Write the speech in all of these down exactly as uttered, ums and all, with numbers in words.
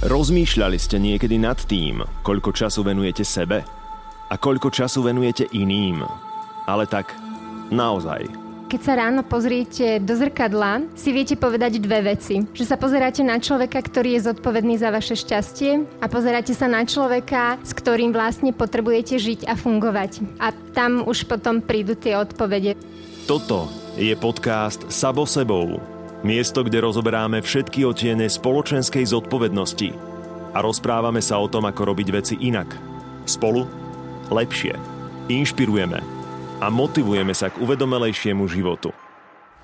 Rozmýšľali ste niekedy nad tým, koľko času venujete sebe a koľko času venujete iným. Ale tak naozaj. Keď sa ráno pozriete do zrkadla, si viete povedať dve veci. Že sa pozeráte na človeka, ktorý je zodpovedný za vaše šťastie, a pozeráte sa na človeka, s ktorým vlastne potrebujete žiť a fungovať. A tam už potom prídu tie odpovede. Toto je podcast Sabo sebou. Miesto, kde rozoberáme všetky otiene spoločenskej zodpovednosti a rozprávame sa o tom, ako robiť veci inak. Spolu, lepšie. Inšpirujeme a motivujeme sa k uvedomelejšiemu životu.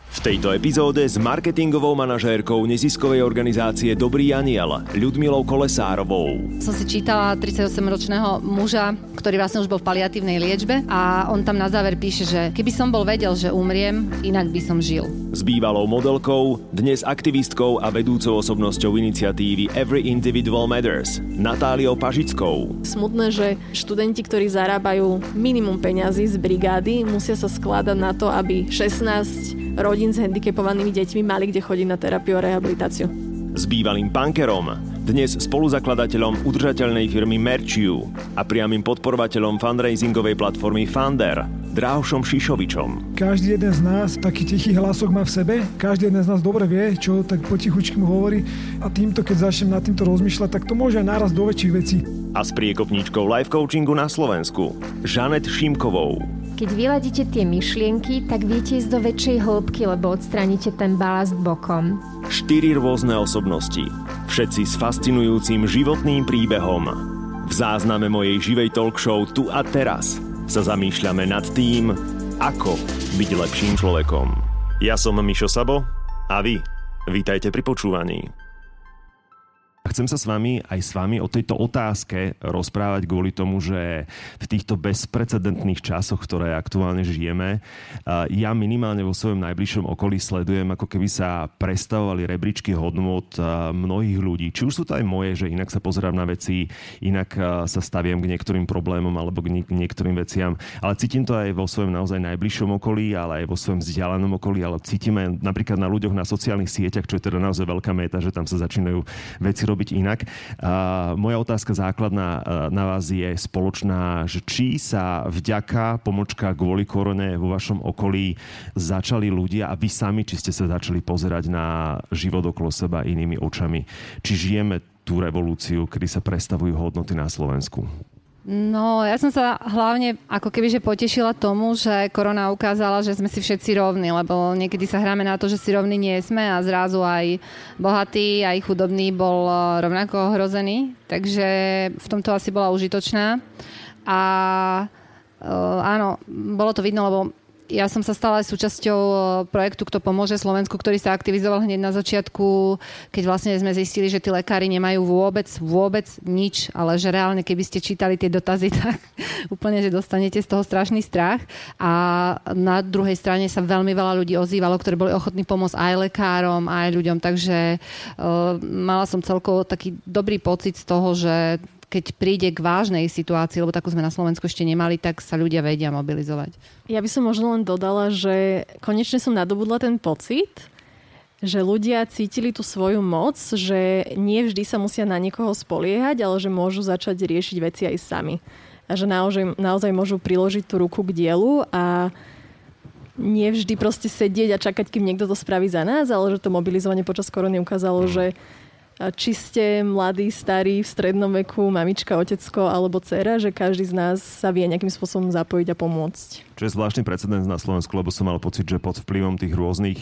V tejto epizóde s marketingovou manažérkou neziskovej organizácie Dobrý anjel Ľudmilou Kolesárovou. Som si čítala tridsaťosemročného muža, ktorý vlastne už bol v paliatívnej liečbe, a on tam na záver píše, že keby som bol vedel, že umriem, inak by som žil. S bývalou modelkou, dnes aktivistkou a vedúcou osobnosťou iniciatívy Every Individual Matters, Natáliou Pažickou. Smutné, že študenti, ktorí zarábajú minimum peňazí z brigády, musia sa skladať na to, aby šestnásť rodín s handicapovanými deťmi mali kde chodiť na terapiu a rehabilitáciu. S bývalým punkerom, dnes spoluzakladateľom udržateľnej firmy Merciu a priamym podporovateľom fundraisingovej platformy Funder, Dráhošom Šišovičom. Každý jeden z nás taký tichý hlasok má v sebe, každý jeden z nás dobre vie, čo tak potichučky mu hovorí, a týmto, keď začnem nad týmto rozmýšľať, tak to môže aj náraz do väčších vecí. A s priekopničkou life coachingu na Slovensku, Žanet Šimkovou. Keď vyladíte tie myšlienky, tak viete ísť do väčšej hĺbky, lebo odstraníte ten balast bokom. Štyri rôzne osobnosti, všetci s fascinujúcim životným príbehom. V zázname mojej živej talkshow Tu a teraz sa zamýšľame nad tým, ako byť lepším človekom. Ja som Mišo Sabo a vy, vítajte pri počúvaní. A chcem sa s vami aj s vami o tejto otázke rozprávať kvôli tomu, že v týchto bezprecedentných časoch, ktoré aktuálne žijeme, ja minimálne vo svojom najbližšom okolí sledujem, ako keby sa prestavovali rebríčky hodnot mnohých ľudí. Či už sú to aj moje, že inak sa pozerám na veci, inak sa staviem k niektorým problémom alebo k niektorým veciam. Ale cítim to aj vo svojom naozaj najbližšom okolí, ale aj vo svojom vzdialenom okolí, ale cítim aj napríklad na ľuďoch na sociálnych sieťach, čo je teda naozaj veľká meta, že tam sa začínajú veci robiť byť inak. Uh, moja otázka základná uh, na vás je spoločná, že či sa vďaka pomočka kvôli korone vo vašom okolí začali ľudia a vy sami, či ste sa začali pozerať na život okolo seba inými očami. Či žijeme tú revolúciu, kedy sa prestavujú hodnoty na Slovensku? No, ja som sa hlavne ako kebyže potešila tomu, že korona ukázala, že sme si všetci rovní, lebo niekedy sa hráme na to, že si rovní nie sme, a zrazu aj bohatý, aj chudobný bol rovnako ohrozený, takže v tomto asi bola užitočná. A áno, bolo to vidno, lebo ja som sa stala aj súčasťou projektu Kto pomôže Slovensku, ktorý sa aktivizoval hneď na začiatku, keď vlastne sme zistili, že tí lekári nemajú vôbec, vôbec nič, ale že reálne, keby ste čítali tie dotazy, tak úplne, že dostanete z toho strašný strach. A na druhej strane sa veľmi veľa ľudí ozývalo, ktorí boli ochotní pomôcť aj lekárom, aj ľuďom, takže uh, mala som celkovo taký dobrý pocit z toho, že keď príde k vážnej situácii, lebo takú sme na Slovensku ešte nemali, tak sa ľudia vedia mobilizovať. Ja by som možno len dodala, že konečne som nadobudla ten pocit, že ľudia cítili tú svoju moc, že nie vždy sa musia na niekoho spoliehať, ale že môžu začať riešiť veci aj sami. A že naozaj, naozaj môžu priložiť tú ruku k dielu a nie vždy proste sedieť a čakať, kým niekto to spraví za nás, ale že to mobilizovanie počas korony ukázalo, že či ste mladí, starí, v strednom veku, mamička, otecko alebo dcera, že každý z nás sa vie nejakým spôsobom zapojiť a pomôcť. Čo je zvláštny precedens na Slovensku, lebo som mal pocit, že pod vplyvom tých rôznych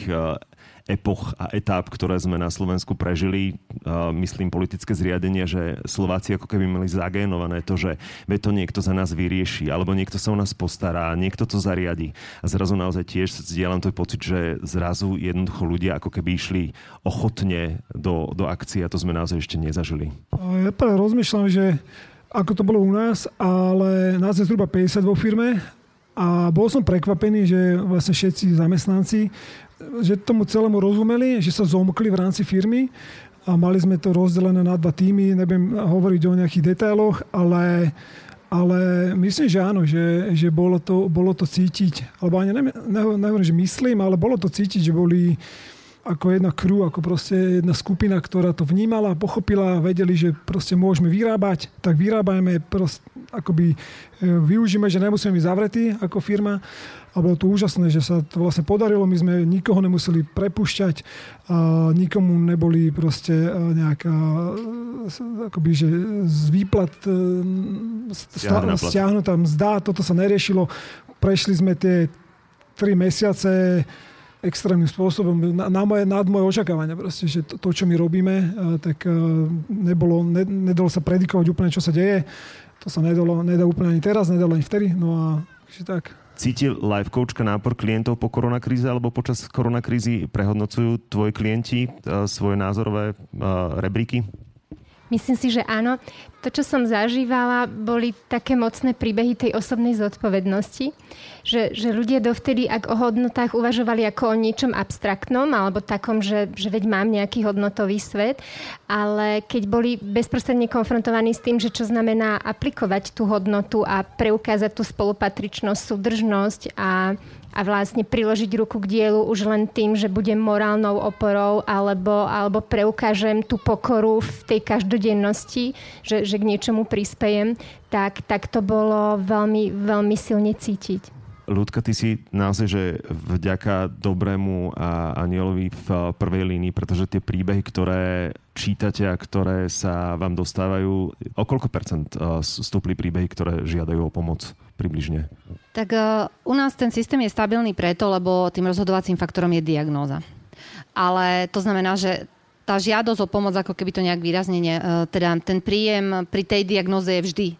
epoch a etáp, ktoré sme na Slovensku prežili, uh, myslím politické zriadenie, že Slováci ako keby mali zagénované to, že veď to niekto za nás vyrieši, alebo niekto sa o nás postará, niekto to zariadi. A zrazu naozaj tiež zdieľam to pocit, že zrazu jednoducho ľudia ako keby išli ochotne do, do akcie, a to sme naozaj ešte nezažili. Ja práve rozmýšľam, že ako to bolo u nás, ale nás je zhruba päťdesiat vo firme a bol som prekvapený, že vlastne všetci zamestnanci že tomu celému rozumeli, že sa zomkli v rámci firmy a mali sme to rozdelené na dva týmy, nebudem hovoriť o nejakých detailoch, ale, ale myslím, že áno, že, že bolo, to, bolo to cítiť, alebo ani nehovorím, že myslím, ale bolo to cítiť, že boli ako jedna crew, ako proste jedna skupina, ktorá to vnímala, pochopila, vedeli, že proste môžeme vyrábať, tak vyrábajme, proste, akoby využíme, že nemusíme byť zavretí ako firma. A bolo to úžasné, že sa to vlastne podarilo. My sme nikoho nemuseli prepušťať, a nikomu neboli proste nejaká akoby, že z výplat stiahnutá mzda. Toto sa neriešilo. Prešli sme tie tri mesiace extrémnym spôsobom. Na, na moje, nad moje očakávania proste, že to, to, čo my robíme, tak nebolo, ne, nedalo sa predikovať úplne, čo sa deje. To sa nedalo, nedá úplne ani teraz, nedalo ani vtedy. No a takže tak. Cítil Life Coachka nápor klientov po koronakríze alebo počas koronakrízy? Prehodnocujú tvoji klienti uh, svoje názorové uh, rebríky? Myslím si, že áno. To, čo som zažívala, boli také mocné príbehy tej osobnej zodpovednosti, že, že ľudia dovtedy, ak o hodnotách uvažovali ako o niečom abstraktnom alebo takom, že, že veď mám nejaký hodnotový svet, ale keď boli bezprostredne konfrontovaní s tým, že čo znamená aplikovať tú hodnotu a preukázať tú spolupatričnosť, súdržnosť a a vlastne priložiť ruku k dielu už len tým, že budem morálnou oporou alebo, alebo preukážem tú pokoru v tej každodennosti, že, že k niečomu prispejem, tak, tak to bolo veľmi, veľmi silne cítiť. Ľudka, ty si naozaj, že vďaka Dobrému a Anjelovi v prvej línii, pretože tie príbehy, ktoré čítate a ktoré sa vám dostávajú, o koľko percent stúpli príbehy, ktoré žiadajú o pomoc približne? Tak uh, u nás ten systém je stabilný preto, lebo tým rozhodovacím faktorom je diagnóza. Ale to znamená, že tá žiadosť o pomoc, ako keby to nejak výrazne, ne, teda ten príjem pri tej diagnóze je vždy e,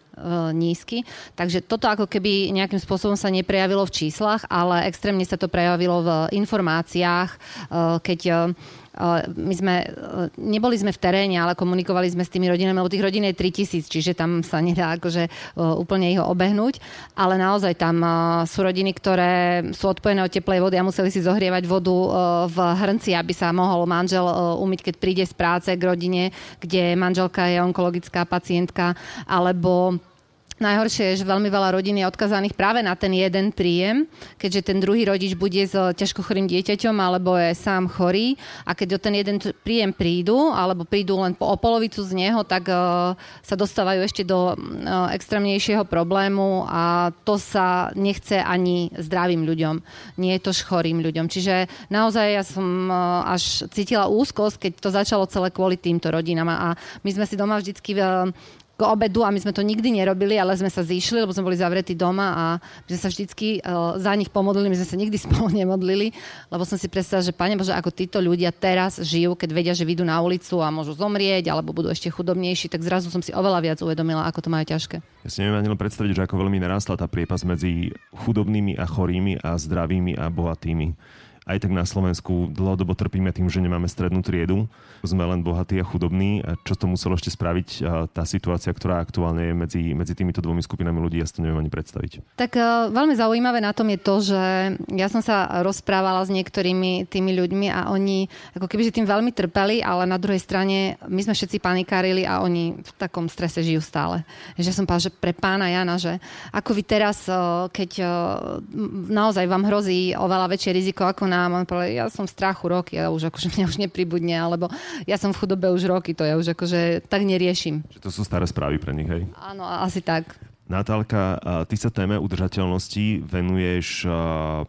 nízky. Takže toto ako keby nejakým spôsobom sa neprejavilo v číslach, ale extrémne sa to prejavilo v informáciách, e, keď e, my sme, neboli sme v teréne, ale komunikovali sme s tými rodinami, lebo tých rodín je tri tisíc, čiže tam sa nedá akože úplne ich obehnúť, ale naozaj tam sú rodiny, ktoré sú odpojené od teplej vody a museli si zohrievať vodu v hrnci, aby sa mohol manžel umyť, keď príde z práce k rodine, kde manželka je onkologická pacientka, alebo najhoršie je, že veľmi veľa rodín je odkazaných práve na ten jeden príjem, keďže ten druhý rodič bude s ťažko chorým dieťaťom alebo je sám chorý a keď do ten jeden príjem prídu alebo prídu len po polovicu z neho, tak uh, sa dostávajú ešte do uh, extrémnejšieho problému a to sa nechce ani zdravým ľuďom. Nie je to chorým ľuďom. Čiže naozaj ja som uh, až cítila úzkosť, keď to začalo celé kvôli týmto rodinám a my sme si doma vždycky uh, k obedu, a my sme to nikdy nerobili, ale sme sa zišli, lebo sme boli zavretí doma a my sme sa vždycky uh, za nich pomodlili, my sme sa nikdy spolu nemodlili, lebo som si predstavila, že Pane Bože, ako títo ľudia teraz žijú, keď vedia, že vyjdú na ulicu a môžu zomrieť, alebo budú ešte chudobnejší, tak zrazu som si oveľa viac uvedomila, ako to majú ťažké. Ja si neviem ani len predstaviť, že ako veľmi narastla tá priepas medzi chudobnými a chorými a zdravými a bohatými. Aj tak na Slovensku dlhodobo trpíme tým, že nemáme strednú triedu. Sme len bohatí a chudobní. A čo to muselo ešte spraviť tá situácia, ktorá aktuálne je medzi, medzi týmito dvomi skupinami ľudí, ja si to neviem ani predstaviť. Tak veľmi zaujímavé na tom je to, že ja som sa rozprávala s niektorými tými ľuďmi a oni ako keby že tým veľmi trpeli, ale na druhej strane my sme všetci panikárili a oni v takom strese žijú stále. Že som povedala, že pre pána Jana, že ako vy teraz, keď naozaj vám hrozí oveľa väčšie riziko ako nám, on povedal, ja som v strachu roky, ja už akože mňa už nepribudne, alebo ja som v chudobe už roky, to ja už akože tak neriešim. Že to sú staré správy pre nich, hej? Áno, asi tak. Natálka, ty sa téme udržateľnosti venuješ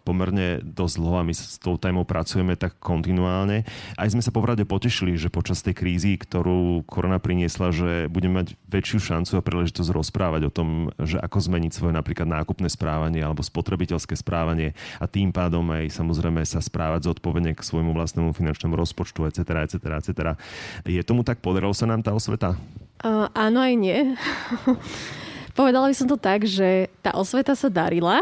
pomerne dosť dlho a my s tou témou pracujeme tak kontinuálne. Aj sme sa popravde potešili, že počas tej krízy, ktorú korona priniesla, že budeme mať väčšiu šancu a príležitosť rozprávať o tom, že ako zmeniť svoje napríklad nákupné správanie alebo spotrebiteľské správanie a tým pádom aj samozrejme sa správať zodpovedne k svojmu vlastnému finančnému rozpočtu, et cetera, et cetera, et cetera. Je tomu tak? Podarilo sa nám tá osveta? Uh, áno aj nie. Povedala by som to tak, že tá osveta sa darila,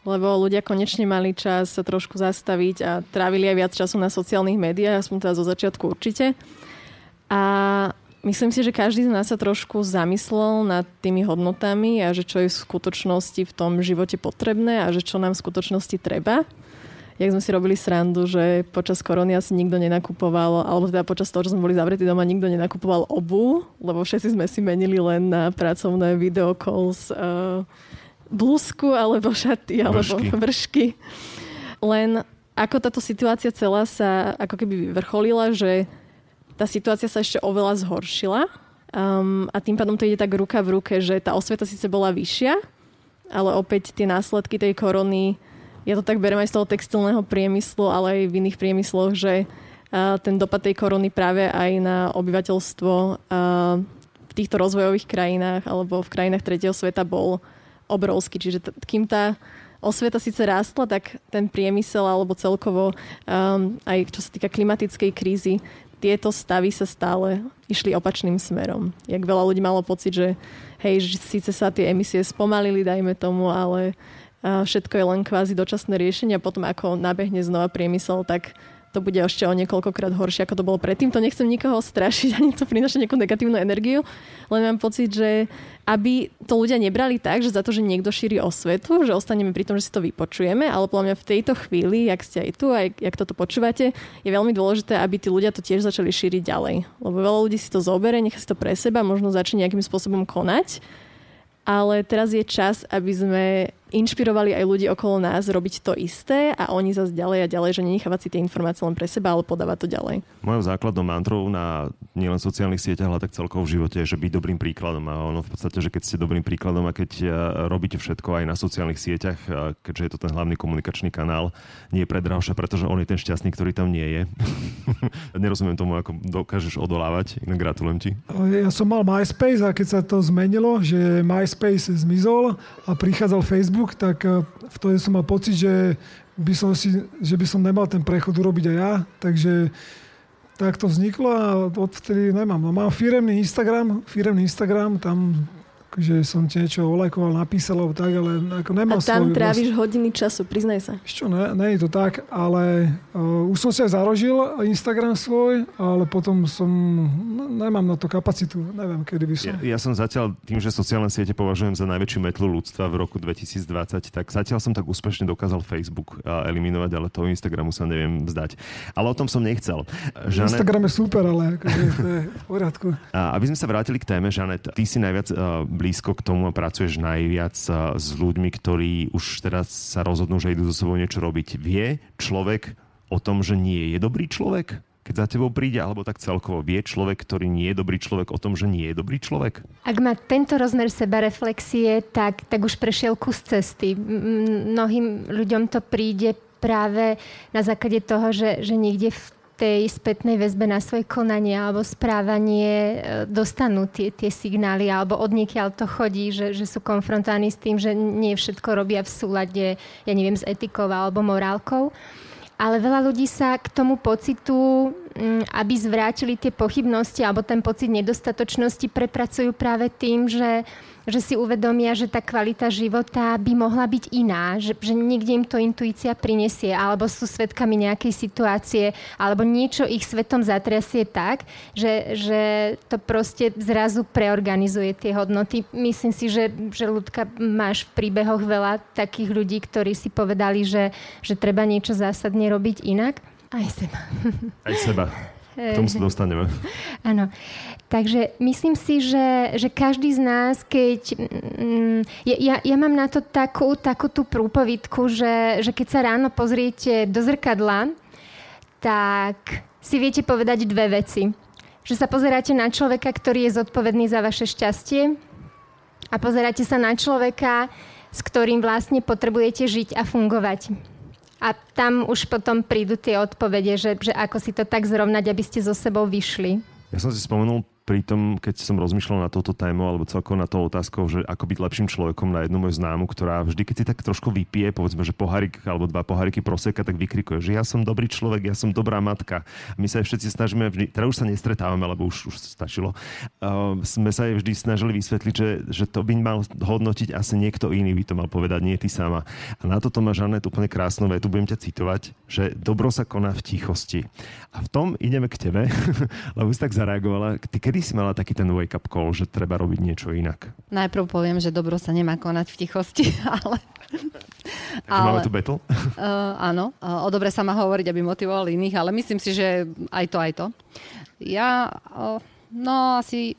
lebo ľudia konečne mali čas sa trošku zastaviť a trávili aj viac času na sociálnych médiách, aspoň teda zo začiatku určite. A myslím si, že každý z nás sa trošku zamyslel nad tými hodnotami a že čo je v skutočnosti v tom živote potrebné a že čo nám v skutočnosti treba. Jak sme si robili srandu, že počas korony asi nikto nenakupoval, alebo teda počas toho, že sme boli zavretí doma, nikto nenakupoval obu, lebo všetci sme si menili len na pracovné videokalls uh, blúzku, alebo šaty, alebo vršky. Len ako táto situácia celá sa ako keby vyvrcholila, že tá situácia sa ešte oveľa zhoršila um, a tým pádom to ide tak ruka v ruke, že tá osveta síce bola vyššia, ale opäť tie následky tej korony, ja to tak beriem aj z toho textilného priemyslu, ale aj v iných priemysloch, že uh, ten dopad tej korony práve aj na obyvateľstvo uh, v týchto rozvojových krajinách alebo v krajinách tretieho sveta bol obrovský. Čiže t- kým tá osveta síce rástla, tak ten priemysel alebo celkovo, um, aj čo sa týka klimatickej krízy, tieto stavy sa stále išli opačným smerom. Jak veľa ľudí malo pocit, že hej, že síce sa tie emisie spomalili, dajme tomu, ale uh, všetko je len kvázi dočasné riešenie a potom ako nabehne znova priemysel, tak to bude ešte o niekoľkokrát horšie, ako to bolo predtým. To nechcem nikoho strašiť, ani to prináša nejakú negatívnu energiu, len mám pocit, že aby to ľudia nebrali tak, že za to, že niekto šíri osvetu, že ostaneme pri tom, že si to vypočujeme, ale podľa mňa v tejto chvíli, jak ste aj tu, aj jak toto počúvate, je veľmi dôležité, aby tí ľudia to tiež začali šíriť ďalej. Lebo veľa ľudí si to zoberie, nechá si to pre seba, možno začne nejakým spôsobom konať, ale teraz je čas, aby sme inšpirovali aj ľudí okolo nás robiť to isté a oni zase ďalej a ďalej, že nenechávať si tie informácie len pre seba, ale podávať to ďalej. Mojou základnou mantrou na nielen sociálnych sieťach, ale tak celkovo v živote je, že byť dobrým príkladom. A ono v podstate, že keď ste dobrým príkladom a keď robíte všetko aj na sociálnych sieťach, keďže je to ten hlavný komunikačný kanál, nie je pre Dráhoša, pretože on je ten šťastný, ktorý tam nie je. Nerozumiem tomu, ako dokážeš odolávať. Gratulujem ti. Ja som mal MySpace a keď sa to zmenilo, že MySpace zmizol a prichádzal Facebook, tak vtedy som mal pocit, že by som, si, že by som nemal ten prechod urobiť aj ja. Takže tak to vzniklo a odvtedy nemám. No, mám firemný Instagram, firemný Instagram, tam že som ti niečo olajkoval, napísal tak, ale ako nemám svoju... A tam svoju, tráviš vlast... hodiny času, priznaj sa. Čo, ne, ne je to tak, ale uh, už som si aj založil Instagram svoj, ale potom som... No, nemám na to kapacitu, neviem, kedy by som... Ja, ja som zatiaľ, tým, že sociálne siete považujem za najväčšiu metlu ľudstva v roku dvetisícdvadsať, tak zatiaľ som tak úspešne dokázal Facebook uh, eliminovať, ale toho Instagramu sa neviem vzdať. Ale o tom som nechcel. Žanet... Instagram je super, ale akože, to je v poriadku. A aby sme sa vrátili k téme, Žanet, ty si najviac... Uh, blízko k tomu a pracuješ najviac s ľuďmi, ktorí už teraz sa rozhodnú, že idú so sebou niečo robiť. Vie človek o tom, že nie je dobrý človek, keď za tebou príde, alebo tak celkovo vie človek, ktorý nie je dobrý človek, o tom, že nie je dobrý človek? Ak má tento rozmer sebareflexie, tak, tak už prešiel kus cesty. Mnohým ľuďom to príde práve na základe toho, že, že niekde v tej spätnej väzbe na svoje konanie alebo správanie dostanú tie, tie signály alebo odniekiaľ to chodí, že, že sú konfrontovaní s tým, že nie všetko robia v súlade, ja neviem, s etikou alebo morálkou. Ale veľa ľudí sa k tomu pocitu, aby zvrátili tie pochybnosti alebo ten pocit nedostatočnosti, prepracujú práve tým, že, že si uvedomia, že tá kvalita života by mohla byť iná, že, že niekde im to intuícia prinesie, alebo sú svedkami nejakej situácie, alebo niečo ich svetom zatrasie tak, že, že to proste zrazu preorganizuje tie hodnoty. Myslím si, že, že Ľudka, máš v príbehoch veľa takých ľudí, ktorí si povedali, že, že treba niečo zásadne robiť inak. Aj seba. Aj seba. K tomu sa dostaneme. Áno. Takže myslím si, že, že každý z nás, keď... Mm, ja, ja mám na to takú, takú tú prúpovidku, že, že keď sa ráno pozriete do zrkadla, tak si viete povedať dve veci. Že sa pozeráte na človeka, ktorý je zodpovedný za vaše šťastie a pozeráte sa na človeka, s ktorým vlastne potrebujete žiť a fungovať. A tam už potom prídu tie odpovede, že, že ako si to tak zrovnať, aby ste so sebou vyšli. Ja som si spomenul pri tom, keď som rozmýšľal na touto tému alebo celkovo na tou otázkou, že ako byť lepším človekom, na jednu moju známu, ktorá vždy, keď si tak trošku vypije, povedzme, že pohárik alebo dva poháriky proseka, tak vykrikuje, že ja som dobrý človek, ja som dobrá matka. My sa aj všetci snažíme, vždy, teda už sa nestretávame, lebo už, už stačilo. Uh, sme sa aj vždy snažili vysvetliť, že, že to by mal hodnotiť asi niekto iný, by to mal povedať, nie ty sama. A na toto má Žanet úplne krásnu vetu, budem ťa citovať, že dobro sa koná v tichosti. A v tom ideme k tebe, lebo si tak zareagovala. Ty, kedy si mala taký ten wake-up call, že treba robiť niečo inak? Najprv poviem, že dobro sa nemá konať v tichosti, ale... Takže ale, máme tu battle? Uh, áno, uh, o dobre sa má hovoriť, aby motivoval iných, ale myslím si, že aj to, aj to. Ja, uh, no asi,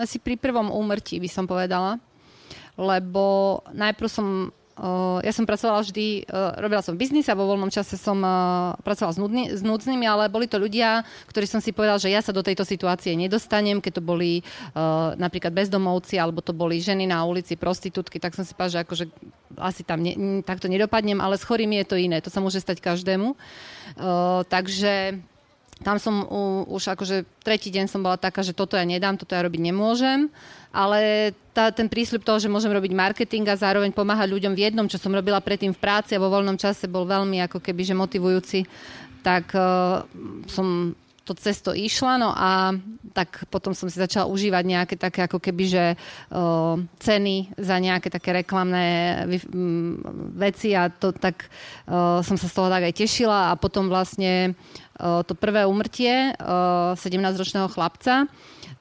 asi pri prvom úmrtí by som povedala, lebo najprv som ja som pracovala vždy, robila som biznis a vo voľnom čase som pracovala s, nudný, s núdznymi, ale boli to ľudia, ktorí som si povedala, že ja sa do tejto situácie nedostanem, keď to boli napríklad bezdomovci, alebo to boli ženy na ulici, prostitútky, tak som si povedala, že akože asi tam ne, takto nedopadnem, ale s chorými je to iné, to sa môže stať každému. Takže tam som už akože tretí deň som bola taká, že toto ja nedám, toto ja robiť nemôžem, ale tá, ten prísľub toho, že môžem robiť marketing a zároveň pomáhať ľuďom v jednom, čo som robila predtým v práci a vo voľnom čase, bol veľmi ako keby, že motivujúci, tak uh, som to cesto išla, no a tak potom som si začala užívať nejaké také ako keby, že uh, ceny za nejaké také reklamné um, veci a to tak uh, som sa z toho tak aj tešila a potom vlastne uh, to prvé úmrtie uh, sedemnásťročného chlapca,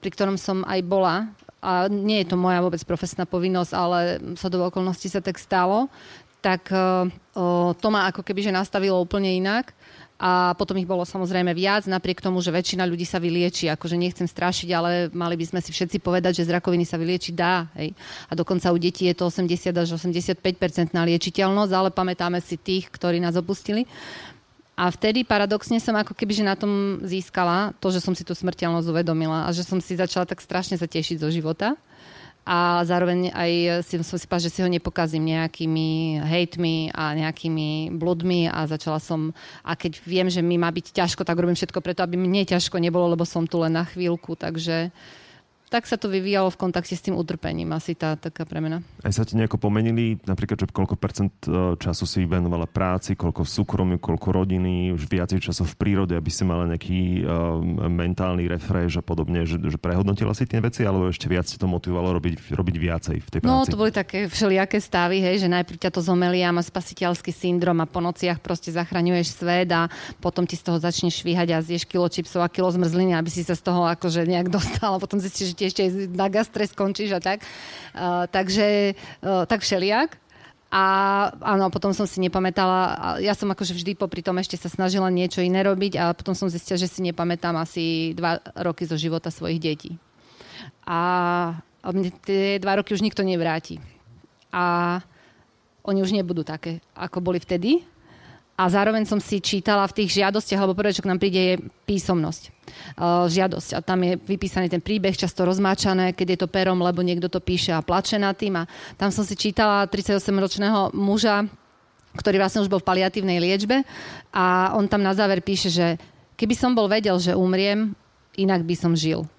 pri ktorom som aj bola a nie je to moja vôbec profesná povinnosť, ale sa do okolností sa tak stalo, tak uh, uh, to ma ako keby, že nastavilo úplne inak. A potom ich bolo samozrejme viac, napriek tomu, že väčšina ľudí sa vylieči. Akože nechcem strašiť, ale mali by sme si všetci povedať, že z rakoviny sa vyliečiť dá. Hej. A dokonca u detí je to osemdesiat až osemdesiatpäť percent na liečiteľnosť, ale pamätáme si tých, ktorí nás opustili. A vtedy paradoxne som ako keby, že na tom získala to, že som si tú smrteľnosť uvedomila a že som si začala tak strašne sa tešiť zo života. A zároveň aj si, som si povedala, že si ho nepokazím nejakými hejtmi a nejakými bludmi a začala som, a keď viem, že mi má byť ťažko, tak robím všetko preto, aby mne ťažko nebolo, lebo som tu len na chvíľku, takže tak sa to vyvíjalo v kontakte s tým utrpením, asi tá taká premena. Aj sa ti nejako pomenili, napríklad, že koľko percent času si venovala práci, koľko v súkromiu, koľko rodiny, už viacej časov v prírode, aby si mala nejaký uh, mentálny refresh a podobne, že, že prehodnotila si tie veci, alebo ešte viac si to motivovalo robiť, robiť viacej v tej práci? No, to boli také všelijaké stavy, hej, že najprv ťa to zomelia, má spasiteľský syndrom a po nociach proste zachraňuješ svet a potom ti z toho začneš švíhať a zješ kilo čipsov a kilo zmrzliny, aby si sa z toho akože nejak dostal, a potom zistíš, ti ešte na gastre skončíš a tak. Uh, takže uh, tak všeliak. A áno, potom som si nepamätala, ja som akože vždy popri tom ešte sa snažila niečo iné robiť a potom som zistila, že si nepamätám asi dva roky zo života svojich detí. A mne tie dva roky už nikto nevráti. A oni už nebudú také, ako boli vtedy. A zároveň som si čítala v tých žiadostiach, alebo prvé, čo k nám príde, je písomnosť. Uh, žiadosť. A tam je vypísaný ten príbeh, často rozmáčané, keď je to perom, lebo niekto to píše a plače nad tým. A tam som si čítala tridsaťosemročného muža, ktorý vlastne už bol v paliatívnej liečbe. A on tam na záver píše, že keby som bol vedel, že umriem, inak by som žil.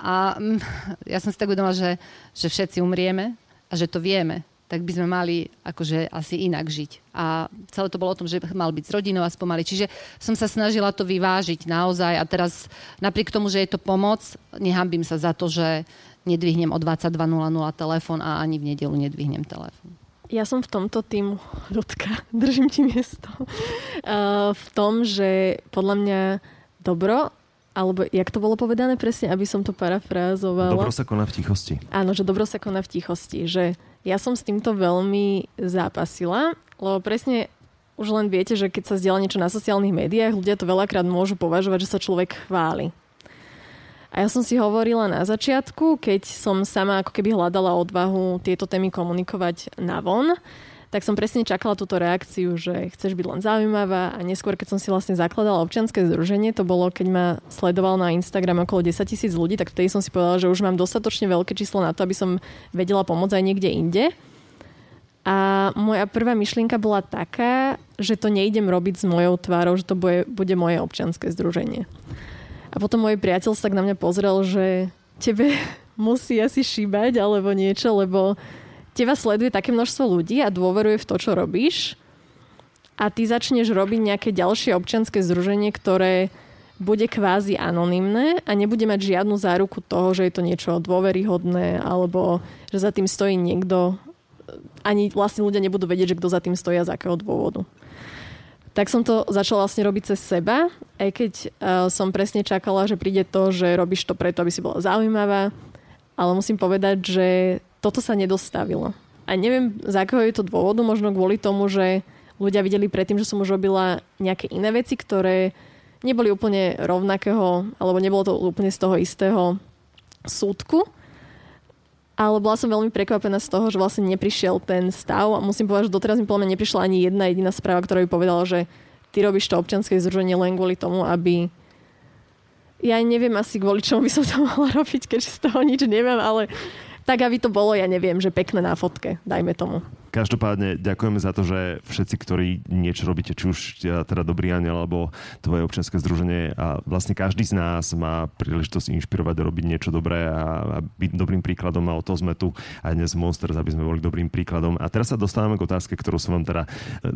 A mm, ja som si tak uvedomila, že, že všetci umrieme a že to vieme, tak by sme mali akože asi inak žiť. A celé to bolo o tom, že mal byť s rodinou a spomali. Čiže som sa snažila to vyvážiť naozaj a teraz napriek tomu, že je to pomoc, nehambím sa za to, že nedvihnem o dvadsaťdva nula nula telefón a ani v nedeľu nedvihnem telefón. Ja som v tomto týmu, Ľudka, držím ti miesto, uh, v tom, že podľa mňa dobro, alebo jak to bolo povedané presne, aby som to parafrázovala. Dobro sa koná v tichosti. Áno, že dobro sa koná v tichosti. Že ja som s týmto veľmi zápasila, lebo presne už len viete, že keď sa zdieľa niečo na sociálnych médiách, ľudia to veľakrát môžu považovať, že sa človek chváli. A ja som si hovorila na začiatku, keď som sama ako keby hľadala odvahu tieto témy komunikovať navon, tak som presne čakala túto reakciu, že chceš byť len zaujímavá a neskôr, keď som si vlastne zakladala občianske združenie, to bolo, keď ma sledoval na Instagram okolo desaťtisíc ľudí, tak vtedy som si povedala, že už mám dostatočne veľké číslo na to, aby som vedela pomôcť aj niekde inde. A moja prvá myšlienka bola taká, že to nejdem robiť s mojou tvárou, že to bude, bude moje občianske združenie. A potom môj priateľ sa tak na mňa pozrel, že tebe musí asi šíbať alebo niečo, lebo teba sleduje také množstvo ľudí a dôveruje v to, čo robíš. A ty začneš robiť nejaké ďalšie občianske združenie, ktoré bude kvázi anonymné a nebude mať žiadnu záruku toho, že je to niečo dôveryhodné alebo že za tým stojí niekto. Ani vlastne ľudia nebudú vedieť, že kto za tým stojí a z akého dôvodu. Tak som to začala vlastne robiť cez seba, aj keď uh, som presne čakala, že príde to, že robíš to preto, aby si bola zaujímavá. Ale musím povedať, že toto sa nedostavilo. A neviem, z akého je to dôvodu, možno kvôli tomu, že ľudia videli predtým, že som už robila nejaké iné veci, ktoré neboli úplne rovnakého, alebo nebolo to úplne z toho istého súdku. A Ale bola som veľmi prekvapená z toho, že vlastne neprišiel ten stav. A musím povedať, že doteraz mi podľa mňa neprišla ani jedna jediná správa, ktorá by povedala, že ty robíš to občianske združenie len kvôli tomu, aby... Ja neviem asi kvôli čomu by som to mohla robiť, keďže z toho nič neviem, ale tak, aby to bolo, ja neviem, že pekné na fotke, dajme tomu. Každopádne ďakujeme za to, že všetci, ktorí niečo robíte, či už teda Dobrý anjel alebo tvoje občianske združenie a vlastne každý z nás má príležitosť inšpirovať a robiť niečo dobré a, a byť dobrým príkladom a o to sme tu aj dnes Monsters, aby sme boli dobrým príkladom. A teraz sa dostávame k otázke, ktorú som vám teda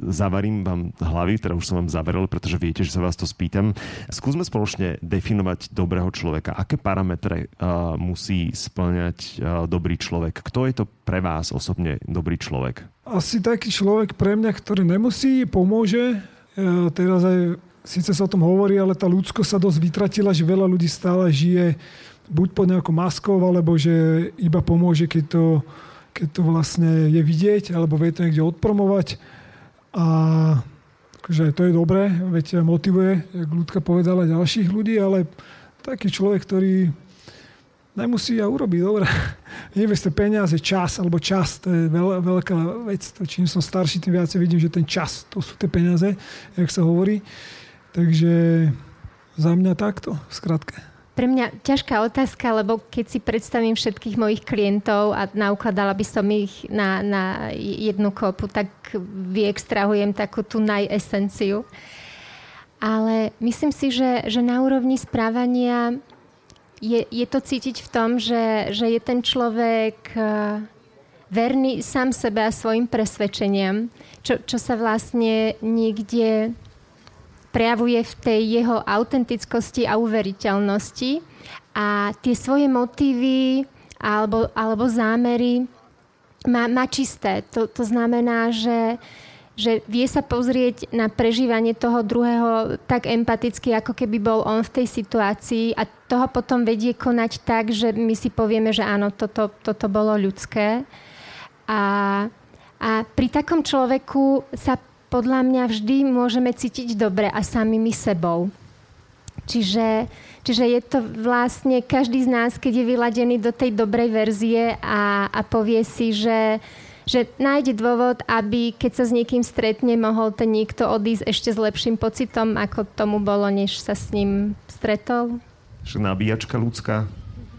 zavarím vám hlavy, teda už som vám zaveril, pretože viete, že sa vás to spýtam. Skúsme spoločne definovať dobrého človeka. Aké parametre uh, musí spĺňať uh, dobrý človek? Kto je to pre vás osobne dobrý človek? Asi taký človek pre mňa, ktorý nemusí, pomôže. Ja teraz aj, síce sa o tom hovorí, ale tá ľudskosť sa dosť vytratila, že veľa ľudí stále žije buď pod nejakou maskou, alebo že iba pomôže, keď to, keď to vlastne je vidieť, alebo vie to niekde odpromovať. A že to je dobré, veď motivuje, jak Ľudka povedala, ďalších ľudí, ale taký človek, ktorý nemusí ja urobiť, dobre. Investe peniaze, čas, alebo čas, to je veľ, veľká vec. To, čím som starší, tým viac vidím, že ten čas, to sú tie peniaze, jak sa hovorí. Takže za mňa takto, v skratke. Pre mňa ťažká otázka, lebo keď si predstavím všetkých mojich klientov a naukladala by som ich na, na jednu kopu, tak vyextrahujem takú tú najesenciu. Ale myslím si, že, že na úrovni správania... Je, je to cítiť v tom, že, že je ten človek verný sám sebe a svojim presvedčeniam, čo, čo sa vlastne niekde prejavuje v tej jeho autentickosti a uveriteľnosti. A tie svoje motívy alebo, alebo zámery má, má čisté. To, to znamená, že že vie sa pozrieť na prežívanie toho druhého tak empaticky, ako keby bol on v tej situácii a toho potom vedie konať tak, že my si povieme, že áno, toto, toto bolo ľudské. A, a pri takom človeku sa podľa mňa vždy môžeme cítiť dobre a samými sebou. Čiže, čiže je to vlastne každý z nás, keď je vyladený do tej dobrej verzie a, a povie si, že že nájde dôvod, aby keď sa s niekým stretne, mohol ten niekto odísť ešte s lepším pocitom, ako tomu bolo, než sa s ním stretol. Nabíjačka ľudská,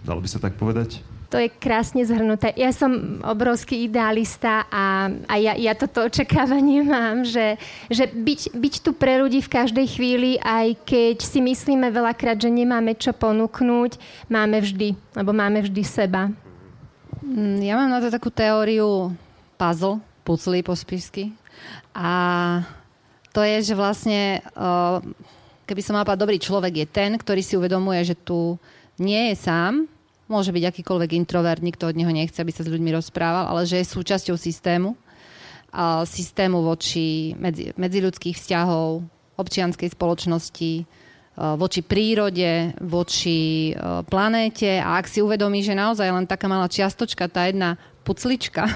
dalo by sa tak povedať? To je krásne zhrnuté. Ja som obrovský idealista a, a ja, ja toto očakávanie mám, že, že byť, byť tu pre ľudí v každej chvíli, aj keď si myslíme veľakrát, že nemáme čo ponúknuť, máme vždy, lebo máme vždy seba. Ja mám na to takú teóriu puzzle, pucli po spisky. A to je, že vlastne, keby som mal povedať, dobrý človek je ten, ktorý si uvedomuje, že tu nie je sám, môže byť akýkoľvek introvert, nikto od neho nechce, aby sa s ľuďmi rozprával, ale že je súčasťou systému, a systému voči medzi, medziľudských vzťahov, občianskej spoločnosti, voči prírode, voči planéte. A ak si uvedomí, že naozaj len taká malá čiastočka, tá jedna puclička,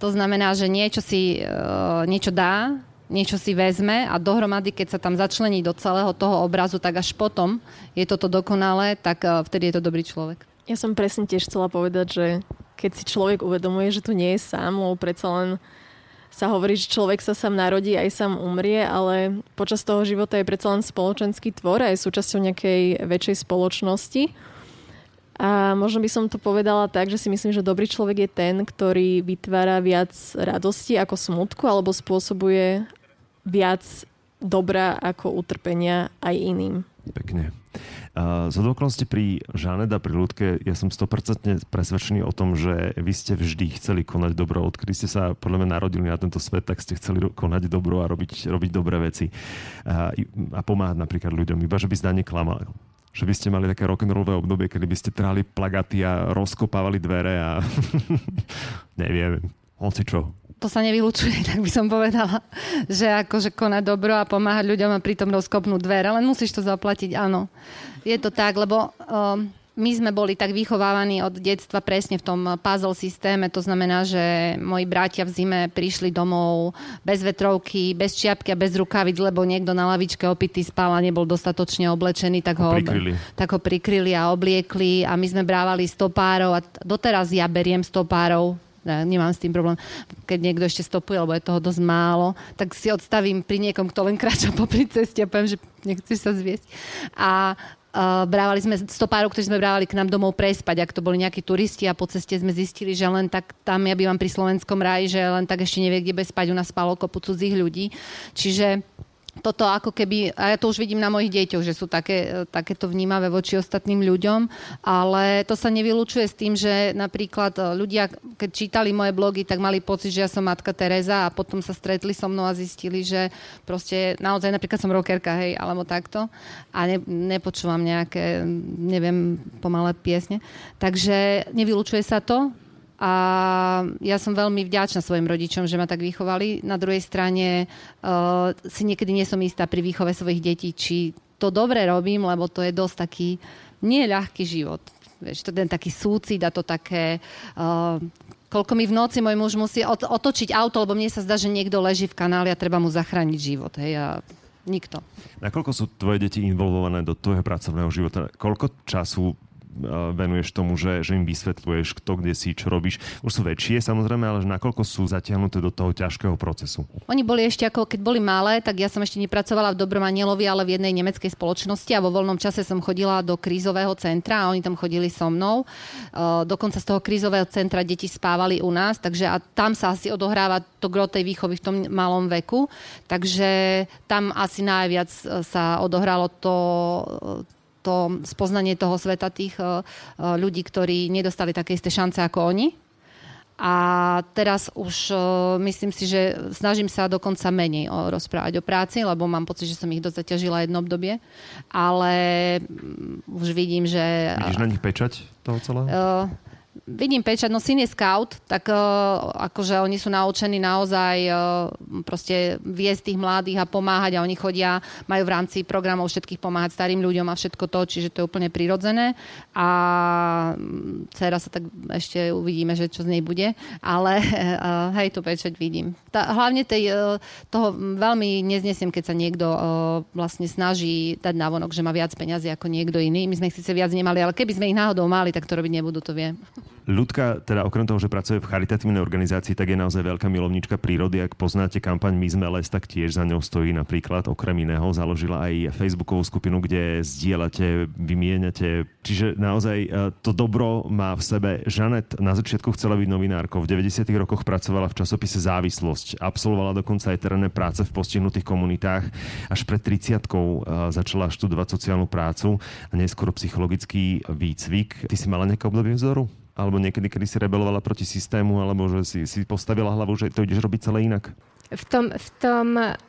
to znamená, že niečo si uh, niečo dá, niečo si vezme a dohromady, keď sa tam začlení do celého toho obrazu, tak až potom je toto dokonalé, tak uh, vtedy je to dobrý človek. Ja som presne tiež chcela povedať, že keď si človek uvedomuje, že tu nie je sám, lebo predsa len sa hovorí, že človek sa sám narodí, aj sám umrie, ale počas toho života je predsa len spoločenský tvor a je súčasťou nejakej väčšej spoločnosti. A možno by som to povedala tak, že si myslím, že dobrý človek je ten, ktorý vytvára viac radosti ako smutku, alebo spôsobuje viac dobra ako utrpenia aj iným. Pekne. Uh, zo dokonalosti pri Žanet a pri Ľudke ja som sto percent presvedčený o tom, že vy ste vždy chceli konať dobro. Odkedy ste sa podľa mňa narodili na tento svet, tak ste chceli konať dobro a robiť, robiť dobré veci. Uh, a pomáhať napríklad ľuďom, iba že by zdanie klamali. Že by ste mali také rock'n'rollové obdobie, kedy by ste trhali plagaty a rozkopávali dvere a neviem, hoci čo. To sa nevylučuje, tak by som povedala, že akože konať dobro a pomáhať ľuďom a pritom rozkopnúť dvere, len musíš to zaplatiť, áno. Je to tak, lebo um, My sme boli tak vychovávaní od detstva presne v tom puzzle systéme, to znamená, že moji bratia v zime prišli domov bez vetrovky, bez čiapky a bez rukavic, lebo niekto na lavičke opitý spal a nebol dostatočne oblečený, tak ho, prikryli. tak ho prikryli a obliekli a my sme brávali stopárov a doteraz ja beriem stopárov. Ja nemám s tým problém, keď niekto ešte stopuje, lebo je toho dosť málo, tak si odstavím pri niekom, kto len kráča popri ceste a poviem, že nechceš sa zviesť. A Uh, brávali sme stopárov, ktorí sme brávali k nám domov prespať, ak to boli nejakí turisti a po ceste sme zistili, že len tak tam, ja bývam pri Slovenskom raji, že len tak ešte nevie, kde bez spať, u nás spalo kopu cudzích ľudí. Čiže toto ako keby, a ja to už vidím na mojich deťoch, že sú také, takéto vnímavé voči ostatným ľuďom, ale to sa nevylučuje s tým, že napríklad ľudia, keď čítali moje blogy, tak mali pocit, že ja som matka Tereza a potom sa stretli so mnou a zistili, že proste naozaj napríklad som rockerka, hej, alebo takto a ne, nepočúvam nejaké, neviem, pomalé piesne. Takže nevylučuje sa to. A ja som veľmi vďačná svojim rodičom, že ma tak vychovali. Na druhej strane uh, si niekedy nie som istá pri výchove svojich detí, či to dobre robím, lebo to je dosť taký neľahký život. Vieš, to ten taký súcit a to také... Uh, koľko mi v noci môj muž musí otočiť auto, lebo mne sa zdá, že niekto leží v kanáli a treba mu zachrániť život. Hej, a nikto. Nakoľko sú tvoje deti involvované do tvojho pracovného života? Koľko času venuješ tomu, že, že im vysvetľuješ, kto kde si, čo robíš. Už sú väčšie samozrejme, ale že nakoľko sú zatiahnuté do toho ťažkého procesu? Oni boli ešte ako, keď boli malé, tak ja som ešte nepracovala v Dobrom anjelovi, ale v jednej nemeckej spoločnosti a vo voľnom čase som chodila do krízového centra a oni tam chodili so mnou. Dokonca z toho krízového centra deti spávali u nás, takže a tam sa asi odohráva to gro tej výchovy v tom malom veku. Takže tam asi najviac sa odohralo to to spoznanie toho sveta tých uh, ľudí, ktorí nedostali také isté šance ako oni. A teraz už uh, myslím si, že snažím sa dokonca menej o, rozprávať o práci, lebo mám pocit, že som ich dosť zaťažila jedno obdobie. Ale um, už vidím, že... Vidíš na nich pečať toho celého? Uh, vidím pečať, no syn je scout, tak uh, akože oni sú naučení naozaj uh, proste viesť tých mladých a pomáhať a oni chodia, majú v rámci programov všetkých pomáhať starým ľuďom a všetko to, čiže to je úplne prirodzené a dcera sa tak ešte uvidíme, že čo z nej bude, ale uh, hej, tu pečať vidím. Tá, hlavne tej, uh, toho veľmi neznesiem, keď sa niekto uh, vlastne snaží dať návonok, že má viac peňazí ako niekto iný. My sme ich síce viac nemali, ale keby sme ich náhodou mali, tak to robiť nebudú, to viem. Ľudka, teda okrem toho, že pracuje v charitatívnej organizácii, tak je naozaj veľká milovníčka prírody. Ak poznáte kampaň My sme les, tak tiež za ňou stojí napríklad. Okrem iného založila aj Facebookovú skupinu, kde zdieľate, vymieňate. Čiže naozaj to dobro má v sebe. Žanet na začiatku chcela byť novinárkou. V deväťdesiatych rokoch pracovala v časopise Závislosť. Absolvovala dokonca aj terénne práce v postihnutých komunitách. Až pred tridsiatkou začala študovať sociálnu prácu a neskôr psychologický výcvik. Ty si mala nejaké obdobie vzoru? Alebo niekedy, kedy si rebelovala proti systému, alebo že si, si postavila hlavu, že to ideš robiť celé inak? V tom, v tom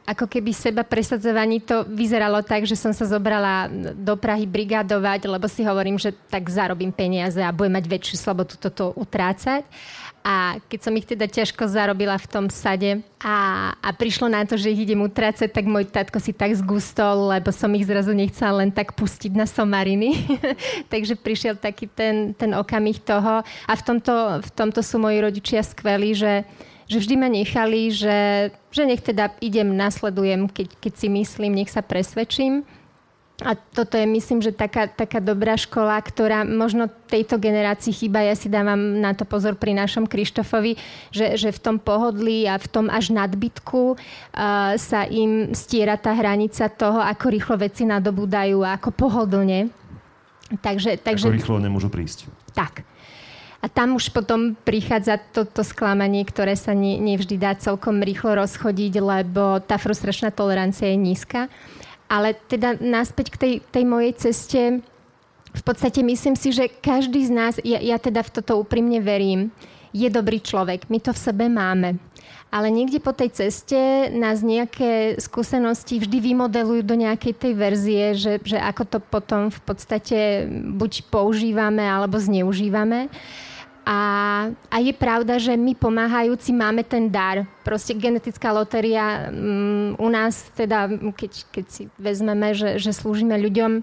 ako keby seba presadzovaní to vyzeralo tak, že som sa zobrala do Prahy brigádovať, lebo si hovorím, že tak zarobím peniaze a budem mať väčšiu slobodu toto utrácať. A keď som ich teda ťažko zarobila v tom sade a, a prišlo na to, že ich idem utrácať, tak môj tatko si tak zgustol, lebo som ich zrazu nechcela len tak pustiť na somariny. Takže prišiel taký ten, ten okamih toho. A v tomto, v tomto sú moji rodičia skvelí, že že vždy ma nechali, že, že nech teda idem, nasledujem, keď, keď si myslím, nech sa presvedčím. A toto je, myslím, že taká, taká dobrá škola, ktorá možno tejto generácii chýba. Ja si dávam na to pozor pri našom Krištofovi, že, že v tom pohodlí a v tom až nadbytku uh, sa im stiera tá hranica toho, ako rýchlo veci nadobúdajú a ako pohodlne. Takže, takže... Ako rýchlo nemôžu prísť. Tak. A tam už potom prichádza toto sklamanie, ktoré sa ne, nevždy dá celkom rýchlo rozchodiť, lebo tá frustračná tolerancia je nízka. Ale teda naspäť k tej, tej mojej ceste, v podstate myslím si, že každý z nás, ja, ja teda v toto úprimne verím, je dobrý človek. My to v sebe máme. Ale niekde po tej ceste nás nejaké skúsenosti vždy vymodelujú do nejakej tej verzie, že, že ako to potom v podstate buď používame, alebo zneužívame. A, a je pravda, že my pomáhajúci máme ten dar. Proste genetická lotéria um, u nás, teda, keď, keď si vezmeme, že, že slúžime ľuďom,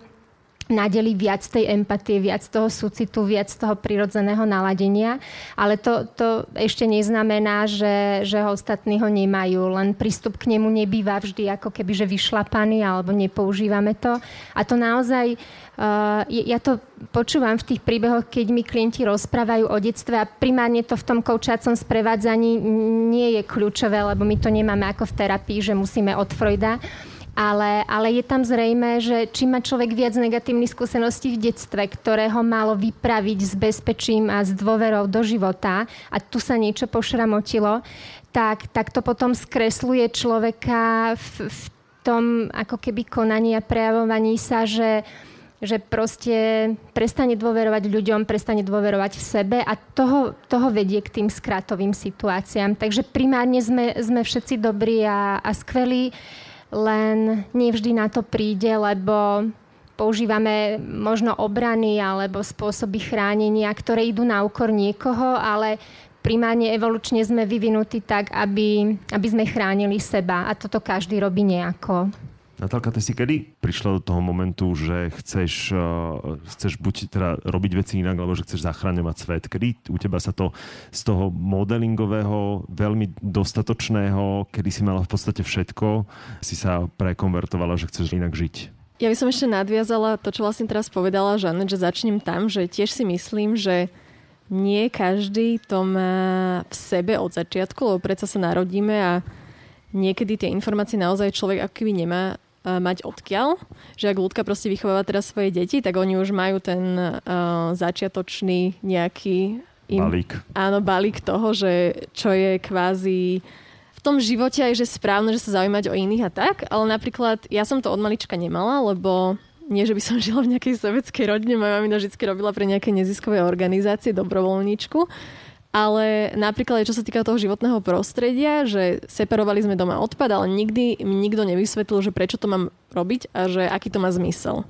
nadeli viac tej empatie, viac toho súcitu, viac toho prirodzeného naladenia. Ale to, to ešte neznamená, že, že ostatní ho nemajú. Len prístup k nemu nebýva vždy ako keby, že vyšlapaný alebo nepoužívame to. A to naozaj, uh, ja to počúvam v tých príbehoch, keď mi klienti rozprávajú o detstve a primárne to v tom koučacom sprevádzaní nie je kľúčové, lebo my to nemáme ako v terapii, že musíme od Freuda. Ale, ale je tam zrejme, že či má človek viac negatívnych skúseností v detstve, ktoré ho malo vypraviť s bezpečím a s dôverou do života a tu sa niečo pošramotilo, tak, tak to potom skresluje človeka v, v tom ako keby konaní a prejavovaní sa, že že proste prestane dôverovať ľuďom, prestane dôverovať v sebe a toho, toho vedie k tým skratovým situáciám. Takže primárne sme, sme všetci dobrí a, a skvelí, len nevždy na to príde, lebo používame možno obrany alebo spôsoby chránenia, ktoré idú na úkor niekoho, ale primárne evolučne sme vyvinutí tak, aby, aby sme chránili seba a toto každý robí nejako. Natálka, ty si kedy prišla do toho momentu, že chceš, chceš buď teda robiť veci inak, alebo že chceš zachraňovať svet? Kedy u teba sa to z toho modelingového, veľmi dostatočného, kedy si mala v podstate všetko, si sa prekonvertovala, že chceš inak žiť? Ja by som ešte nadviazala to, čo vlastne teraz povedala Žanet, že začnem tam, že tiež si myslím, že nie každý to má v sebe od začiatku, lebo predsa sa narodíme a niekedy tie informácie naozaj človek ako keby nemá mať odkiaľ, že ak ľudka proste vychováva teraz svoje deti, tak oni už majú ten uh, začiatočný nejaký im, balík. Áno, balík toho, že čo je kvázi v tom živote aj, že správne, že sa zaujímať o iných a tak, ale napríklad ja som to od malička nemala, lebo nie, že by som žila v nejakej sovietskej rodine, moja mamina vždy robila pre nejaké neziskové organizácie dobrovoľníčku. Ale napríklad, čo sa týka toho životného prostredia, že separovali sme doma odpad, ale nikdy mi nikto nevysvetlil, že prečo to mám robiť a že aký to má zmysel.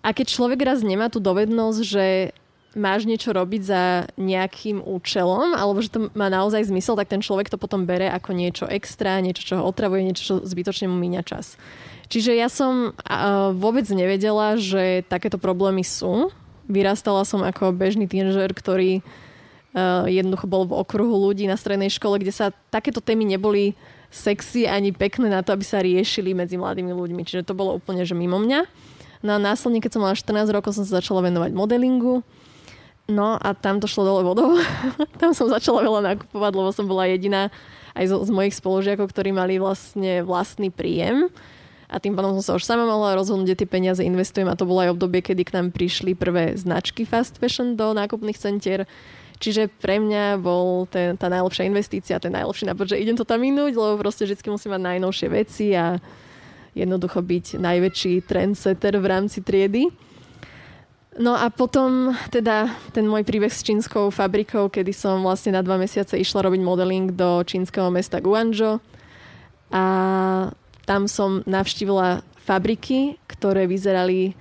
A keď človek raz nemá tú dovednosť, že máš niečo robiť za nejakým účelom, alebo že to má naozaj zmysel, tak ten človek to potom bere ako niečo extra, niečo, čo ho otravuje, niečo, čo zbytočne mu míňa čas. Čiže ja som vôbec nevedela, že takéto problémy sú. Vyrastala som ako bežný tínžer, ktorý Uh, jednoducho bol v okruhu ľudí na strednej škole, kde sa takéto témy neboli sexy ani pekné na to, aby sa riešili medzi mladými ľuďmi. Čiže to bolo úplne, že mimo mňa. No a následne, keď som mala štrnásť rokov, som sa začala venovať modelingu. No a tam to šlo dole vodou. Tam som začala veľa nakupovať, lebo som bola jediná aj z, z mojich spolužiakov, ktorí mali vlastne vlastný príjem. A tým pádom som sa už sama mala rozhodnúť, kde tie peniaze investujem. A to bolo aj obdobie, kedy k nám prišli prvé značky fast fashion do nákupných centier. Čiže pre mňa bol ten, tá najlepšia investícia, ten najlepší nápad, že idem to tam minúť, lebo proste vždy musím mať najnovšie veci a jednoducho byť najväčší trendsetter v rámci triedy. No a potom teda ten môj príbeh s čínskou fabrikou, kedy som vlastne na dva mesiace išla robiť modeling do čínskeho mesta Guangzhou a tam som navštívila fabriky, ktoré vyzerali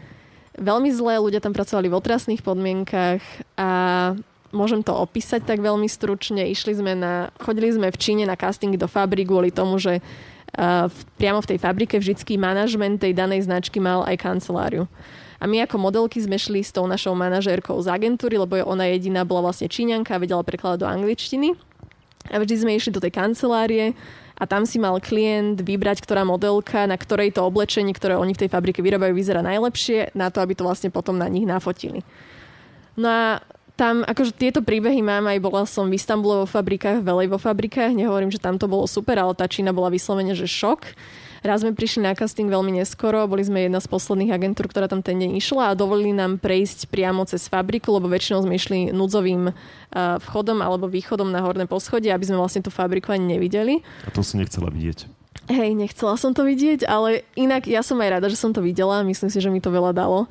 veľmi zle, ľudia tam pracovali v otrasných podmienkach a môžem to opísať tak veľmi stručne. Išli sme na, chodili sme v Číne na casting do fabrík kvôli tomu, že uh, v, priamo v tej fabrike vždycky manažment tej danej značky mal aj kanceláriu. A my ako modelky sme šli s tou našou manažérkou z agentúry, lebo ona jediná bola vlastne Číňanka a vedela prekladať do angličtiny. A vždy sme išli do tej kancelárie a tam si mal klient vybrať, ktorá modelka, na ktorej to oblečenie, ktoré oni v tej fabrike vyrábajú, vyzerá najlepšie, na to, aby to vlastne potom na nich nafotili. No a tam, akože tieto príbehy mám, aj bola som v Istanbule vo fabrikách, veľa vo fabrikách, nehovorím, že tam to bolo super, ale tá Čína bola vyslovene, že šok. Raz sme prišli na casting veľmi neskoro, boli sme jedna z posledných agentúr, ktorá tam ten deň išla a dovolili nám prejsť priamo cez fabriku, lebo väčšinou sme išli núdzovým vchodom alebo východom na horné poschodie, aby sme vlastne tú fabriku ani nevideli. A to si nechcela vidieť. Hej, nechcela som to vidieť, ale inak ja som aj rada, že som to videla, myslím si, že mi to veľa dalo.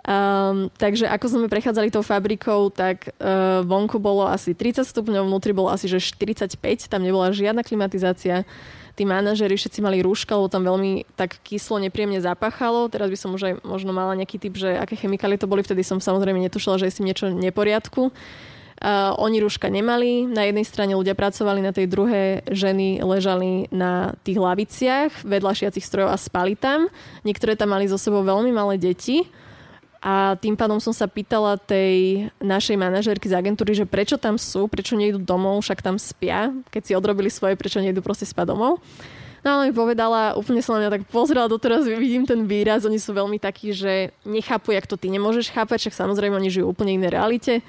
Um, takže ako sme prechádzali tou fabrikou, tak uh, vonku bolo asi tridsať stupňov, vnútri bolo asi že štyridsaťpäť, tam nebola žiadna klimatizácia. Tí manažeri všetci mali rúška, lebo tam veľmi tak kyslo nepríjemne zapáchalo. Teraz by som už aj možno mala nejaký typ, že aké chemikálie to boli, vtedy som samozrejme netušila, že je s tým niečo neporiadku. Uh, oni rúška nemali, na jednej strane ľudia pracovali, na tej druhej ženy ležali na tých laviciach vedľa šiacich strojov a spali tam. Niektoré tam mali so sebou veľmi malé deti. A tým pádom som sa pýtala tej našej manažérky z agentúry, že prečo tam sú, prečo nejdu domov, však tam spia, keď si odrobili svoje, prečo nejdu proste spať domov. No a ona mi povedala, úplne sa na mňa tak pozrela, doteraz vidím ten výraz, oni sú veľmi takí, že nechápu, jak to ty nemôžeš chápať, však samozrejme oni žijú úplne iné realite.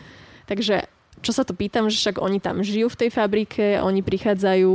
Takže čo sa to pýtam, že však oni tam žijú v tej fabrike, oni prichádzajú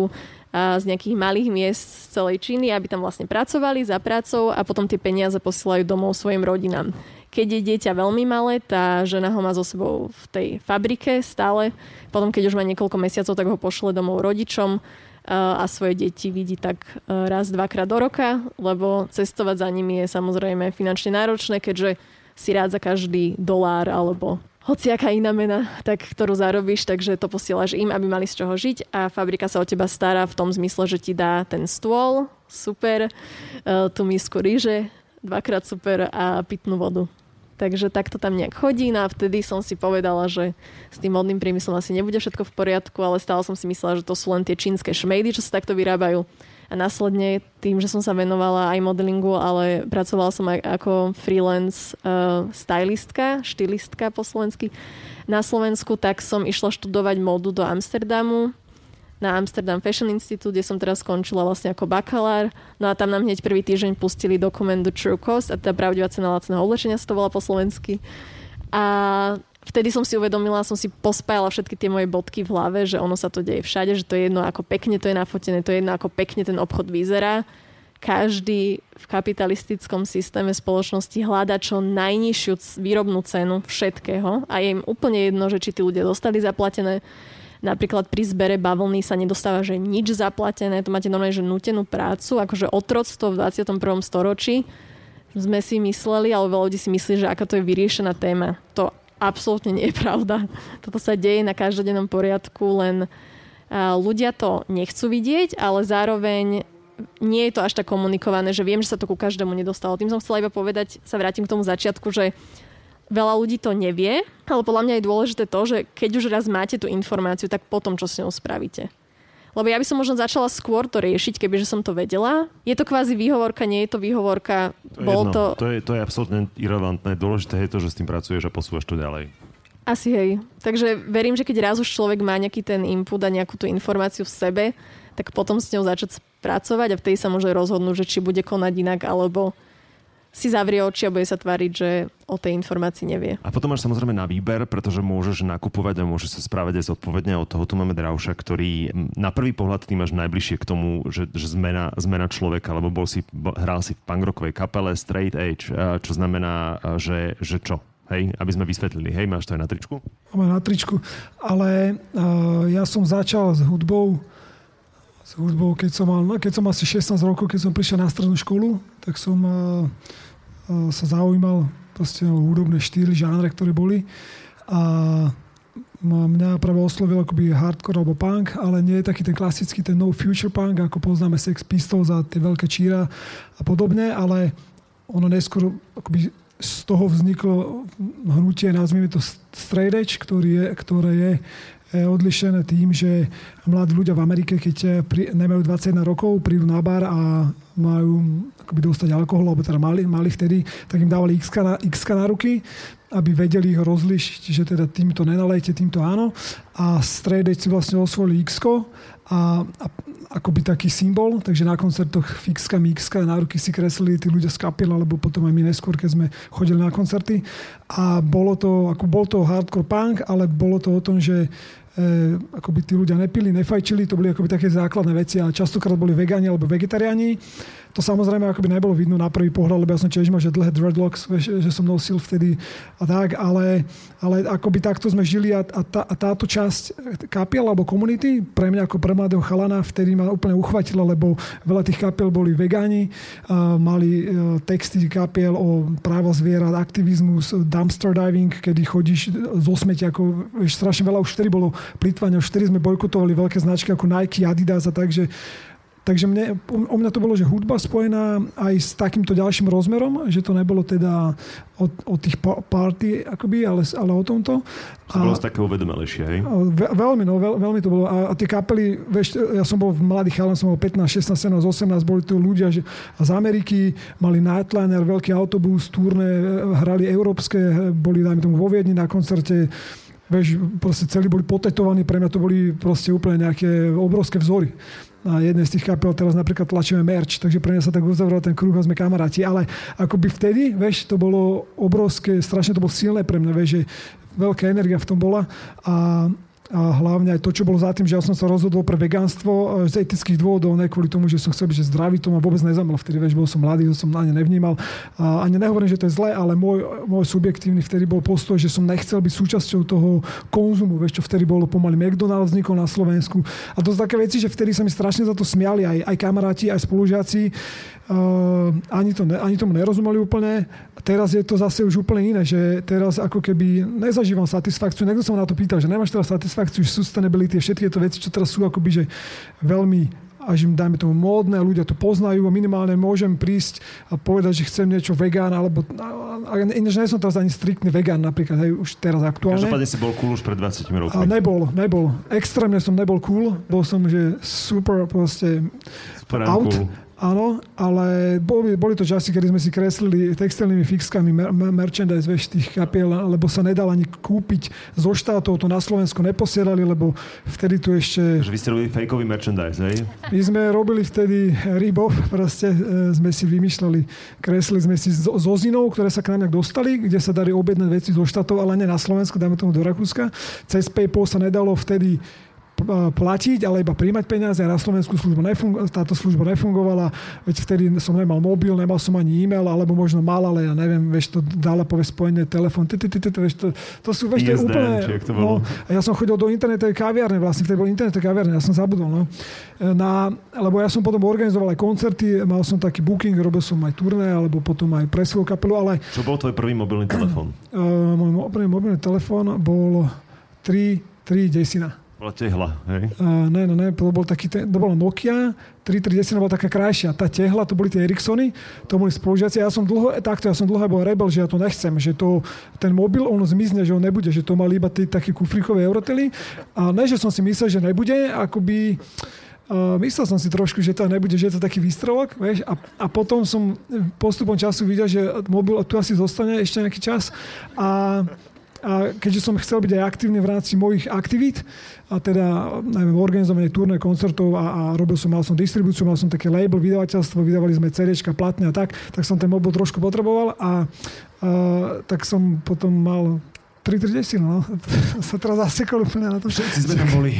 z nejakých malých miest z celej Číny, aby tam vlastne pracovali za prácou a potom tie peniaze posielajú domov svojim rodinám. Keď je dieťa veľmi malé, tá žena ho má so sebou v tej fabrike stále, potom keď už má niekoľko mesiacov, tak ho pošle domov rodičom a svoje deti vidí tak raz, dvakrát do roka, lebo cestovať za nimi je samozrejme finančne náročné, keďže si rád za každý dolár alebo hociaká iná mena, tak, ktorú zarobíš, takže to posielaš im, aby mali z čoho žiť a fabrika sa o teba stará v tom zmysle, že ti dá ten stôl, super, tú misku ryže, dvakrát super a pitnú vodu. Takže takto tam nejak chodí a vtedy som si povedala, že s tým modným priemyslom asi nebude všetko v poriadku, ale stále som si myslela, že to sú len tie čínske šmejdy, čo sa takto vyrábajú. A následne tým, že som sa venovala aj modelingu, ale pracovala som aj ako freelance uh, stylistka, štylistka po slovensky na Slovensku, tak som išla študovať módu do Amsterdamu na Amsterdam Fashion Institute, kde som teraz skončila vlastne ako bakalár. No a tam nám hneď prvý týždeň pustili dokument The True Cost a tá pravdivá cena lacného oblečenia sa to volá po slovensky. A vtedy som si uvedomila, som si pospájala všetky tie moje bodky v hlave, že ono sa to deje všade, že to je jedno, ako pekne to je nafotené, to je jedno, ako pekne ten obchod vyzerá. Každý v kapitalistickom systéme spoločnosti hľada čo najnižšiu výrobnú cenu všetkého a je im úplne jedno, že či tí ľudia dostali zaplatené. Napríklad pri zbere bavlny sa nedostáva, že nič zaplatené, to máte normálne, že nútenú prácu, akože otroctvo v dvadsiatom prvom storočí sme si mysleli, ale veľa ľudí si myslí, že aká to je vyriešená téma. To absolútne nie je pravda. Toto sa deje na každodennom poriadku, len ľudia to nechcú vidieť, ale zároveň nie je to až tak komunikované, že viem, že sa to ku každému nedostalo. Tým som chcela iba povedať, sa vrátim k tomu začiatku, že veľa ľudí to nevie, ale podľa mňa je dôležité to, že keď už raz máte tú informáciu, tak potom čo s ňou spravíte. Lebo ja by som možno začala skôr to riešiť, kebyže som to vedela. Je to kvázi výhovorka, nie je to výhovorka. To je, bol jedno, to... To, je, to je absolútne irelevantné. Dôležité je to, že s tým pracuješ a posúvaš to ďalej. Asi hej. Takže verím, že keď raz už človek má nejaký ten input a nejakú tú informáciu v sebe, tak potom s ňou začať pracovať a vtedy sa môže rozhodnúť, že či bude konať inak alebo si zavrie oči a bude sa tváriť, že o tej informácii nevie. A potom máš samozrejme na výber, pretože môžeš nakupovať a môžeš sa správať aj zodpovedne. Od toho tu máme Dráhoša, ktorý na prvý pohľad ty máš najbližšie k tomu, že, že zmena, zmena človeka, lebo bol si, hral si v punkrockovej kapele Straight Edge, čo znamená, že, že čo? Hej, aby sme vysvetlili. Hej, máš to aj na tričku? Mám na tričku, ale uh, ja som začal s hudbou s hudbou, keď som mal, keď som asi šestnásť rokov, keď som prišiel na strednú školu, tak som uh, uh, sa zaujímal proste o hudobné štýly, žánre, ktoré boli. A mňa práve oslovil akoby hardcore alebo punk, ale nie je taký ten klasický, ten no future punk, ako poznáme Sex Pistols a tie veľké číra a podobne, ale ono neskôr akoby z toho vzniklo hnutie, nazvime to straight edge, ktorý je, ktoré je odlišené tým, že mladí ľudia v Amerike, keď nemajú dvadsaťjeden rokov, prídu na bar a majú akoby dostať alkohol, alebo teda mali, mali vtedy, tak im dávali x-ka na, x-ka na ruky, aby vedeli ich rozlišiť, že teda týmto nenalejte, týmto áno. A strejdeť si vlastne osvojili x-ko a, a akoby taký symbol, takže na koncertoch x-kami x-ka na ruky si kreslili tí ľudia z kapiel, alebo potom aj my neskôr, keď sme chodili na koncerty. A bolo to, ako bol to hardcore punk, ale bolo to o tom, že E, akoby tí ľudia nepili, nefajčili, to boli akoby také základné veci a častokrát boli vegáni alebo vegetariáni. To samozrejme akoby nebolo vidno na prvý pohľad, lebo ja som tiež mal, že dlhé dreadlocks, že som nosil vtedy a tak, ale, ale akoby takto sme žili a, a, tá, a táto časť kapiel alebo komunity, pre mňa ako pre mladého chalana, vtedy ma úplne uchvatila, lebo veľa tých kapiel boli vegáni, a mali texty kapiel o práva zvierat, aktivizmus, dumpster diving, kedy chodíš zo smetiakov, vieš, strašne veľa už vtedy bolo plytvania. Už vtedy sme bojkotovali veľké značky ako Nike, Adidas a tak, že Takže mne, o mňa to bolo, že hudba spojená aj s takýmto ďalším rozmerom, že to nebolo teda o, o tých party, akoby, ale, ale o tomto. To bolo z takého vedomelejšie, hej? Ve, veľmi, no, veľ, veľmi to bolo. A, a tie kapely, vieš, ja som bol v mladých, ale som bol pätnásť, šestnásť, sedemnásť, osemnásť, boli tu ľudia že, z Ameriky, mali nightliner, veľký autobus, turné, hrali európske, boli, dajme tomu, vo Viedni na koncerte. Vieš, proste celí boli potetovaní, pre mňa to boli proste úplne nejaké obrovské vzory. A jednej z tých kapel teraz napríklad tlačíme merch, takže pre mňa sa tak uzavral ten kruh a sme kamaráti. Ale akoby vtedy, vieš, to bolo obrovské, strašne to bolo silné pre mňa, vieš, že veľká energia v tom bola a a hlavne aj to, čo bolo za tým, že ja som sa rozhodol pre vegánstvo z etických dôvodov, ne kvôli tomu, že som chcel byť zdravý, to ma vôbec nezaujímalo vtedy, vieš, bol som mladý, to som na ne nevnímal. A ani nehovorím, že to je zlé, ale môj, môj subjektívny vtedy bol postoj, že som nechcel byť súčasťou toho konzumu, vieš, čo vtedy bolo pomaly McDonald's vznikol na Slovensku. A to sú také veci, že vtedy sa mi strašne za to smiali aj, aj kamaráti, aj spolužiaci. Uh, ani, to, ani tomu nerozumeli úplne. Teraz je to zase už úplne iné, že teraz ako keby nezažívam satisfakciu. Niekto sa ma na to pýtal, že nemáš teraz satisfakciu, sustainability, všetky tieto veci, čo teraz sú akoby, že veľmi až im, dajme tomu, módne, ľudia to poznajú a minimálne môžem prísť a povedať, že chcem niečo vegán, alebo inéž nie som teraz ani striktný vegán, napríklad, hej, už teraz aktuálne. Každopádne si bol cool už pred dvadsiatimi rokmi. Nebol, nebol. Extrémne som nebol cool. Bol som, že super, proste super out. Cool. Áno, ale boli, boli to časy, kedy sme si kreslili textilnými fixkami mer- merchandise, vieš, tých kapiel, lebo sa nedal ani kúpiť zo štátov, to na Slovensku neposielali, lebo vtedy tu ešte... Že vy ste robili fejkový merchandise, hej? My sme robili vtedy rybov, proste e, sme si vymýšľali, kreslili sme si zo, zo zinov, ktoré sa k nám dostali, kde sa dali objednať veci zo štátov, ale nie na Slovensku, dáme tomu do Rakúska. Cez PayPal sa nedalo vtedy platiť, ale iba príjmať peniaze. Na Slovensku služba nefung- táto služba nefungovala, veď vtedy som nemal mobil, nemal som ani e-mail, alebo možno mal, ale ja neviem, vieš, to dala povie spojenie, telefón, to sú, vieš, to je úplne... Ja som chodil do internetovej kaviárne, vlastne vtedy bol internetovej kaviárne, ja som zabudol. Lebo ja som potom organizoval aj koncerty, mal som taký booking, robil som aj turné, alebo potom aj pre svoju kapelu, ale... Čo bol tvoj prvý mobilný telefón? Môj prvý mobilný telefón bol tri desina. Bola tehla, hej? Uh, ne, ne, ne, to, bol taký, to bola Nokia, tri tri desať bola taká krajšia. Tá tehla, to boli tie Ericssony, to boli spolužiaci. Ja som dlho, takto, ja som dlho bol rebel, že ja to nechcem, že to, ten mobil, on zmizne, že on nebude, že to mal iba tie také kufríkové eurotely. A ne, že som si myslel, že nebude, akoby... Uh, myslel som si trošku, že to nebude, že je to taký výstrelok, vieš, a, a potom som postupom času videl, že mobil tu asi zostane ešte nejaký čas a... A keďže som chcel byť aj aktívny v rámci mojich aktivít, a teda neviem, organizovanie turné, koncertov a, a robil som, mal som distribúciu, mal som také label, vydavateľstvo, vydávali sme CDčka, platne a tak, tak som ten mobil trošku potreboval a, a tak som potom mal tri tri desať, no. Sa teraz zasekol úplne na to všetko. Všetci sme tam boli.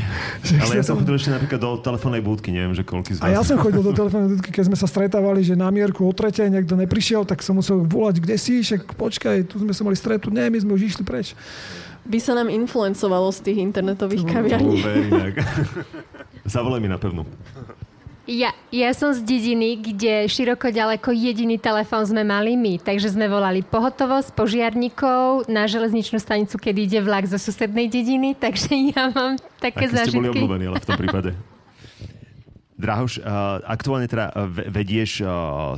Ale ja som chodil ešte napríklad do telefónnej búdky, neviem, že koľký z vás. A ja som chodil do telefónnej búdky, keď sme sa stretávali, že na mierku o tretej niekto neprišiel, tak som musel volať, kde si, však počkaj, tu sme sa mali stretnúť, nie, my sme už išli preč. By sa nám influencovalo z tých internetových kaviarní. Zavolaj mi na pevnú. Ja, ja som z dediny, kde široko ďaleko jediný telefón sme mali my. Takže sme volali pohotovosť, požiarníkov, na železničnú stanicu, kedy ide vlak zo susednej dediny. Takže ja mám také zážitky. Aký ste boli obľúbení, ale v tom prípade. Dráhoš, aktuálne teda vedieš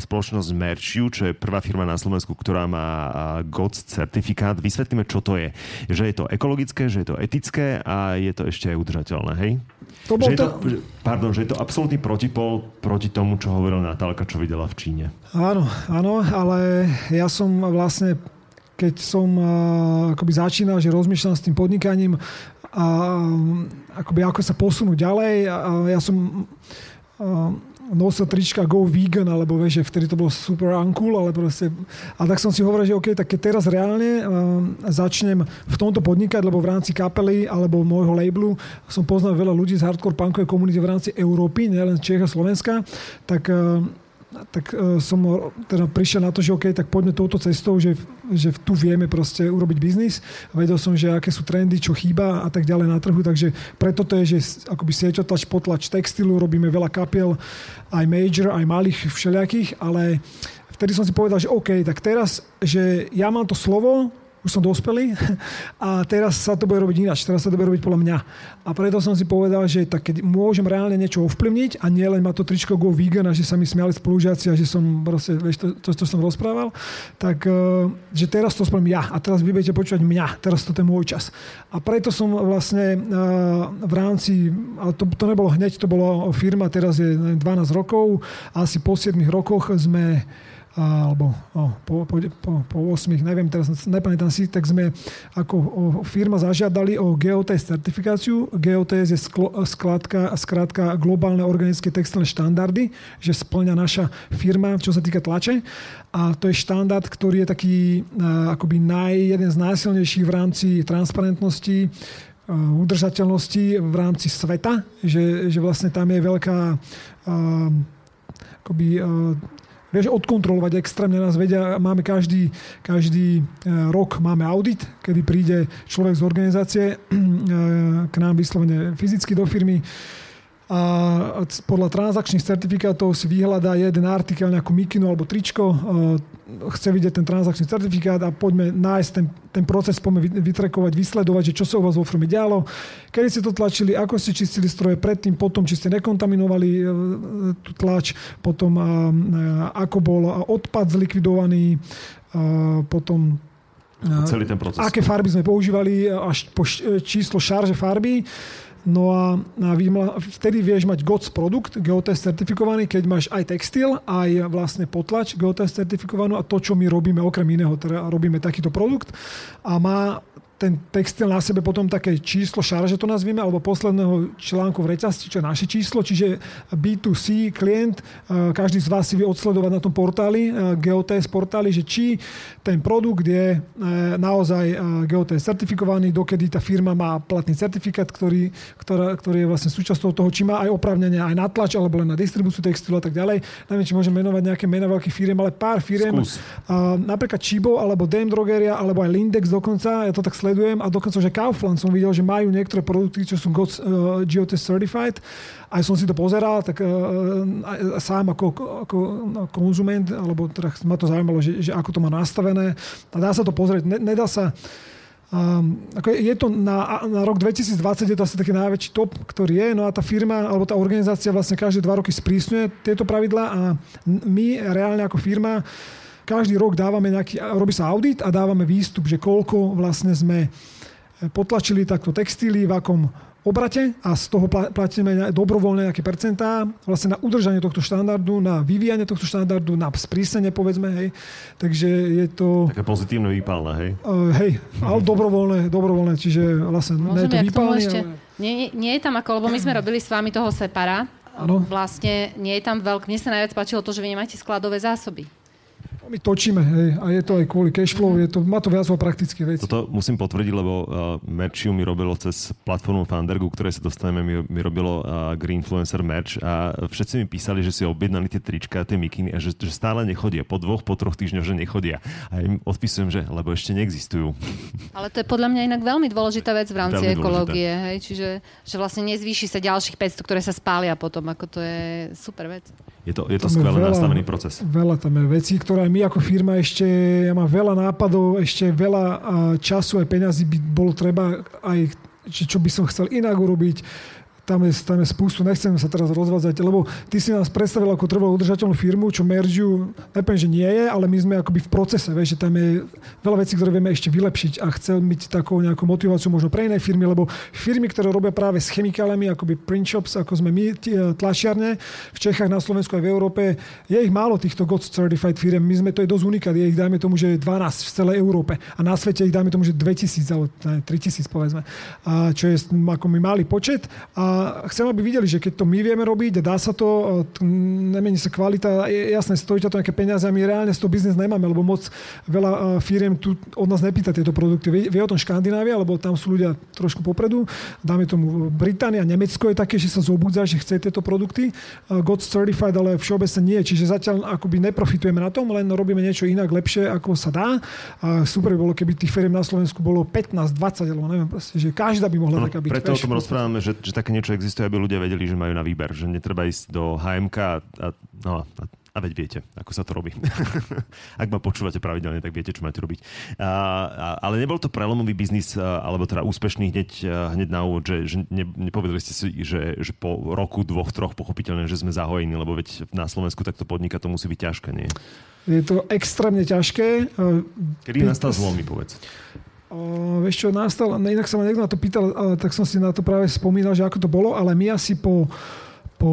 spoločnosť Merciu, čo je prvá firma na Slovensku, ktorá má gé ó té es certifikát. Vysvetlíme, čo to je. Že je to ekologické, že je to etické a je to ešte aj udržateľné, hej? To že, je to, to... Pardon, že je to absolútny protipol proti tomu, čo hovorila Natálka, čo videla v Číne. Áno, áno, ale ja som vlastne, keď som akoby začínal, že rozmýšľam s tým podnikaním, a akoby ako sa posunú ďalej. A ja som a, nosil trička Go Vegan, alebo vieš, že vtedy to bolo super uncool, ale proste... A tak som si hovoril, že OK, tak keď teraz reálne a, začnem v tomto podnikať, lebo v rámci kapely alebo môjho labelu som poznal veľa ľudí z hardcore punkovej komunity v rámci Európy, nielen Čech a Slovenska, tak... A, tak som teda prišiel na to, že OK, tak poďme touto cestou, že, že tu vieme proste urobiť biznis. Vedel som, že aké sú trendy, čo chýba a tak ďalej na trhu, takže preto to je, že akoby sieťotlač, potlač textilu, robíme veľa kapiel, aj major, aj malých, všelijakých, ale vtedy som si povedal, že OK, tak teraz, že ja mám to slovo, už som dospelý a teraz sa to bude robiť ináč, teraz sa to bude robiť podľa mňa. A preto som si povedal, že tak keď môžem reálne niečo ovplyvniť a nielen ma to tričko go vegan a že sa mi smiali spolužiaci a že som proste, vieš, to, to, to som rozprával, tak že teraz to spravím ja a teraz vy budete počúvať mňa, teraz to je môj čas. A preto som vlastne v rámci, a to, to nebolo hneď, to bolo firma, teraz je dvanásť rokov a asi po siedmich rokoch sme alebo oh, po, po, po, po ôsmich, neviem, teraz nepamätám si, tak sme ako firma zažiadali o gé ó té es certifikáciu. gé ó té es je skladka, skrátka globálne organické textilné štandardy, že splňa naša firma, čo sa týka tlače. A to je štandard, ktorý je taký akoby naj, jeden z najsilnejších v rámci transparentnosti, udržateľnosti v rámci sveta, že, že vlastne tam je veľká akoby vieš, odkontrolovať extrémne nás vedia. Máme každý, každý rok máme audit, kedy príde človek z organizácie k nám vyslovene fyzicky do firmy a podľa transakčných certifikátov si vyhľadá jeden artikel, nejakú mikinu alebo tričko, chce vidieť ten transakčný certifikát a poďme nájsť ten, ten proces, poďme vytrekovať, vysledovať, že čo sa u vás vo firme dialo, kedy ste to tlačili, ako ste čistili stroje predtým, potom, či ste nekontaminovali tú tlač, potom ako bol odpad zlikvidovaný, potom celý ten proces. Aké farby sme používali, až po číslo šarže farby. No a vtedy vieš mať gé ó té es produkt, gé ó té es certifikovaný, keď máš aj textil, aj vlastne potlač gé ó té es certifikovanú a to, čo my robíme okrem iného, teda robíme takýto produkt a má ten textil na sebe potom také číslo šarže, to nazvime, alebo posledného článku v reťazci, čo je naše číslo, čiže bé dva cé klient, každý z vás si vie odsledovať na tom portáli, gé ó té es portáli, že či ten produkt je naozaj gé ó té es certifikovaný, dokedy tá firma má platný certifikát, ktorý, ktorá, ktorý je vlastne súčasťou toho, či má aj oprávnenie aj na tlač, alebo len na distribúciu textilu a tak ďalej. Neviem, či môžem menovať nejaké mená veľkých firiem, ale pár firiem, napríklad Chibo, alebo Dame Drogeria, alebo aj Lindex dokonca, ja to tak sledujem a dokonca že Kaufland som videl, že majú niektoré produkty, čo sú gé ó té es uh, certified. Aj som si to pozeral, tak uh, sám ako, ako konzument, alebo teda ma to zaujímalo, že, že ako to má nastavené. A dá sa to pozrieť. Ne, nedá sa... Um, ako je, je to na, na rok dvetisícdvadsať je to asi taký najväčší top, ktorý je, no a tá firma alebo tá organizácia vlastne každé dva roky sprísňuje tieto pravidlá a my reálne ako firma každý rok dávame nejaký, robí sa audit a dávame výstup, že koľko vlastne sme potlačili takto textíly, v akom obrate a z toho platíme dobrovoľne nejaké percentá vlastne na udržanie tohto štandardu, na vyvíjanie tohto štandardu, na sprísnenie, povedzme, hej. Takže je to... Také pozitívne výpalné, hej? Uh, hej, ale dobrovoľné, dobrovoľné, čiže vlastne Môžem, nie je to výpalné. Ešte... Ale... Nie, nie je tam ako, lebo my sme robili s vami toho separa. Ano. Vlastne nie je tam veľk... Mne sa najviac páčilo to, že vy nemáte skladové zásoby. My točíme, hej, a je to aj kvôli cashflow, je to, má to viac o praktické veci. Toto musím potvrdiť, lebo uh, Merciu mi robilo cez platformu Funder, ku ktorej sa dostaneme, mi, mi robilo uh, Greenfluencer merch a všetci mi písali, že si objednali tie trička, tie mikiny a že, že stále nechodia, po dvoch, po troch týždňoch, že nechodia. A im odpisujem, že lebo ešte neexistujú. Ale to je podľa mňa inak veľmi dôležitá vec v rámci ekológie, hej, čiže že vlastne nezvýši sa ďalších päťsto, ktoré sa spália potom, ako to je super vec. Je to, je to skvelé veľa, nastavený proces. Veľa tam je vecí, ktoré my ako firma ešte, ja mám veľa nápadov, ešte veľa času aj peňazí by bolo treba, aj čo by som chcel inak urobiť. Tam je, tam je spústu, nechcem sa teraz rozvádzať, lebo ty si nás predstavil ako trvalo udržateľnú firmu, čo Merciu, neviem, že nie je, ale my sme akoby v procese, vieš, že tam je veľa vecí, ktoré vieme ešte vylepšiť a chcel byť takou nejakú motiváciu možno pre iné firmy, lebo firmy, ktoré robia práve s chemikálami, akoby print shops, ako sme my, tlačiarne, v Čechách, na Slovensku aj v Európe, je ich málo týchto gé ó té es certified firm, my sme, to je dosť unikát, je ich, dajme tomu, že je dvanásť v celej Európe a na svete ich, dajme tomu, že dvetisíc alebo tritisíc, povedzme, a čo je ako my malý počet a chcem, aby videli, že keď to my vieme robiť, dá sa to, nemení sa kvalita, jasne, stojí to nejaké peniaze a my reálne z toho biznes nemáme, lebo moc veľa firiem tu od nás nepýta tieto produkty. Vie, vie o tom Škandinávia, lebo tam sú ľudia trošku popredu, dáme tomu Británia, Nemecko je také, že sa zobudza, že chce tieto produkty. gé ó té es certified, ale všeobecne nie, čiže zatiaľ akoby neprofitujeme na tom, len robíme niečo inak, lepšie, ako sa dá. A super by bolo, keby tých firiem na Slovensku bolo pätnásť dvadsať, alebo neviem, proste, že každá by mohla no, taká byť. Preto o tom rozprávame, že, že také niečo existuje, aby ľudia vedeli, že majú na výber, že netreba ísť do há em ká a, a, no, a A veď viete, ako sa to robí. Ak ma počúvate pravidelne, tak viete, čo máte robiť. A, a, ale nebol to prelomový biznis, alebo teda úspešný hneď, hneď na úvod, že, že ne, nepovedali ste si, že, že po roku, dvoch, troch pochopiteľne, že sme zahojení, lebo veď na Slovensku takto podniká, to musí byť ťažké, nie? Je to extrémne ťažké. Kedy nastal zlom, mi povedz. Uh, vieš čo, nastal, inak sa ma niekto na to pýtal, ale tak som si na to práve spomínal, že ako to bolo, ale my asi po, po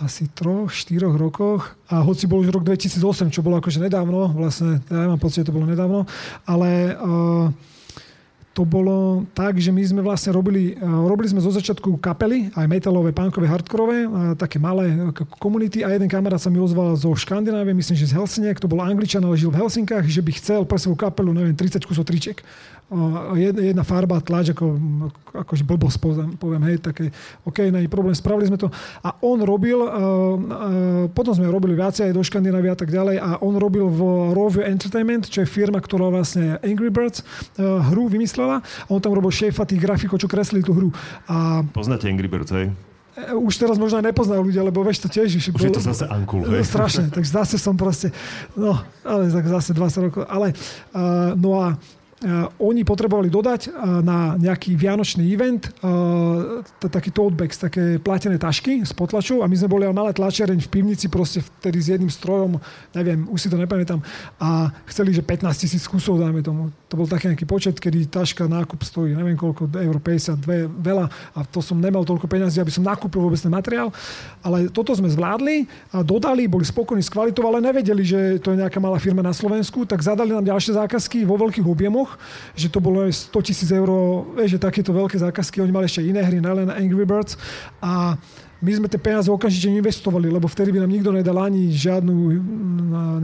asi troch, štyroch rokoch, a hoci bol už rok dvetisíc osem, čo bolo akože nedávno, vlastne, ja mám pocit, že to bolo nedávno, ale uh, to bolo tak, že my sme vlastne robili, uh, robili sme zo začiatku kapely, aj metalové, punkové, hardkorové, uh, také malé komunity, a jeden kamarát sa mi ozval zo Škandinávie, myslím, že z Helsiniek, to bol Angličan, ale žil v Helsinkách, že by chcel pre svoju kapelu, neviem, tridsať kusov triček. Jedna farba, tlač, ako, akože blbosť, poviem, hej, také, ok, nie je problém, spravili sme to. A on robil, uh, uh, potom sme robili viacej aj do Škandinávia a tak ďalej, a on robil v Rovio Entertainment, čo je firma, ktorá vlastne Angry Birds uh, hru vymyslela, a on tam robil šéfa tých grafikov, čo kreslili tú hru. A... Poznáte Angry Birds, hej? Už teraz možno nepoznajú ľudia, lebo vieš to tiež. Už je to zase uncool, hej. Strašne, tak zase som proste, no, ale zase dvadsať rokov, ale uh, no a Uh, oni potrebovali dodať uh, na nejaký vianočný event uh, t- taký tote bags, také platené tašky s potlačou, a my sme boli aj malé tlačiareň v pivnici, proste vtedy s jedným strojom, neviem, už si to nepamätám, a chceli, že pätnásť tisíc kusov, dáme tomu. To bol taký nejaký počet, kedy taška nákup stojí, neviem koľko, euro päťdesiat, veľa, a to som nemal toľko peňazí, aby som nakúpil vôbec ten materiál, ale toto sme zvládli a dodali, boli spokojní s kvalitou, ale nevedeli, že to je nejaká malá firma na Slovensku, tak zadali nám ďalšie zákazky vo veľkých objemoch, že to bolo sto tisíc eur, že takéto veľké zákazky, oni mali ešte iné hry, nielen Angry Birds, a my sme tie peniaze okamžite investovali, lebo vtedy by nám nikto nedal ani žiadnu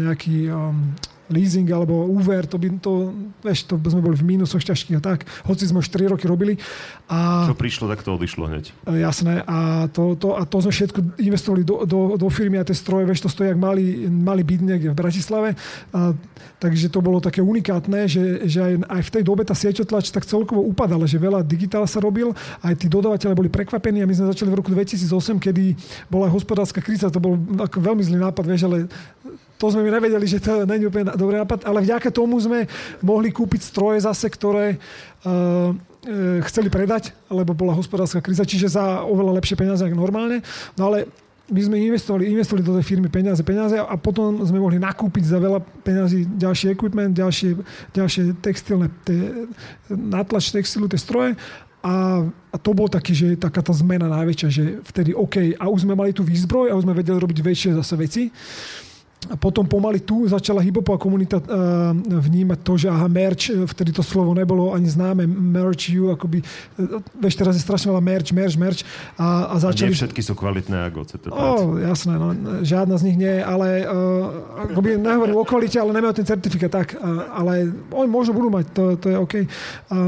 nejaký um, leasing alebo úver, to by to, vieš, to sme boli v mínusoch ťažkých a tak, hoci sme už tri roky robili. A čo prišlo, tak to odišlo hneď. Jasné, a to, to, a to sme všetko investovali do, do, do firmy, a tie stroje, vieš, to stojí jak malý, malý byt niekde v Bratislave, a takže to bolo také unikátne, že, že aj, aj v tej dobe tá sieťotlač tak celkovo upadala, že veľa digitál sa robil, aj tí dodavatelia boli prekvapení, a my sme začali v roku dvetisíc osem, kedy bola hospodárska kríza, to bol ako veľmi zlý nápad, vieš, ale to sme my nevedeli, že to nie je úplne dobrý nápad, ale vďaka tomu sme mohli kúpiť stroje zase, ktoré uh, e, chceli predať, lebo bola hospodárska kríza, čiže za oveľa lepšie peniaze ako normálne. No ale my sme investovali, investovali do tej firmy peniaze, peniaze a potom sme mohli nakúpiť za veľa peniazy ďalší equipment, ďalšie, ďalšie textilné, te, natlač textilu, tie stroje. A, a to bol taký, že taká tá zmena najväčšia, že vtedy OK, a už sme mali tú výzbroj a už sme vedeli robiť väčšie zase veci. A potom pomaly tu začala hip-hopová komunita uh, vnímať to, že aha, merch, vtedy to slovo nebolo ani známe, Merciu, akoby, uh, vieš, teraz je strašne veľa merch, merch, merch. A, a začali... A nie všetky sú kvalitné, ako chcete práci. Ó, jasné, no, žiadna z nich nie, ale uh, akoby nehovorím o kvalite, ale nemajú ten certifikát, tak, uh, ale oni možno budú mať, to, to je OK. Uh,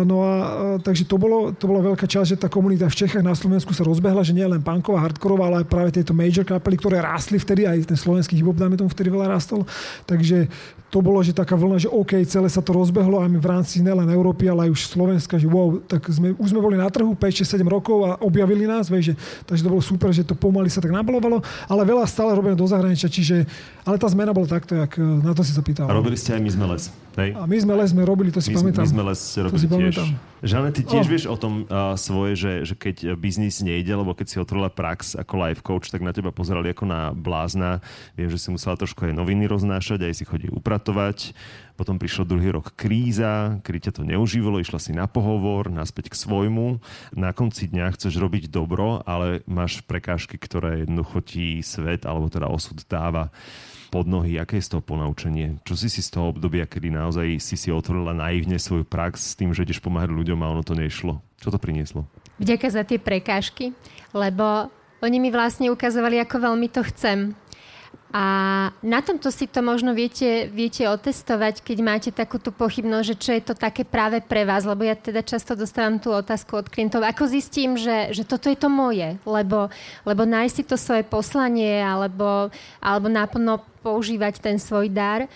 no a uh, takže to bolo, to bola veľká časť, že tá komunita v Čechách na Slovensku sa rozbehla, že nie len punková, hardkorová, ale aj práve tieto major kapely, ktoré rástli vtedy, aj ten slovenský hip-hop, dáme tomu vtedy veľa rastol. Takže to bolo, že taká vlna, že OK, celé sa to rozbehlo a my v rámci nielen Európy, ale aj už Slovenska, že wow, tak sme, už sme boli na trhu päť šesť sedem rokov a objavili nás, vieš, že, takže to bolo super, že to pomaly sa tak nabalovalo, ale veľa stále robené do zahraničia, čiže, ale tá zmena bola takto, jak na to si sa pýtal. A robili ste aj My sme les, hej? A My sme les sme robili, to si my, pamätám. My sme les robili tiež. Žane, ty tiež oh. vieš o tom uh, svoje, že, že keď biznis nejde, lebo keď si otvorila prax ako life coach, tak na teba pozerali ako na blázna. Viem, že si musela trošku aj noviny roznášať, aj si chodí upratovať. Potom prišlo druhý rok kríza, kedy ťa to neužívalo, išla si na pohovor, naspäť k svojmu. Na konci dňa chceš robiť dobro, ale máš prekážky, ktoré jednoducho ti svet, alebo teda osud dáva pod nohy. Aké je z toho ponaučenie? Čo si si z toho obdobia, kedy naozaj si si otvorila naivne svoju prax s tým, že ideš pomáhať ľuďom a ono to nešlo? Čo to prinieslo? Vďaka za tie prekážky, lebo oni mi vlastne ukazovali, ako veľmi to chcem. A na tomto si to možno viete, viete otestovať, keď máte takúto pochybnosť, že čo je to také práve pre vás, lebo ja teda často dostávam tú otázku od klientov, ako zistím, že, že toto je to moje, lebo, lebo nájsť si to svoje poslanie alebo, alebo náplno používať ten svoj dar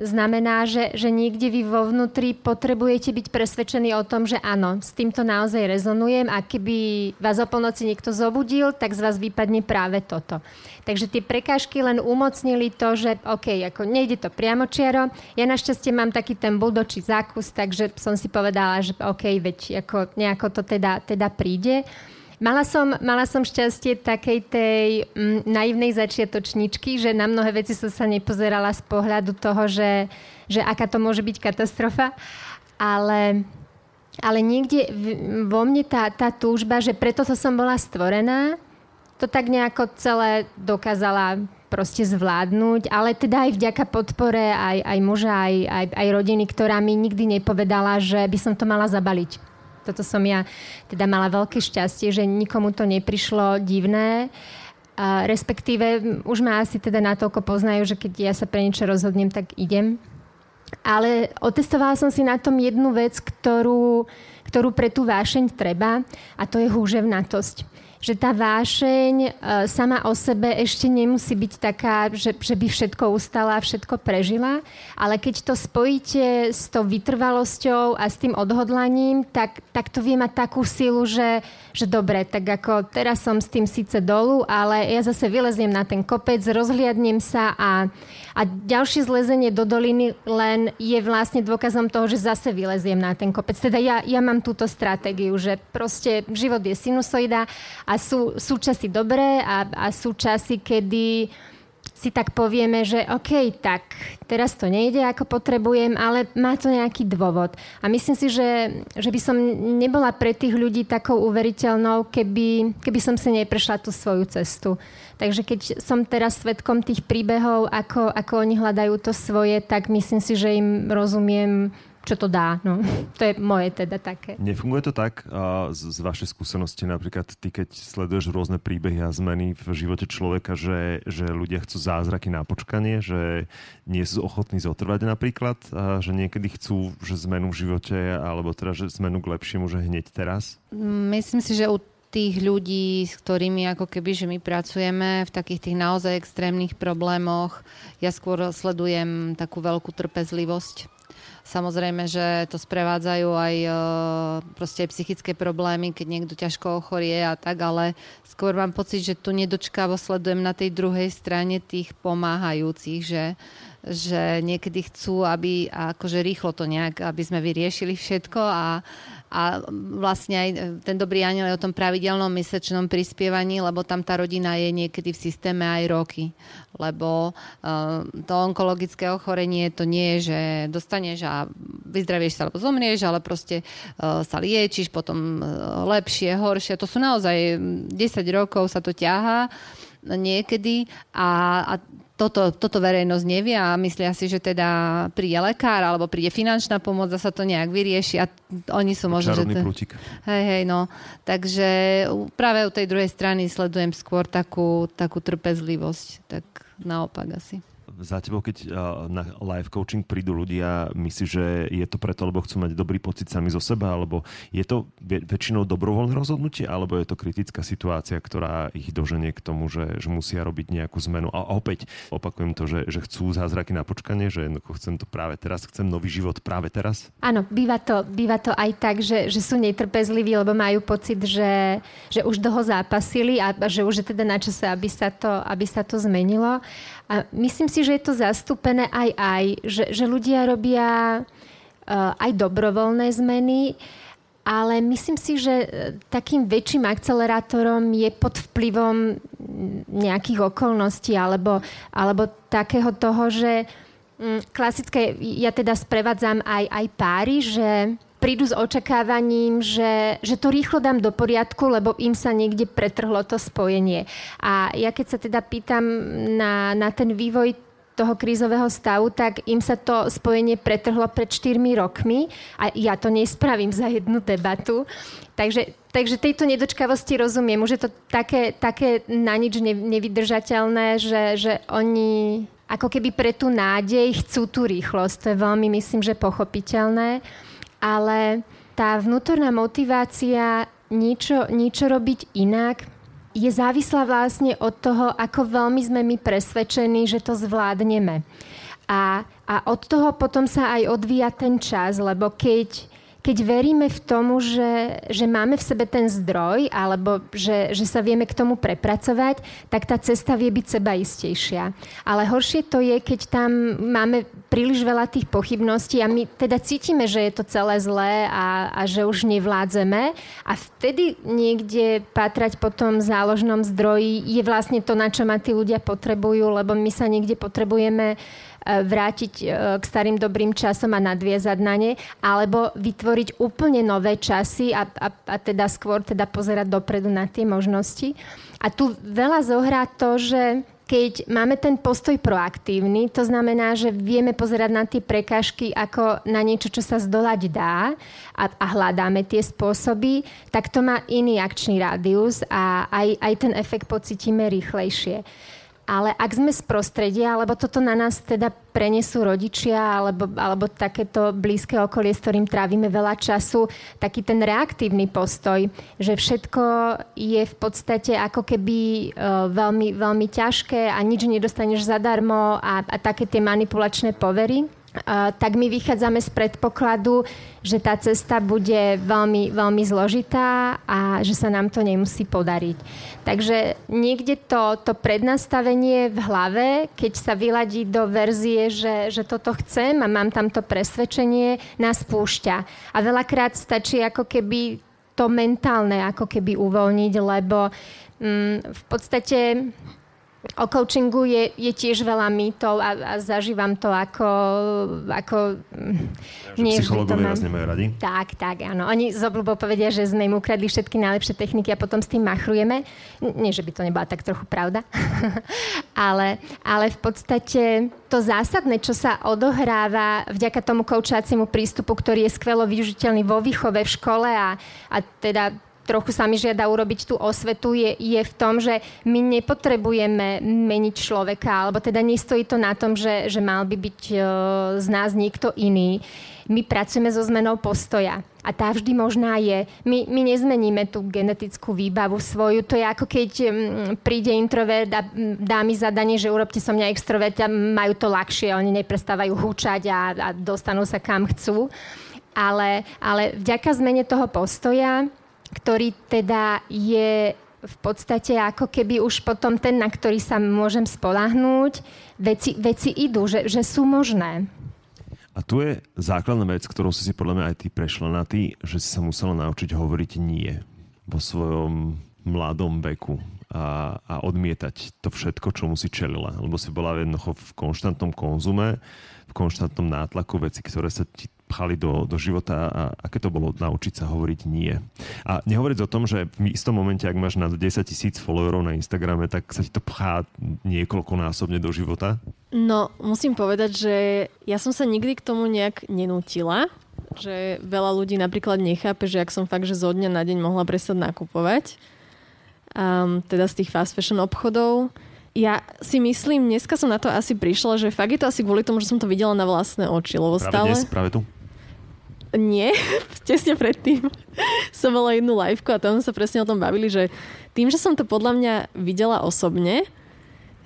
znamená, že, že niekde vy vo vnútri potrebujete byť presvedčení o tom, že áno, s týmto naozaj rezonujem a keby vás o polnoci niekto zobudil, tak z vás vypadne práve toto. Takže tie prekážky len umocnili to, že OK, ako nejde to priamočiaro. Ja našťastie mám taký ten buldočí zákus, takže som si povedala, že OK, veď ako nejako to teda, teda príde. Mala som, mala som šťastie takej tej mm, naivnej začiatočničky, že na mnohé veci som sa nepozerala z pohľadu toho, že, že aká to môže byť katastrofa. Ale, ale niekde vo mne tá, tá túžba, že preto to som bola stvorená, to tak nejako celé dokázala proste zvládnuť, ale teda aj vďaka podpore aj, aj muža, aj, aj, aj rodiny, ktorá mi nikdy nepovedala, že by som to mala zabaliť. Toto som ja teda mala veľké šťastie, že nikomu to neprišlo divné. A respektíve už ma asi teda natoľko poznajú, že keď ja sa pre niečo rozhodnem, tak idem. Ale otestovala som si na tom jednu vec, ktorú, ktorú pre tú vášeň treba, a to je húževnatosť. Že tá vášeň sama o sebe ešte nemusí byť taká, že, že by všetko ustala, všetko prežila, ale keď to spojíte s tou vytrvalosťou a s tým odhodlaním, tak, tak to vie mať takú silu, že, že dobre, tak ako teraz som s tým síce dolu, ale ja zase vyleziem na ten kopec, rozhliadnem sa a, a ďalšie zlezenie do doliny len je vlastne dôkazom toho, že zase vyleziem na ten kopec. Teda ja, ja mám túto stratégiu, že proste život je sinusoida. A sú, sú časy dobré a, a sú časy, kedy si tak povieme, že OK, tak teraz to nejde, ako potrebujem, ale má to nejaký dôvod. A myslím si, že, že by som nebola pre tých ľudí takou uveriteľnou, keby, keby som si neprešla tú svoju cestu. Takže keď som teraz svedkom tých príbehov, ako, ako oni hľadajú to svoje, tak myslím si, že im rozumiem, čo to dá. No, to je moje teda také. Nefunguje to tak a z, z vašej skúsenosti, napríklad ty, keď sleduješ rôzne príbehy a zmeny v živote človeka, že, že ľudia chcú zázraky na počkanie, že nie sú ochotní zotrvať napríklad, a že niekedy chcú že zmenu v živote alebo teda že zmenu k lepšiemu, že hneď teraz? Myslím si, že u tých ľudí, s ktorými ako keby, že my pracujeme v takých tých naozaj extrémnych problémoch, ja skôr sledujem takú veľkú trpezlivosť. Samozrejme, že to sprevádzajú aj e, proste aj psychické problémy, keď niekto ťažko ochorie a tak, ale skôr mám pocit, že tu nedočkavo sledujem na tej druhej strane tých pomáhajúcich, že, že niekedy chcú, aby akože rýchlo to nejak, aby sme vyriešili všetko a, a vlastne aj ten Dobrý anjel je o tom pravidelnom mesečnom prispievaní, lebo tam tá rodina je niekedy v systéme aj roky, lebo e, to onkologické ochorenie to nie je, že dostaneš a vyzdravieš sa, alebo zomrieš, ale proste uh, sa liečíš, potom uh, lepšie, horšie. To sú naozaj desať rokov sa to ťahá niekedy a, a toto, toto verejnosť nevie a myslia si, že teda príde lekár, alebo príde finančná pomoc a sa to nejak vyrieši a oni sú možno... Čarovný prútik. Hej, hej, no. Takže práve u tej druhej strany sledujem skôr takú, takú trpezlivosť. Tak naopak asi. Za tebou, keď na live coaching prídu ľudia, myslíš, že je to preto, lebo chcú mať dobrý pocit sami zo seba, alebo je to väčšinou dobrovoľné rozhodnutie, alebo je to kritická situácia, ktorá ich doženie k tomu, že, že musia robiť nejakú zmenu. A opäť opakujem to, že, že chcú zázraky na počkanie, že chcem to práve teraz, chcem nový život práve teraz. Áno, býva to, býva to aj tak, že, že sú netrpezliví, lebo majú pocit, že, že už dlho zápasili a že už je teda na čase, aby sa to, aby sa to zmenilo. A myslím si, že je to zastúpené aj aj, že, že ľudia robia uh, aj dobrovoľné zmeny, ale myslím si, že takým väčším akcelerátorom je pod vplyvom nejakých okolností alebo, alebo takého toho, že um, klasické, ja teda sprevádzam aj, aj páry, že prídu s očakávaním, že, že to rýchlo dám do poriadku, lebo im sa niekde pretrhlo to spojenie. A ja keď sa teda pýtam na, na ten vývoj toho krízového stavu, tak im sa to spojenie pretrhlo pred štyrmi rokmi a ja to nespravím za jednu debatu. Takže, takže tejto nedočkavosti rozumiem. Už je to také, také na nič nevydržateľné, že, že oni ako keby pre tú nádej chcú tú rýchlosť. To je veľmi, myslím, že pochopiteľné. Ale tá vnútorná motivácia niečo, niečo robiť inak je závislá vlastne od toho, ako veľmi sme my presvedčení, že to zvládneme. A, a od toho potom sa aj odvíja ten čas, lebo keď, keď veríme v tomu, že, že máme v sebe ten zdroj, alebo že, že sa vieme k tomu prepracovať, tak tá cesta vie byť sebaistejšia. Ale horšie to je, keď tam máme príliš veľa tých pochybností a my teda cítime, že je to celé zlé a, a že už nevládzeme a vtedy niekde pátrať po tom záložnom zdroji je vlastne to, na čo ma tí ľudia potrebujú, lebo my sa niekde potrebujeme vrátiť k starým dobrým časom a nadviezať na ne, alebo vytvoriť úplne nové časy a, a, a teda skôr teda pozerať dopredu na tie možnosti. A tu veľa zohrá to, že keď máme ten postoj proaktívny, to znamená, že vieme pozerať na tie prekážky ako na niečo, čo sa zdolať dá a, a hľadáme tie spôsoby, tak to má iný akčný rádius a aj, aj ten efekt pocítime rýchlejšie. Ale ak sme z prostredia, alebo toto na nás teda prenesú rodičia alebo, alebo takéto blízke okolie, s ktorým trávime veľa času, taký ten reaktívny postoj, že všetko je v podstate ako keby veľmi, veľmi ťažké a nič nedostaneš zadarmo a, a také tie manipulačné povery, tak my vychádzame z predpokladu, že tá cesta bude veľmi, veľmi zložitá a že sa nám to nemusí podariť. Takže niekde to, to prednastavenie v hlave, keď sa vyladí do verzie, že, že toto chcem a mám tamto presvedčenie, nás púšťa. A veľakrát stačí ako keby to mentálne ako keby uvoľniť, lebo mm, v podstate... O coachingu je, je tiež veľa mýtov a, a zažívam to ako... ako ja, psychológovia vás nemajú radi. Tak, tak, áno. Oni z obľubou povedia, že sme im ukradli všetky najlepšie techniky a potom s tým machrujeme. Nie, že by to nebola tak trochu pravda. ale, ale v podstate to zásadné, čo sa odohráva vďaka tomu coachaciemu prístupu, ktorý je skvelo využiteľný vo výchove, v škole a, a teda... trochu sa mi žiada urobiť tú osvetu, je, je v tom, že my nepotrebujeme meniť človeka, alebo teda nestojí to na tom, že, že mal by byť e, z nás niekto iný. My pracujeme so zmenou postoja a tá vždy možná je. My, my nezmeníme tú genetickú výbavu svoju. To je ako keď m, príde introvert a dá mi zadanie, že urobte so mňa extrovert a majú to ľahšie, oni neprestávajú húčať a, a dostanú sa kam chcú. Ale, ale vďaka zmene toho postoja, ktorý teda je v podstate ako keby už potom ten, na ktorý sa môžem spoľahnúť, veci, veci idú, že, že sú možné. A tu je základná vec, ktorou si si podľa mňa aj ty prešla na ty, že si sa musela naučiť hovoriť nie vo svojom mladom veku a, a odmietať to všetko, čomu si čelila. Lebo si bola jednoducho v konštantnom konzume, v konštantnom nátlaku veci, ktoré sa ti pchali do, do života a aké to bolo naučiť sa hovoriť nie. A nehovoriť o tom, že v istom momente, ak máš na desaťtisíc followerov na Instagrame, tak sa ti to pchá niekoľkonásobne do života? No, musím povedať, že ja som sa nikdy k tomu nejak nenútila, že veľa ľudí napríklad nechápe, že ak som fakt, že zo dňa na deň mohla prestať nakupovať, um, teda z tých fast fashion obchodov. Ja si myslím, dneska som na to asi prišla, že fakt je to asi kvôli tomu, že som to videla na vlastné oči, lebo práve stále... Dnes, práve tu? Nie, tesne predtým som mala jednu liveku a tam sa presne o tom bavili, že tým, že som to podľa mňa videla osobne,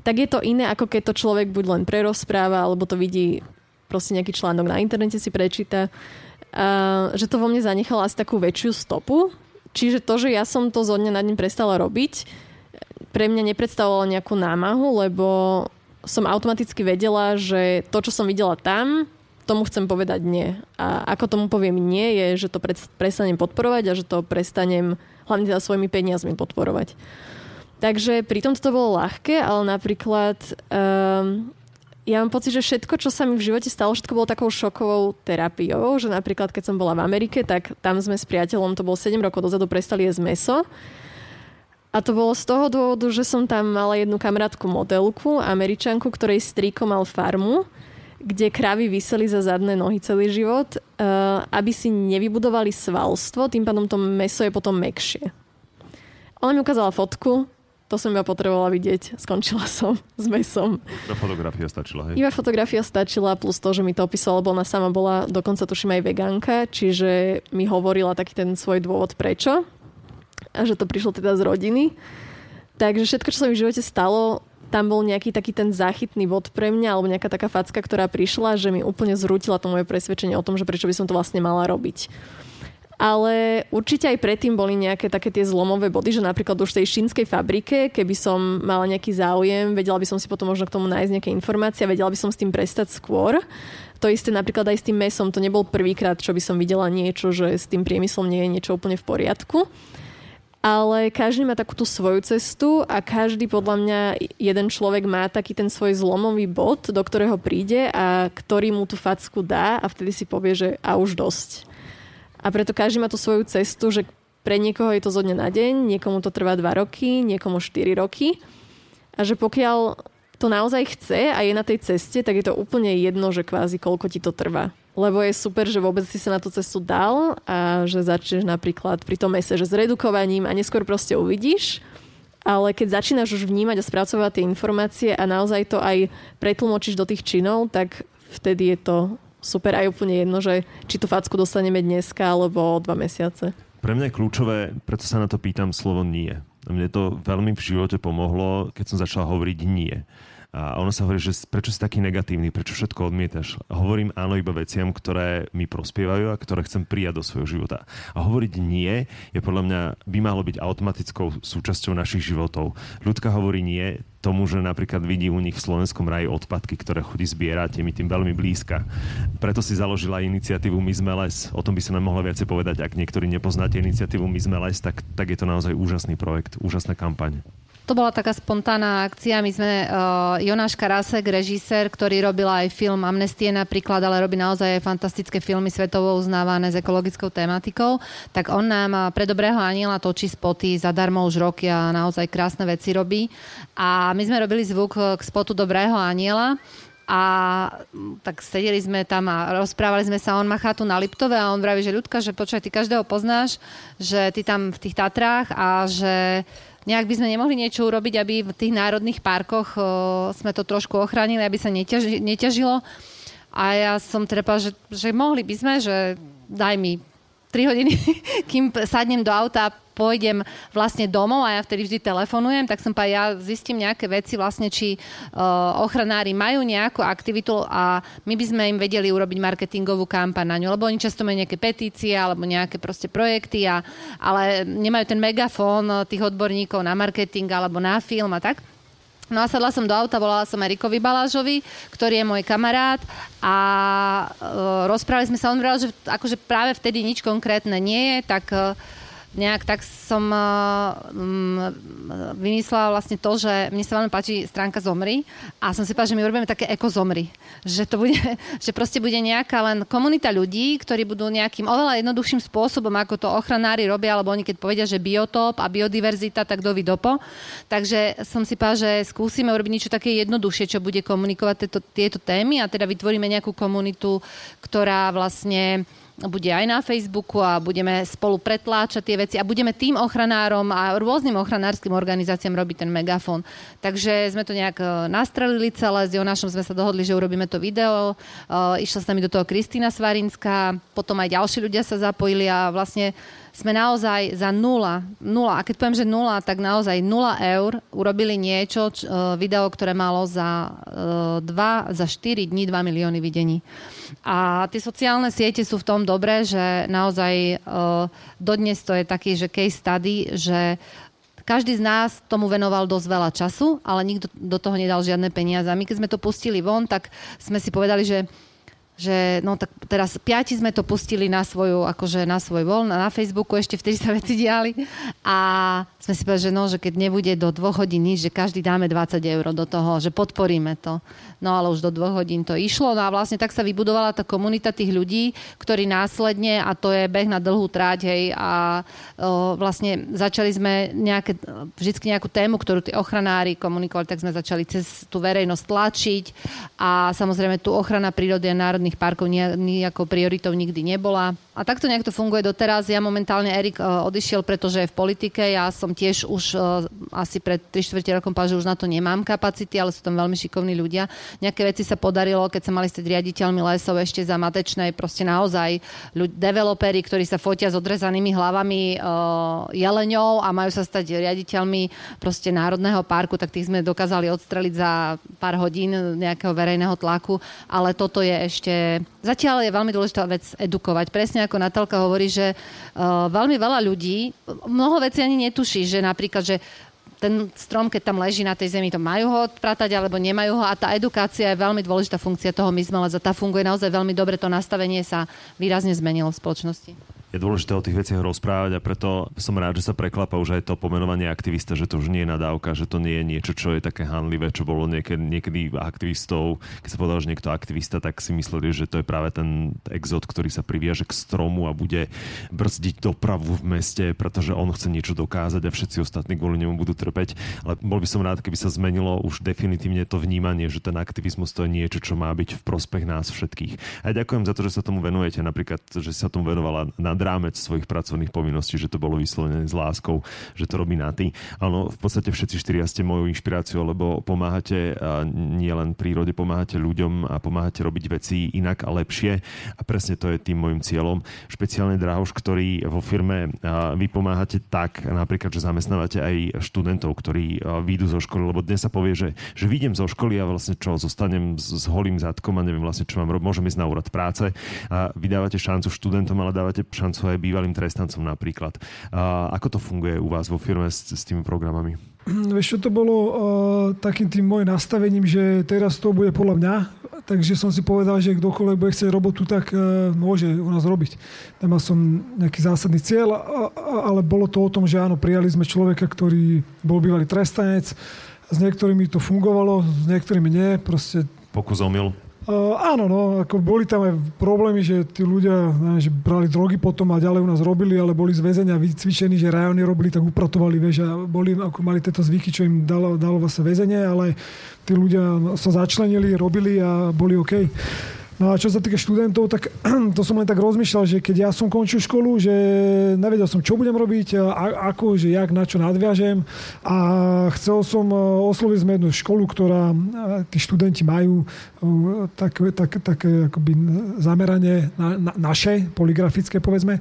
tak je to iné, ako keď to človek buď len prerozpráva, alebo to vidí proste nejaký článok na internete si prečíta. Uh, že to vo mne zanechalo asi takú väčšiu stopu. Čiže to, že ja som to zo dňa na deň prestala robiť, pre mňa nepredstavovalo nejakú námahu, lebo som automaticky vedela, že to, čo som videla tam, tomu chcem povedať nie. A ako tomu poviem nie, je, že to prestanem podporovať a že to prestanem hlavne za svojimi peniazmi podporovať. Takže pri tom to bolo ľahké, ale napríklad um, ja mám pocit, že všetko, čo sa mi v živote stalo, všetko bolo takou šokovou terapiou, že napríklad keď som bola v Amerike, tak tam sme s priateľom, to bolo sedem rokov dozadu, prestali jesť mäso. A to bolo z toho dôvodu, že som tam mala jednu kamarátku modelku, Američanku, ktorej strýko mal farmu, kde krávy viseli za zadné nohy celý život, aby si nevybudovali svalstvo, tým pádom to mäso je potom mäkšie. Ona mi ukázala fotku, to som iba potrebovala vidieť, skončila som s mäsom. Iba fotografia stačila, hej? Iba fotografia stačila, plus to, že mi to opísala, lebo ona sama bola, dokonca tuším aj vegánka, čiže mi hovorila taký ten svoj dôvod prečo a že to prišlo teda z rodiny. Takže všetko, čo sa mi v živote stalo, tam bol nejaký taký ten záchytný bod pre mňa, alebo nejaká taká facka, ktorá prišla, že mi úplne zrútila to moje presvedčenie o tom, že prečo by som to vlastne mala robiť. Ale určite aj predtým boli nejaké také tie zlomové body, že napríklad už v tej čínskej fabrike, keby som mala nejaký záujem, vedela by som si potom možno k tomu nájsť nejaké informácie, vedela by som s tým prestať skôr. To isté napríklad aj s tým mesom, to nebol prvýkrát, čo by som videla niečo, že s tým priemyslom nie je niečo úplne v poriadku. Ale každý má takú tú svoju cestu a každý podľa mňa, jeden človek má taký ten svoj zlomový bod, do ktorého príde a ktorý mu tú facku dá a vtedy si povie, že a už dosť. A preto každý má tú svoju cestu, že pre niekoho je to zo dňa na deň, niekomu to trvá dva roky, niekomu štyri roky. A že pokiaľ to naozaj chce a je na tej ceste, tak je to úplne jedno, že kvázi koľko ti to trvá. Lebo je super, že vôbec si sa na tú cestu dal a že začneš napríklad pri tom mese, že s redukovaním a neskôr proste uvidíš. Ale keď začínaš už vnímať a spracovať tie informácie a naozaj to aj pretlmočíš do tých činov, tak vtedy je to super aj úplne jedno, že či tú facku dostaneme dneska alebo o dva mesiace. Pre mňa je kľúčové, preto sa na to pýtam, slovo nie. Mne to veľmi v živote pomohlo, keď som začala hovoriť nie. A ono sa hovorí, že prečo si taký negatívny, prečo všetko odmietaš. Hovorím áno iba veciam, ktoré mi prospievajú a ktoré chcem prijať do svojho života. A hovoriť nie je podľa mňa, by malo byť automatickou súčasťou našich životov. Ľudka hovorí nie tomu, že napríklad vidí u nich v slovenskom raji odpadky, ktoré chodí zbierať, je mi tým veľmi blízka. Preto si založila iniciatívu My sme les. O tom by sa nám mohla viacej povedať. Ak niektorí nepoznáte iniciatívu My sme les, tak, tak je to naozaj úžasný projekt, úžasná kampaň. To bola taká spontánna akcia. My sme, uh, Jonáš Karasek, režisér, ktorý robil aj film Amnestie napríklad, ale robí naozaj fantastické filmy svetovo uznávané s ekologickou tematikou, tak on nám pre Dobrého anjela točí spoty zadarmo už roky a naozaj krásne veci robí. A my sme robili zvuk k spotu Dobrého anjela a tak sedeli sme tam a rozprávali sme sa, on má chatu na Liptove a on vraví, že ľudka, že počkaj, ty každého poznáš, že ty tam v tých Tatrách a že nejak by sme nemohli niečo urobiť, aby v tých národných parkoch o, sme to trošku ochránili, aby sa neťaži, neťažilo. A ja som trepala, že, že mohli by sme, že daj mi tri hodiny, kým sadnem do auta a pôjdem vlastne domov a ja vtedy vždy telefonujem, tak som pa ja zistím nejaké veci vlastne, či uh, ochranári majú nejakú aktivitu a my by sme im vedeli urobiť marketingovú kampaň na ňu, lebo oni často majú nejaké petície alebo nejaké proste projekty, a, ale nemajú ten megafón tých odborníkov na marketing alebo na film a tak. No a sadla som do auta, volala som Erikovi Balážovi, ktorý je môj kamarát a e, rozprávali sme sa, on vral, že akože práve vtedy nič konkrétne nie je, tak e, nejak tak som e, m, vymyslela vlastne to, že mne sa veľmi páči stránka Zomri a som si povedala, že my urobíme také eko Zomri, že to bude, že proste bude nejaká len komunita ľudí, ktorí budú nejakým oveľa jednoduchším spôsobom, ako to ochranári robia, alebo oni keď povedia, že biotop a biodiverzita, tak dovi dopo. Takže som si povedala, že skúsime urobiť niečo také jednoduchšie, čo bude komunikovať tieto, tieto témy a teda vytvoríme nejakú komunitu, ktorá vlastne bude aj na Facebooku a budeme spolu pretláčať tie veci a budeme tým ochranárom a rôznym ochranárskym organizáciám robiť ten megafón. Takže sme to nejak nastrelili celé, s Jonášom sme sa dohodli, že urobíme to video, išla s nami do toho Kristína Svarinská, potom aj ďalší ľudia sa zapojili a vlastne sme naozaj za nula, nula, a keď poviem, že nula, tak naozaj nula eur urobili niečo, č, video, ktoré malo za dva, za štyri dni dva milióny videní. A tie sociálne siete sú v tom dobre, že naozaj uh, dodnes to je taký, že case study, že každý z nás tomu venoval dosť veľa času, ale nikto do toho nedal žiadne peniaze. A my keď sme to pustili von, tak sme si povedali, že že no tak teraz piati sme to pustili na svoju, akože na svoj voľn, na Facebooku ešte vtedy sa veci diali a sme si povedali, že no, že keď nebude do dvoch hodín nič, že každý dáme dvadsať eur do toho, že podporíme to. No ale už do dvoch hodín to išlo, no a vlastne tak sa vybudovala tá komunita tých ľudí, ktorí následne, a to je beh na dlhú tráť, hej, a o, vlastne začali sme nejaké, vždycky nejakú tému, ktorú tí ochranári komunikovali, tak sme začali cez tú verejnosť tlačiť a samozrejme tu ochrana prírody a národných parkov nejakou prioritou nikdy nebola. A takto nejak to funguje doteraz. Ja momentálne, Erik odišiel, pretože je v politike. Ja som tiež už asi pred tri štvrte rokom povedal, že už na to nemám kapacity, ale sú tam veľmi šikovní ľudia. Nejaké veci sa podarilo, keď sa mali stať riaditeľmi lesov ešte za Matečnej, proste naozaj ľud- developeri, ktorí sa fotia s odrezanými hlavami e, jeleňov a majú sa stať riaditeľmi proste národného parku, tak tých sme dokázali odstreliť za pár hodín nejakého verejného tlaku, ale toto je ešte... Zatiaľ je veľmi dôležitá vec edukovať. Presne ako Natálka hovorí, že uh, veľmi veľa ľudí, mnoho vecí ani netuší, že napríklad, že ten strom, keď tam leží na tej zemi, to majú ho odpratať alebo nemajú ho, a tá edukácia je veľmi dôležitá funkcia toho My sme les a tá funguje naozaj veľmi dobre, to nastavenie sa výrazne zmenilo v spoločnosti. Je dôležité o tých veciach rozprávať a preto som rád, že sa preklapa už aj to pomenovanie aktivista, že to už nie je nadávka, že to nie je niečo, čo je také hanlivé, čo bolo niekedy, niekedy aktivistov. Keď sa povedal, že niekto aktivista, tak si mysleli, že to je práve ten exot, ktorý sa priviaže k stromu a bude brzdiť dopravu v meste, pretože on chce niečo dokázať a všetci ostatní kvôli nemu budú trpeť. Ale bol by som rád, keby sa zmenilo už definitívne to vnímanie, že ten aktivizmus to je niečo, čo má byť v prospech nás všetkých. A ďakujem za to, že sa tomu venujete, napríklad, že sa tomu venovala na rámec svojich pracovných povinností, že to bolo vyslovene s láskou, že to robí na ty. Áno, v podstate všetci štyria ste mojou inšpiráciou, lebo pomáhate nielen prírode, pomáhate ľuďom a pomáhate robiť veci inak a lepšie. A presne to je tým môjim cieľom. Špeciálne Dráhoš, ktorý vo firme vy pomáhate tak, napríklad, že zamestnávate aj študentov, ktorí výjdu zo školy, lebo dnes sa povie, že, že výjdem zo školy a vlastne čo, zostanem s holým zadkom a neviem vlastne, čo mám robiť. Môžem ísť na úrad práce a vy dávate šancu študentom, ale dávate šancu svoje bývalým trestancom napríklad. A ako to funguje u vás vo firme s, s tými programami? Vieš, to bolo uh, takým tým môj nastavením, že teraz to bude podľa mňa, takže som si povedal, že kdokoľvek bude chcieť robotu, tak uh, môže u nás robiť. Nemal som nejaký zásadný cieľ, a, a, ale bolo to o tom, že áno, prijali sme človeka, ktorý bol bývalý trestanec, s niektorými to fungovalo, s niektorými nie, proste... Pokus omyl. Uh, áno, no, ako boli tam aj problémy, že tí ľudia ne, že brali drogy potom a ďalej u nás robili, ale boli z väzenia vycvičení, že rajony robili, tak upratovali, vieš, a boli, ako mali tieto zvyky, čo im dalo, dalo vlastne väzenie, ale tí ľudia sa začlenili, robili a boli OK. No a čo sa týka študentov, tak to som len tak rozmýšľal, že keď ja som končil školu, že nevedel som, čo budem robiť, a, ako, že jak, na čo nadviažem, a chcel som osloviť sme jednu školu, ktorá tí študenti majú také, také, také akoby zameranie na, na, naše, poligrafické povedzme.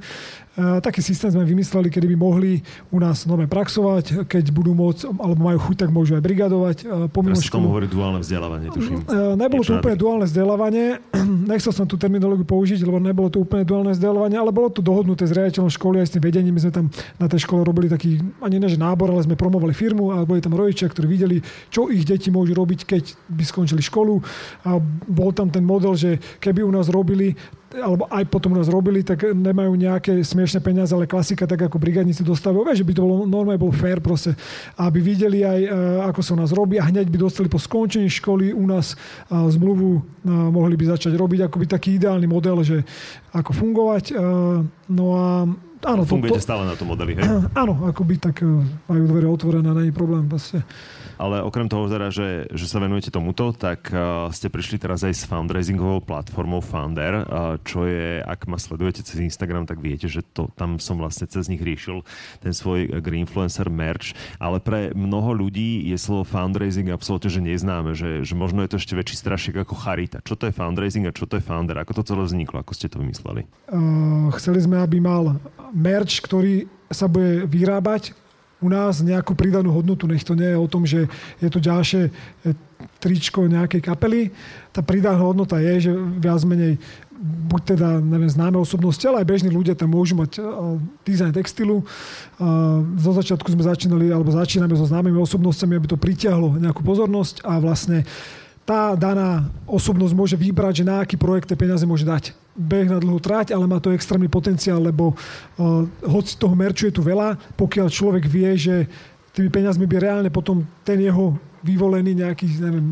Uh, taký systém sme vymysleli, kedy by mohli u nás nové praxovať, keď budú môcť, alebo majú chuť, tak môžu aj brigadovať. Uh, Teraz sa tomu hovorí duálne vzdelávanie, tuším. Uh, nebolo to úplne duálne vzdelávanie, nechcel som tú terminológiu použiť, lebo nebolo to úplne duálne vzdelávanie, ale bolo to dohodnuté s riaditeľom školy aj s tým vedením. My sme tam na tej škole robili taký, ani než nábor, ale sme promovali firmu a boli tam rodičia, ktorí videli, čo ich deti môžu robiť, keď by skončili školu. A bol tam ten model, že keby u nás robili, alebo aj potom nás robili, tak nemajú nejaké smiešné peniaze, ale klasika, tak ako brigádnici dostávajú, že by to bolo normálne, bolo fair proste, aby videli aj, ako sa u nás robí, a hneď by dostali po skončení školy u nás zmluvu, mohli by začať robiť akoby taký ideálny model, že ako fungovať. No a áno, fungujete to, stále na tom modeli, hej? Áno, akoby tak majú dvere otvorené, není problém vlastne. Ale okrem toho, že, že sa venujete tomuto, tak uh, ste prišli teraz aj s fundraisingovou platformou Funder, uh, čo je, ak ma sledujete cez Instagram, tak viete, že to, tam som vlastne cez nich riešil ten svoj Greenfluencer merch, ale pre mnoho ľudí je slovo fundraising absolútne, že neznáme, že, že možno je to ešte väčší strašiek ako charita. Čo to je fundraising a čo to je Funder? Ako to celé vzniklo? Ako ste to vymysleli? Uh, chceli sme, aby mal merch, ktorý sa bude vyrábať u nás, nejakú pridanú hodnotu. Nech to nie je o tom, že je to ďalšie tričko nejakej kapely. Tá pridaná hodnota je, že viac menej buď teda, neviem, známe osobnosti, ale aj bežní ľudia tam môžu mať uh, dizajn textilu. Uh, zo začiatku sme začínali, alebo začíname so známymi osobnostami, aby to pritiahlo nejakú pozornosť a vlastne tá daná osobnosť môže vybrať, že na aký projekt tie peniaze môže dať. Beh na dlhú trať, ale má to extrémny potenciál, lebo uh, hoci toho merču je tu veľa, pokiaľ človek vie, že tými peniazmi by reálne potom ten jeho vyvolený nejaký, neviem,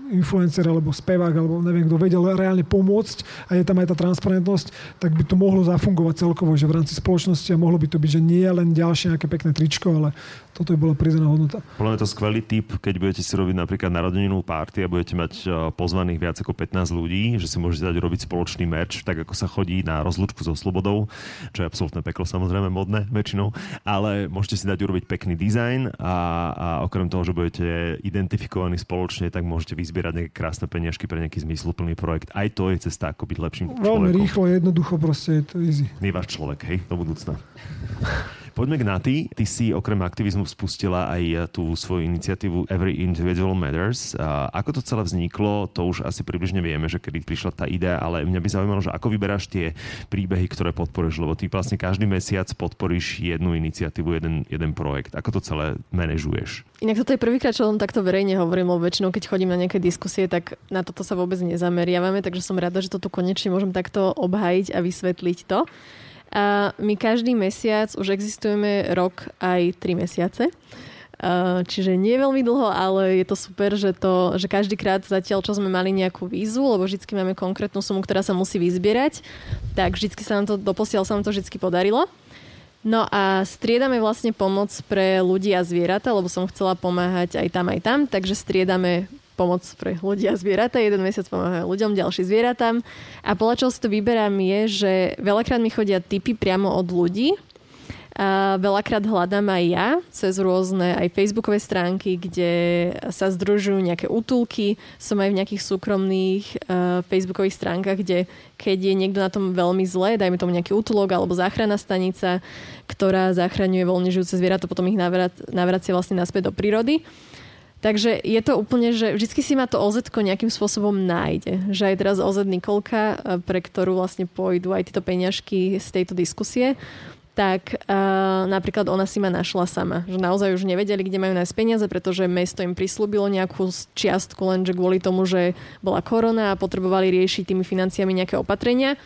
uh, influencer alebo spevák alebo neviem kto vedel reálne pomôcť a je tam aj tá transparentnosť, tak by to mohlo zafungovať celkovo, že v rámci spoločnosti a mohlo by to byť, že nie len ďalšie nejaké pekné tričko, ale toto by bola pridaná hodnota. Podľa mňa to skvelý tip, keď budete si robiť napríklad narodeninovú party a budete mať pozvaných viac ako pätnásť ľudí, že si môžete dať robiť spoločný merch, tak ako sa chodí na rozlúčku so slobodou, čo je absolútne peklo, samozrejme modné väčšinou, ale môžete si dať urobiť pekný dizajn a, a okrem toho, že budete identifikovaní spoločne, tak môžete vyzbierať nejaké krásne peniažky pre nejaký zmysluplný projekt. Aj to je cesta, ako byť lepším Veľmi človekom. Veľmi rýchlo, jednoducho, proste je to easy. Nie váš človek, hej, do budúcna. Poďme k Nati. Ty si okrem aktivizmu spustila aj tú svoju iniciatívu Every Individual Matters. A ako to celé vzniklo, to už asi približne vieme, že kedy prišla tá idea, ale mňa by zaujímalo, že ako vyberáš tie príbehy, ktoré podporuješ, lebo ty vlastne každý mesiac podporíš jednu iniciatívu, jeden, jeden projekt. Ako to celé manažuješ? Inak toto je prvýkrát, čo len takto verejne hovorím, lebo väčšinou, keď chodím na nejaké diskusie, tak na toto sa vôbec nezameriavame, takže som rada, že to tu konečne môžem takto obhájiť a vysvetliť to. A my každý mesiac, už existujeme rok aj tri mesiace, čiže nie veľmi dlho, ale je to super, že, to, že každý krát zatiaľ, čo sme mali nejakú výzvu, lebo vždycky máme konkrétnu sumu, ktorá sa musí vyzbierať, tak vždycky sa nám to, doposiaľ sa nám to vždycky podarilo. No a striedame vlastne pomoc pre ľudí a zvieratá, lebo som chcela pomáhať aj tam, aj tam, takže striedame pomoc pre ľudí a zvieratá. Jeden mesiac pomáhajú ľuďom, ďalší zvieratám. A podľa čoho si to vyberám je, že veľakrát mi chodia tipy priamo od ľudí. A veľakrát hľadám aj ja cez rôzne aj facebookové stránky, kde sa združujú nejaké útulky. Som aj v nejakých súkromných uh, facebookových stránkach, kde keď je niekto na tom veľmi zle, dajme tomu nejaký útulok alebo záchranná stanica, ktorá zachraňuje voľne žijúce zvieratá, potom ich navracia navrat vlastne naspäť do prírody. Takže je to úplne, že vždycky si ma to ó zetko nejakým spôsobom nájde. Že aj teraz ó zet Nikolka, pre ktorú vlastne pôjdu aj tieto peňažky z tejto diskusie, tak uh, napríklad ona si ma našla sama. Že naozaj už nevedeli, kde majú nájsť peniaze, pretože mesto im prislúbilo nejakú čiastku, lenže kvôli tomu, že bola korona a potrebovali riešiť tými financiami nejaké opatrenia,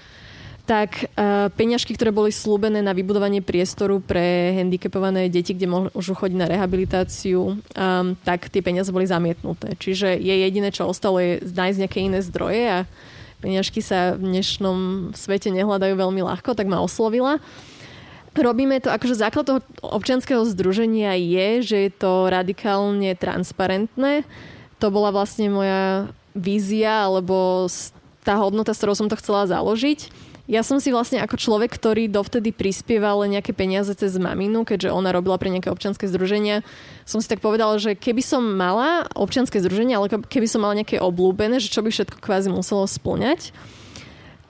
tak uh, peňažky, ktoré boli slúbené na vybudovanie priestoru pre handicapované deti, kde môžu chodiť na rehabilitáciu, um, tak tie peniaze boli zamietnuté. Čiže je jediné, čo ostalo, je nájsť nejaké iné zdroje a peňažky sa v dnešnom svete nehľadajú veľmi ľahko, tak ma oslovila. Robíme to, akože základ toho občianskeho združenia je, že je to radikálne transparentné. To bola vlastne moja vízia, alebo tá hodnota, s ktorou som to chcela založiť. Ja som si vlastne ako človek, ktorý dovtedy prispieval nejaké peniaze cez maminu, keďže ona robila pre nejaké občianske združenia, som si tak povedala, že keby som mala občianske združenie, ale keby som mala nejaké obľúbené, že čo by všetko kvázi muselo spĺňať.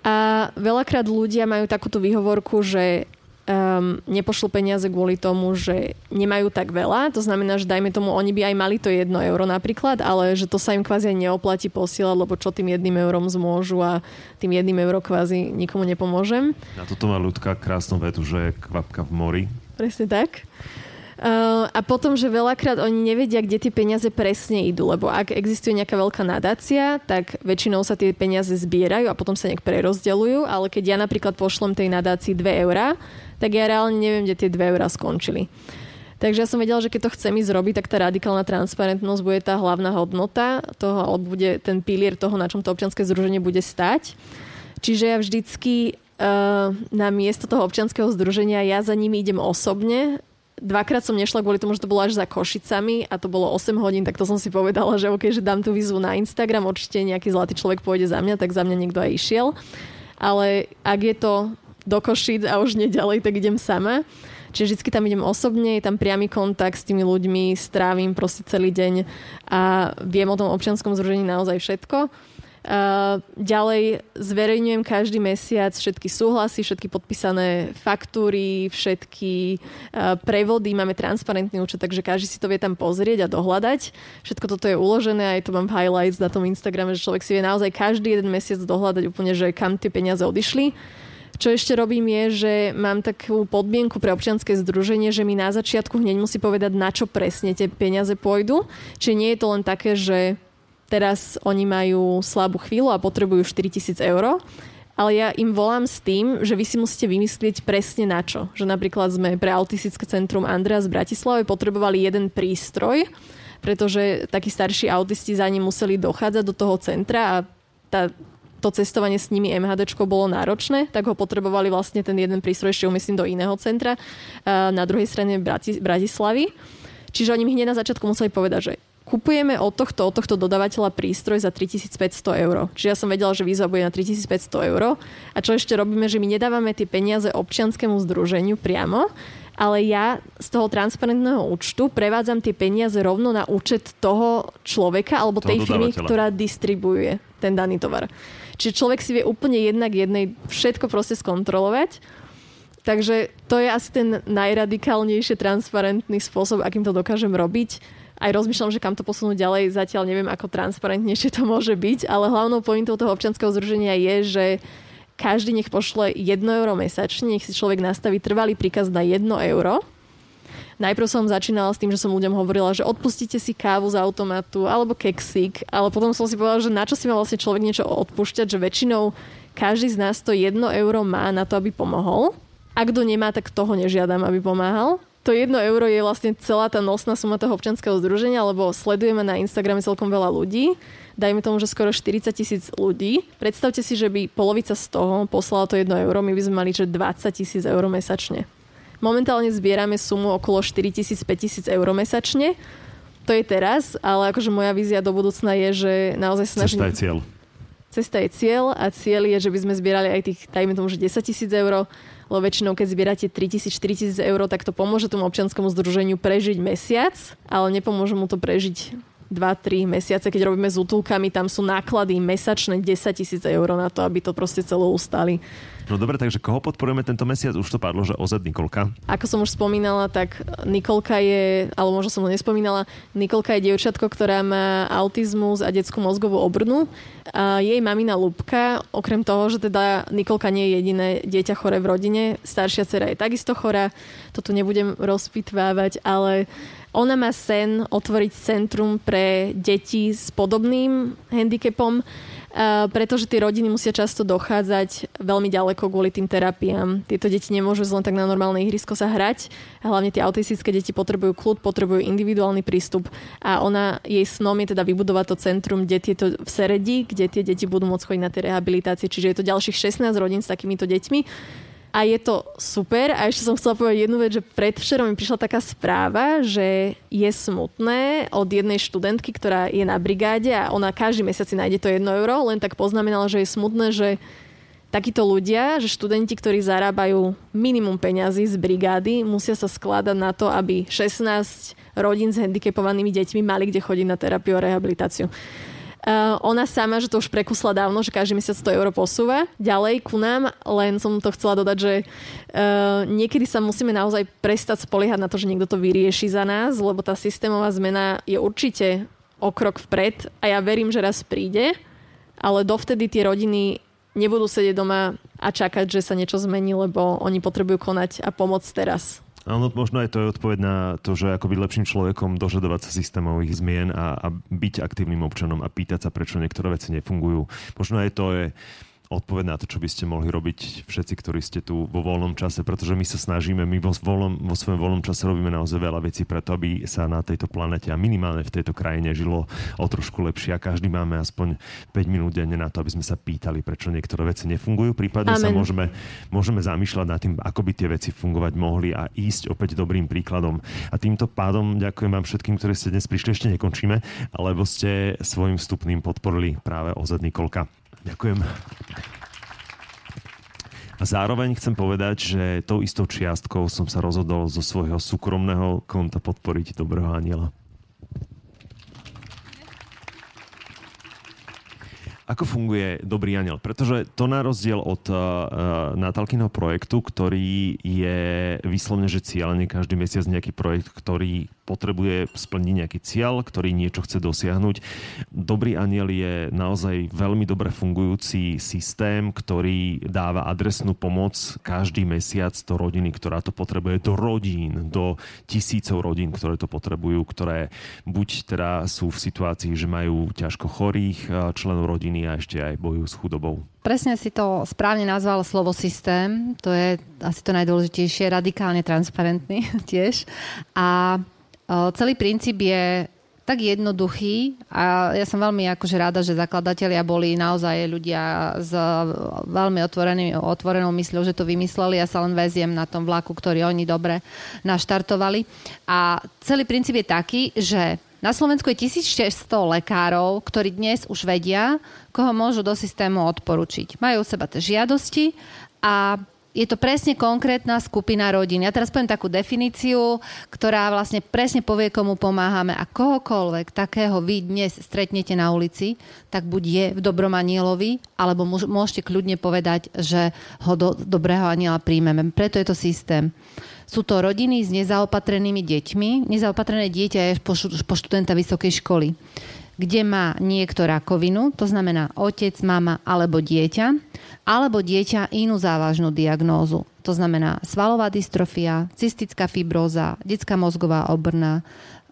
A veľakrát ľudia majú takúto výhovorku, že um, nepošlú peniaze kvôli tomu, že nemajú tak veľa. To znamená, že dajme tomu, oni by aj mali to jedno euro napríklad, ale že to sa im kvázi neoplatí posielať, lebo čo tým jedným eurom zmôžu a tým jedným euro kvázi nikomu nepomôžem. Na toto má Ľudka krásnu vetu, že je kvapka v mori. Presne tak. Uh, a potom, že veľakrát oni nevedia, kde tie peniaze presne idú, lebo ak existuje nejaká veľká nadácia, tak väčšinou sa tie peniaze zbierajú a potom sa nejak prerozdeľujú, ale keď ja napríklad pošlem tej nadácii dve eurá, tak ja reálne neviem, kde tie dve eurá skončili. Takže ja som vedela, že keď to chcem ísť robiť, tak tá radikálna transparentnosť bude tá hlavná hodnota toho, alebo bude ten pilier toho, na čom to občianske združenie bude stáť. Čiže ja vždycky uh, na miesto toho občianskeho združenia ja za nimi idem osobne. Dvakrát som nešla kvôli tomu, že to bolo až za Košicami a to bolo osem hodín, tak to som si povedala, že OK, že dám tú výzvu na Instagram, určite nejaký zlatý človek pôjde za mňa, tak za mňa niekto aj išiel. Ale ak je to do Košic a už neďalej, tak idem sama. Čiže vždycky tam idem osobne, je tam priamy kontakt s tými ľuďmi, strávim proste celý deň a viem o tom občianskom združení naozaj všetko. Uh, ďalej zverejňujem každý mesiac všetky súhlasy, všetky podpísané faktúry, všetky uh, prevody, máme transparentný účet, takže každý si to vie tam pozrieť a dohľadať. Všetko toto je uložené, aj to mám v highlights na tom Instagrame, že človek si vie naozaj každý jeden mesiac dohľadať úplne, že kam tie peniaze odišli. Čo ešte robím je, že mám takú podmienku pre občianske združenie, že mi na začiatku hneď musí povedať, na čo presne tie peniaze pôjdu. Čiže nie je to len také, že teraz oni majú slabú chvíľu a potrebujú štyritisíc eur, ale ja im volám s tým, že vy si musíte vymyslieť presne na čo. Že napríklad sme pre Autistické centrum Andrea z Bratislavy potrebovali jeden prístroj, pretože takí starší autisti za ním museli dochádzať do toho centra a tá, to cestovanie s nimi MHDčko bolo náročné, tak ho potrebovali vlastne ten jeden prístroj ešte umyslím do iného centra na druhej strane Bratislavy. Čiže oni mi hneď na začiatku museli povedať, že kupujeme od tohto, od tohto dodávateľa prístroj za tritisícpäťsto eur. Čiže ja som vedela, že výzva bude na tritisícpäťsto eur. A čo ešte robíme, že my nedávame tie peniaze občianskemu združeniu priamo, ale ja z toho transparentného účtu prevádzam tie peniaze rovno na účet toho človeka alebo toho tej firmy, ktorá distribuuje ten daný tovar. Čiže človek si vie úplne jednak jednej všetko proste skontrolovať. Takže to je asi ten najradikálnejšie transparentný spôsob, akým to dokážem robiť. Aj rozmýšľam, že kam to posunúť ďalej. Zatiaľ neviem, ako transparentnejšie to môže byť, ale hlavnou pointou toho občianskeho združenia je, že každý nech pošle jedno euro mesačne, nech si človek nastaví trvalý príkaz na jedno euro. Najprv som začínala s tým, že som ľuďom hovorila, že odpustite si kávu z automatu alebo keksík, ale potom som si povedala, že na čo si má vlastne človek niečo odpúšťať, že väčšinou každý z nás to jedno euro má na to, aby pomohol. A kto nemá, tak toho nežiadam, aby pomáhal. To jedno euro je vlastne celá tá nosná suma toho občianskeho združenia, lebo sledujeme na Instagrame celkom veľa ľudí. Dajme tomu, že skoro štyridsať tisíc ľudí. Predstavte si, že by polovica z toho poslala to jedno euro, my by sme mali, že dvadsať tisíc eur mesačne. Momentálne zbierame sumu okolo štyritisíc až päťtisíc eur mesačne. To je teraz, ale akože moja vízia do budúcna je, že naozaj snažím... Cesta je cieľ. Cesta je cieľ a cieľ je, že by sme zbierali aj tých, dajme tomu, že desať tisíc eur, lebo väčšinou, keď zbierate tri tisíc, štyri tisíc eur, tak to pomôže tomu občianskému združeniu prežiť mesiac, ale nepomôže mu to prežiť dva tri mesiace. Keď robíme s útulkami, tam sú náklady mesačné desať tisíc eur na to, aby to proste celú ustali. No dobre, takže koho podporujeme tento mesiac? Už to padlo, že ó zet Nikolka. Ako som už spomínala, tak Nikolka je, ale možno som ho nespomínala, Nikolka je dievčatko, ktorá má autizmus a detskú mozgovú obrnu. A jej mamina Ľubka, okrem toho, že teda Nikolka nie je jediné dieťa chore v rodine, staršia dcera je takisto chorá, to tu nebudem rozpitvávať, ale ona má sen otvoriť centrum pre deti s podobným handicapom, pretože tie rodiny musia často dochádzať veľmi ďaleko kvôli tým terapiám. Tieto deti nemôžu len tak na normálne ihrisko sa hrať. Hlavne tie autistické deti potrebujú kľud, potrebujú individuálny prístup. A ona, jej snom je teda vybudovať to centrum, kde je to v Seredi, kde tie deti budú môcť chodiť na tie rehabilitácie. Čiže je to ďalších šestnásť rodín s takýmito deťmi. A je to super. A ešte som chcela povedať jednu vec, že predvčerom mi prišla taká správa, že je smutné od jednej študentky, ktorá je na brigáde a ona každý mesiac si nájde to jedno euro, len tak poznamenala, že je smutné, že takíto ľudia, že študenti, ktorí zarábajú minimum peňazí z brigády, musia sa skladať na to, aby šestnásť rodín s handicapovanými deťmi mali kde chodiť na terapiu a rehabilitáciu. Uh, ona sama, že to už prekusla dávno, že každý mesiac sto eur posúva ďalej ku nám, len som to chcela dodať, že uh, niekedy sa musíme naozaj prestať spoliehať na to, že niekto to vyrieši za nás, lebo tá systémová zmena je určite o krok vpred a ja verím, že raz príde, ale dovtedy tie rodiny nebudú sedieť doma a čakať, že sa niečo zmení, lebo oni potrebujú konať a pomôcť teraz. Áno, možno aj to je odpoveď na to, že ako byť lepším človekom, dožadovať sa systémových zmien a, a byť aktívnym občanom a pýtať sa, prečo niektoré veci nefungujú. Možno aj to je odpoveď na to, čo by ste mohli robiť všetci, ktorí ste tu vo voľnom čase, pretože my sa snažíme, my vo, voľnom, vo svojom voľnom čase robíme naozaj veľa vecí preto, aby sa na tejto planete a minimálne v tejto krajine žilo o trošku lepšie a každý máme aspoň päť minút denne na to, aby sme sa pýtali, prečo niektoré veci nefungujú, prípadne Amen. Sa môžeme, môžeme zamýšľať nad tým, ako by tie veci fungovať mohli a ísť opäť dobrým príkladom. A týmto pádom ďakujem vám všetkým, ktorí ste dnes prišli, ešte nekončíme, alebo ste svojím vstupným podporili práve ó zet Nikolka. Ďakujem. A zároveň chcem povedať, že tou istou čiastkou som sa rozhodol zo svojho súkromného konta podporiť Dobrého anjela. Ako funguje Dobrý anjel? Pretože to na rozdiel od uh, Natálkyho projektu, ktorý je výslovne, že cieľený každý mesiac nejaký projekt, ktorý potrebuje splniť nejaký cieľ, ktorý niečo chce dosiahnuť. Dobrý anjel je naozaj veľmi dobre fungujúci systém, ktorý dáva adresnú pomoc každý mesiac do rodiny, ktorá to potrebuje, do rodín, do tisícov rodín, ktoré to potrebujú, ktoré buď teda sú v situácii, že majú ťažko chorých členov rodín, a ešte aj bojujú s chudobou. Presne si to správne nazval slovo systém. To je asi to najdôležitejšie, radikálne transparentný tiež. A celý princíp je tak jednoduchý a ja som veľmi akože rada, že zakladatelia boli naozaj ľudia s veľmi otvorenou mysľou, že to vymysleli. Ja sa len väziem na tom vlaku, ktorý oni dobre naštartovali. A celý princíp je taký, že na Slovensku je tisícšesťsto lekárov, ktorí dnes už vedia, koho môžu do systému odporučiť. Majú u seba tie žiadosti a je to presne konkrétna skupina rodín. Ja teraz poviem takú definíciu, ktorá vlastne presne povie, komu pomáhame. A kohokoľvek takého vy dnes stretnete na ulici, tak buď je v Dobrom anjelovi, alebo môžete kľudne povedať, že ho do Dobrého anjela príjmeme. Preto je to systém. Sú to rodiny s nezaopatrenými deťmi. Nezaopatrené dieťa je po študenta vysokej školy, kde má niekto rakovinu, to znamená otec, mama alebo dieťa, alebo dieťa inú závažnú diagnózu, to znamená svalová dystrofia, cystická fibróza, detská mozgová obrna,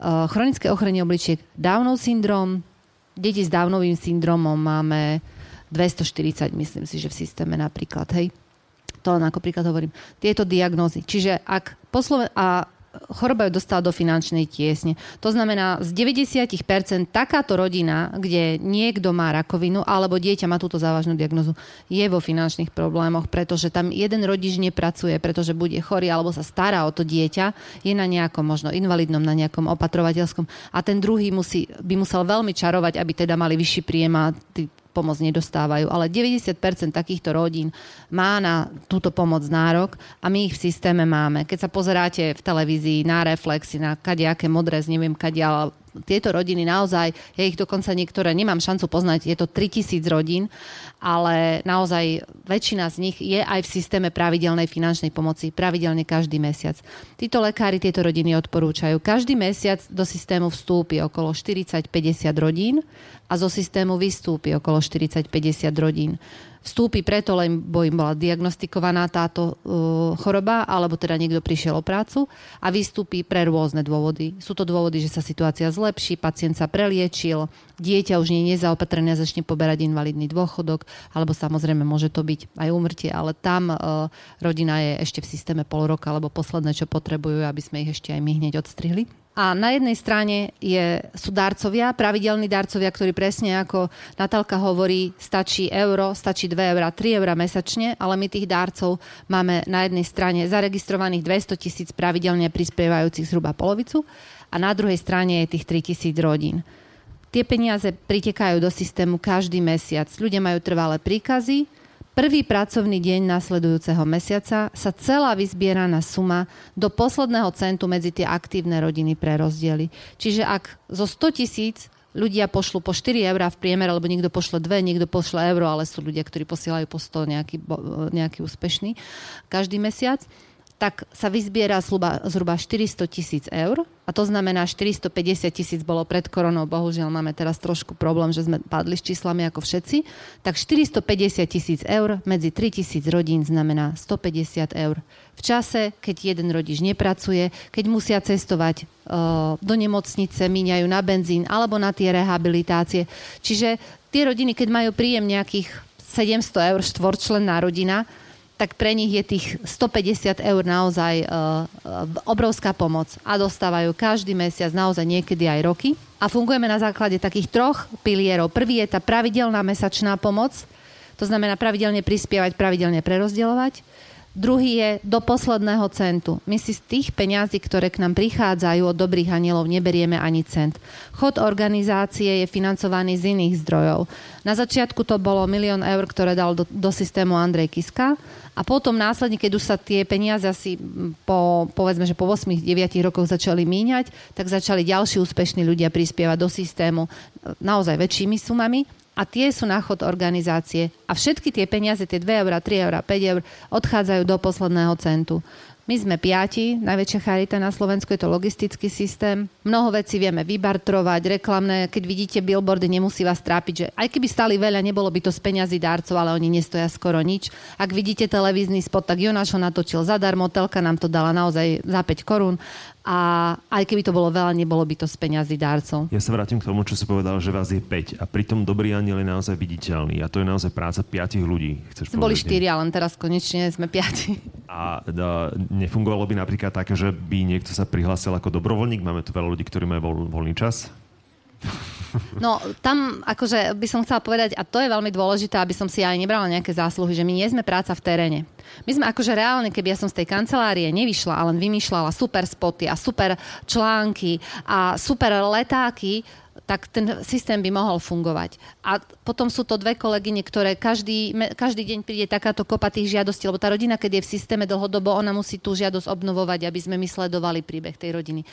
chronické ochorenie obličiek, Downov syndrom. Deti s Downovým syndromom máme dvestoštyridsať, myslím si, že v systéme napríklad, hej. To len ako príklad hovorím. Tieto diagnózy. Čiže ak posloven... a choroba ju dostala do finančnej tiesne. To znamená, z deväťdesiat percent takáto rodina, kde niekto má rakovinu alebo dieťa má túto závažnú diagnozu, je vo finančných problémoch, pretože tam jeden rodič nepracuje, pretože bude chorý alebo sa stará o to dieťa, je na nejakom možno invalidnom, na nejakom opatrovateľskom a ten druhý musí, by musel veľmi čarovať, aby teda mali vyšší príjem a tí pomoc nedostávajú. Ale deväťdesiat percent takýchto rodín má na túto pomoc nárok a my ich v systéme máme. Keď sa pozeráte v televízii na Reflexy, na kadejaké Modré, neviem kadejaké, tieto rodiny naozaj, ja ich dokonca niektoré nemám šancu poznať, je to tritisíc rodín, ale naozaj väčšina z nich je aj v systéme pravidelnej finančnej pomoci, pravidelne každý mesiac. Títo lekári tieto rodiny odporúčajú. Každý mesiac do systému vstúpi okolo štyridsať päťdesiat rodín a zo systému vystúpi okolo štyridsať päťdesiat rodín. Vstúpi preto, lebo im bola diagnostikovaná táto uh, choroba, alebo teda niekto prišiel o prácu a vystúpi pre rôzne dôvody. Sú to dôvody, že sa situácia zlepší, pacient sa preliečil, dieťa už nie je nezaopatrené a začne poberať invalidný dôchodok, alebo samozrejme môže to byť aj úmrtie, ale tam uh, rodina je ešte v systéme pol roka, alebo posledné, čo potrebujú, aby sme ich ešte aj my hneď odstrihli. A na jednej strane je, sú darcovia, pravidelní darcovia, ktorí presne ako Natálka hovorí, stačí euro, stačí dve eurá, tri eurá mesačne, ale my tých darcov máme na jednej strane zaregistrovaných dvestotisíc pravidelne prispievajúcich zhruba polovicu a na druhej strane je tých tritisíc rodín. Tie peniaze pritekajú do systému každý mesiac. Ľudia majú trvalé príkazy. Prvý pracovný deň nasledujúceho mesiaca sa celá vyzbieraná suma do posledného centu medzi tie aktívne rodiny prerozdieli. Čiže ak zo sto tisíc ľudia pošlu po štyri eurá v priemere, lebo niekto pošle dve, niekto pošle euro, ale sú ľudia, ktorí posielajú po sto nejaký, nejaký úspešný každý mesiac, tak sa vyzbiera zhruba štyristotisíc eur a to znamená štyristopäťdesiat tisíc bolo pred koronou, bohužiaľ máme teraz trošku problém, že sme padli s číslami ako všetci, tak štyristopäťdesiat tisíc eur medzi tritisíc rodín znamená stopäťdesiat eur. V čase, keď jeden rodič nepracuje, keď musia cestovať e, do nemocnice, míňajú na benzín alebo na tie rehabilitácie. Čiže tie rodiny, keď majú príjem nejakých sedemsto eur štvorčlenná rodina, tak pre nich je tých stopäťdesiat eur naozaj e, e, obrovská pomoc a dostávajú každý mesiac, naozaj niekedy aj roky. A fungujeme na základe takých troch pilierov. Prvý je tá pravidelná mesačná pomoc, to znamená pravidelne prispievať, pravidelne prerozdielovať. Druhý je do posledného centu. My si z tých peňazí, ktoré k nám prichádzajú od Dobrých anjelov, neberieme ani cent. Chod organizácie je financovaný z iných zdrojov. Na začiatku to bolo milión eur, ktoré dal do, do systému Andrej Kiska a potom následne, keď už sa tie peniaze asi po, povedzme, že po ôsmich deviatich rokoch začali míňať, tak začali ďalší úspešní ľudia prispievať do systému naozaj väčšími sumami. A tie sú na chod organizácie. A všetky tie peniaze, tie dve eurá, tri eurá, päť eur, odchádzajú do posledného centu. My sme piati, najväčšia charita na Slovensku, je to logistický systém. Mnoho vecí vieme vybartrovať, reklamné, keď vidíte billboardy, nemusí vás trápiť, že aj keby stali veľa, nebolo by to z peňazí dárcov, ale oni nestoja skoro nič. Ak vidíte televízny spot, tak Jonáš ho natočil zadarmo, telka nám to dala naozaj za päť korún. A aj keby to bolo veľa, nebolo by to z peňazí dárcov. Ja sa vrátim k tomu, čo si povedal, že vás je päť a pritom Dobrý anjel je naozaj viditeľný a to je naozaj práca piatich ľudí. Chceš boli štyria, len teraz konečne sme piati. A da, nefungovalo by napríklad také, že by niekto sa prihlásil ako dobrovoľník? Máme tu veľa ľudí, ktorí majú voľný čas. No, tam akože by som chcela povedať, a to je veľmi dôležité, aby som si aj nebrala nejaké zásluhy, že my nie sme práca v teréne. My sme akože reálne, keby ja som z tej kancelárie nevyšla a len vymýšľala super spoty a super články a super letáky, tak ten systém by mohol fungovať. A potom sú to dve kolegyne, ktoré každý, každý deň príde takáto kopa tých žiadostí, lebo tá rodina, keď je v systéme dlhodobo, ona musí tú žiadosť obnovovať, aby sme my sledovali príbeh tej rodiny.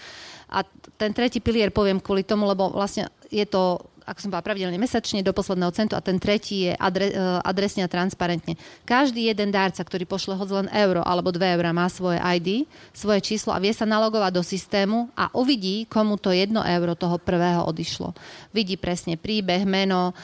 A ten tretí pilier poviem kvôli tomu, lebo vlastne je to, ako som povedala, pravidelne mesačne do posledného centu a ten tretí je adre, adresne a transparentne. Každý jeden dárca, ktorý pošle hoď len euro alebo dve eurá, má svoje í dé, svoje číslo a vie sa nalogovať do systému a uvidí, komu to jedno euro toho prvého odišlo. Vidí presne príbeh, meno,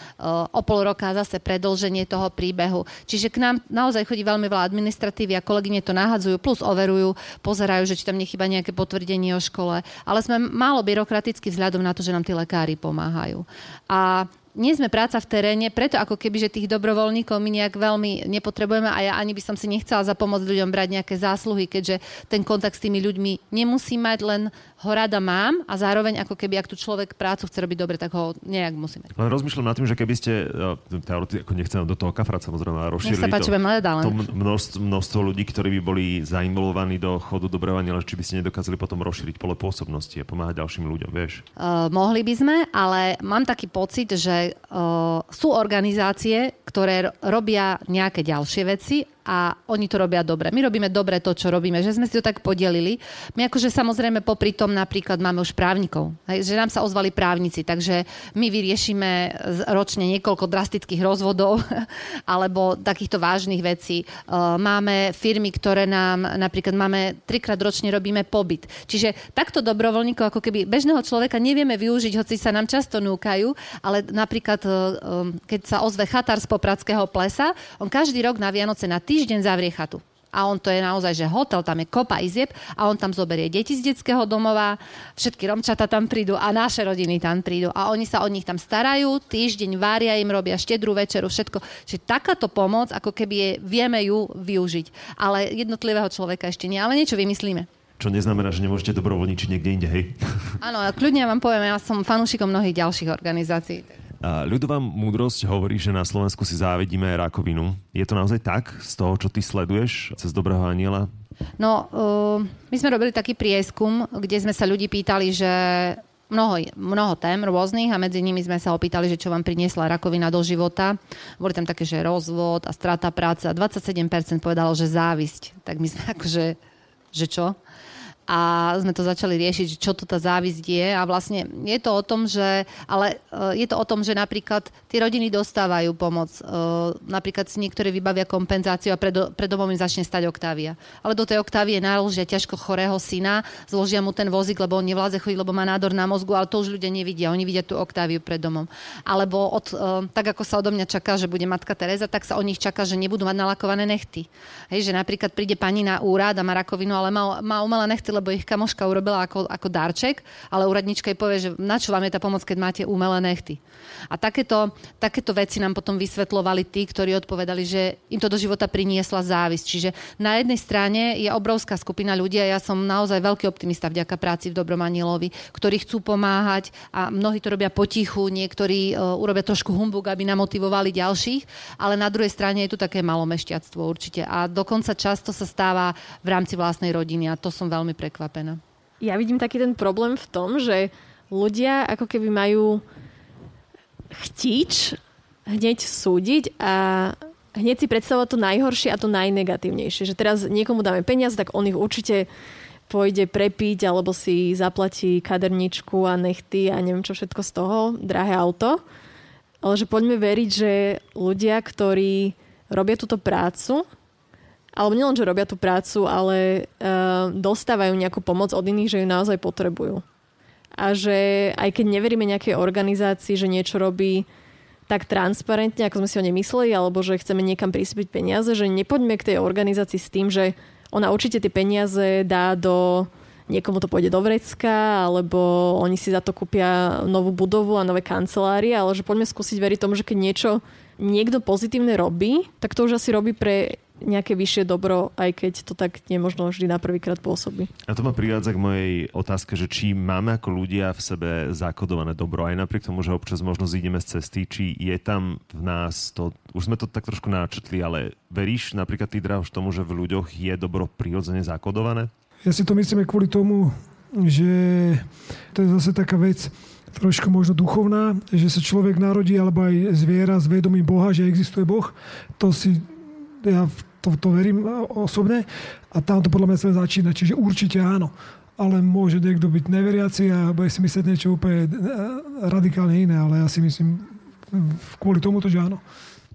o pol roka zase predĺženie toho príbehu. Čiže k nám naozaj chodí veľmi veľa administratívy a kolegyne to nahadzujú, plus overujú, pozerajú, že či tam nechýba nejaké potvrdenie o škole, ale sme málo byrokraticky vzhľadom na to, že nám tí lekári pomáhajú. A nie sme práca v teréne, preto ako keby, že tých dobrovoľníkov my nejak veľmi nepotrebujeme a ja ani by som si nechcela za pomoc ľuďom brať nejaké zásluhy, keďže ten kontakt s tými ľuďmi nemusí mať, len ho rada mám a zároveň ako keby, ak tu človek prácu chce robiť dobre, tak ho nejak musí mať. Len rozmýšľam nad tým, že keby ste, ako nechcem do toho kafrať samozrejme, a rozšírili to, to množstvo, množstvo ľudí, ktorí by boli zainvolovaní do chodu Dobrého anjela, či by ste nedokázali potom rozšíriť pole pôsobnosti a pomáhať ďalším ľuďom, vieš? Uh, mohli by sme, ale mám taký pocit, že sú organizácie, ktoré robia nejaké ďalšie veci a oni to robia dobre. My robíme dobre to, čo robíme, že sme si to tak podelili. My akože samozrejme popri tom napríklad máme už právnikov, hej, že nám sa ozvali právnici, takže my vyriešime ročne niekoľko drastických rozvodov alebo takýchto vážnych vecí. Máme firmy, ktoré nám napríklad máme trikrát ročne robíme pobyt. Čiže takto dobrovoľníkov ako keby bežného človeka nevieme využiť, hoci sa nám často núkajú, ale napríklad keď sa ozve chatár z Popradského plesa, on každý rok na Vianoce na týždeň zavrie chatu. A on to je naozaj, že hotel, tam je kopa izieb a on tam zoberie deti z detského domova, všetky romčata tam prídu a naše rodiny tam prídu a oni sa o nich tam starajú, týždeň varia, im robia štedrú večeru, všetko. Čiže takáto pomoc, ako keby je, vieme ju využiť. Ale jednotlivého človeka ešte nie, ale niečo vymyslíme. Čo neznamená, že nemôžete dobrovoľničiť niekde inde, hej? Áno, kľudne vám poviem, ja som fanúšikom mnohých ďalších organizácií. Ľudová múdrosť hovorí, že na Slovensku si závidíme rakovinu. Je to naozaj tak, z toho, čo ty sleduješ cez Dobrého anjela? No, uh, my sme robili taký prieskum, kde sme sa ľudí pýtali, že mnoho, mnoho tém rôznych a medzi nimi sme sa opýtali, že čo vám priniesla rakovina do života. Boli tam také, že rozvod a strata práce a dvadsaťsedem percent povedalo, že závisť. Tak my sme akože, že čo? A sme to začali riešiť, čo to tá závisť je a vlastne je to o tom, že ale je to o tom, že napríklad tie rodiny dostávajú pomoc. Napríklad si niektoré vybavia kompenzáciu a pred domom im začne stať Oktávia. Ale do tej Oktávie naložia ťažko chorého syna, zložia mu ten vozík, lebo on nevládze chodiť, lebo má nádor na mozgu, ale to už ľudia nevidia. Oni vidia tú Oktáviu pred domom. Alebo od, tak ako sa odo mňa čaká, že bude matka Tereza, tak sa o nich čaká, že nebudú mať nalakované nechty. Hej, že napríklad príde pani na úrad a má rakovinu, ale má, má umelé nechty, lebo ich kamoška urobila ako, ako darček, ale úradnička jej povie, že na čo vám je tá pomoc, keď máte umelé nechty. A takéto, takéto veci nám potom vysvetľovali tí, ktorí odpovedali, že im to do života priniesla závisť. Čiže na jednej strane je obrovská skupina ľudí a ja som naozaj veľký optimista vďaka práci v Dobrom anjelovi, ktorí chcú pomáhať a mnohí to robia potichu, niektorí uh, urobia trošku humbug, aby namotivovali ďalších, ale na druhej strane je tu také malomešťactvo určite a dokonca často sa stáva v rámci vlastnej rodiny a to som veľmi pre prekvapená. Ja vidím taký ten problém v tom, že ľudia ako keby majú chtič hneď súdiť a hneď si predstavovať to najhoršie a to najnegatívnejšie. Že teraz niekomu dáme peniaze, tak on ich určite pôjde prepiť alebo si zaplatí kaderničku a nechty a neviem čo všetko z toho, drahé auto. Ale že poďme veriť, že ľudia, ktorí robia túto prácu, alebo nielen, že robia tú prácu, ale uh, dostávajú nejakú pomoc od iných, že ju naozaj potrebujú. A že aj keď neveríme nejakej organizácii, že niečo robí tak transparentne, ako sme si ho nemysleli, alebo že chceme niekam prispieť peniaze, že nepoďme k tej organizácii s tým, že ona určite tie peniaze dá do... Niekomu to pôjde do vrecka, alebo oni si za to kúpia novú budovu a nové kancelárie, ale že poďme skúsiť veriť tomu, že keď niečo niekto pozitívne robí, tak to už asi robí pre nejaké vyššie dobro, aj keď to tak nemožno vždy na prvýkrát pôsobí. A to ma privádza k mojej otázke, že či máme ako ľudia v sebe zakodované dobro, aj napriek tomu, že občas možno zídeme z cesty, či je tam v nás to, už sme to tak trošku náčetli, ale veríš napríklad ty, Dráhoš, tomu, že v ľuďoch je dobro prirodzene zakodované? Ja si to myslím kvôli tomu, že to je zase taká vec, trošku možno duchovná, že sa človek narodí alebo aj zviera s vedomím Boha, že existuje Boh. To si, ja to, to verím osobne a tam to podľa mňa sa začína, čiže určite áno. Ale môže niekto byť neveriaci a bude si myslieť niečo úplne radikálne iné, ale ja si myslím kvôli tomuto, že áno.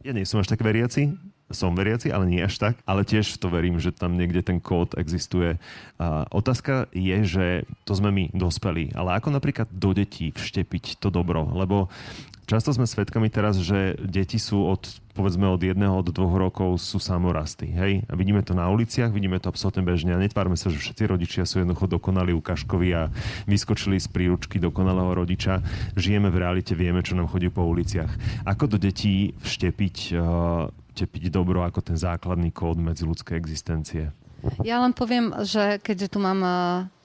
Ja nie som až tak veriaci, som veriaci, ale nie až tak, ale tiež to verím, že tam niekde ten kód existuje. A otázka je, že to sme my dospelí, ale ako napríklad do detí vštepiť to dobro, lebo často sme svedkami teraz, že deti sú od, povedzme, od jedného, od dvoch rokov sú samorasty, hej? A vidíme to na uliciach, vidíme to absolútne bežne a netvárme sa, že všetci rodičia sú jednoducho dokonalí ukážkoví a vyskočili z príručky dokonalého rodiča. Žijeme v realite, vieme, čo nám chodí po uliciach. Ako do detí vštepiť, vštepiť dobro ako ten základný kód medziľudskej existencie? Ja len poviem, že keďže tu mám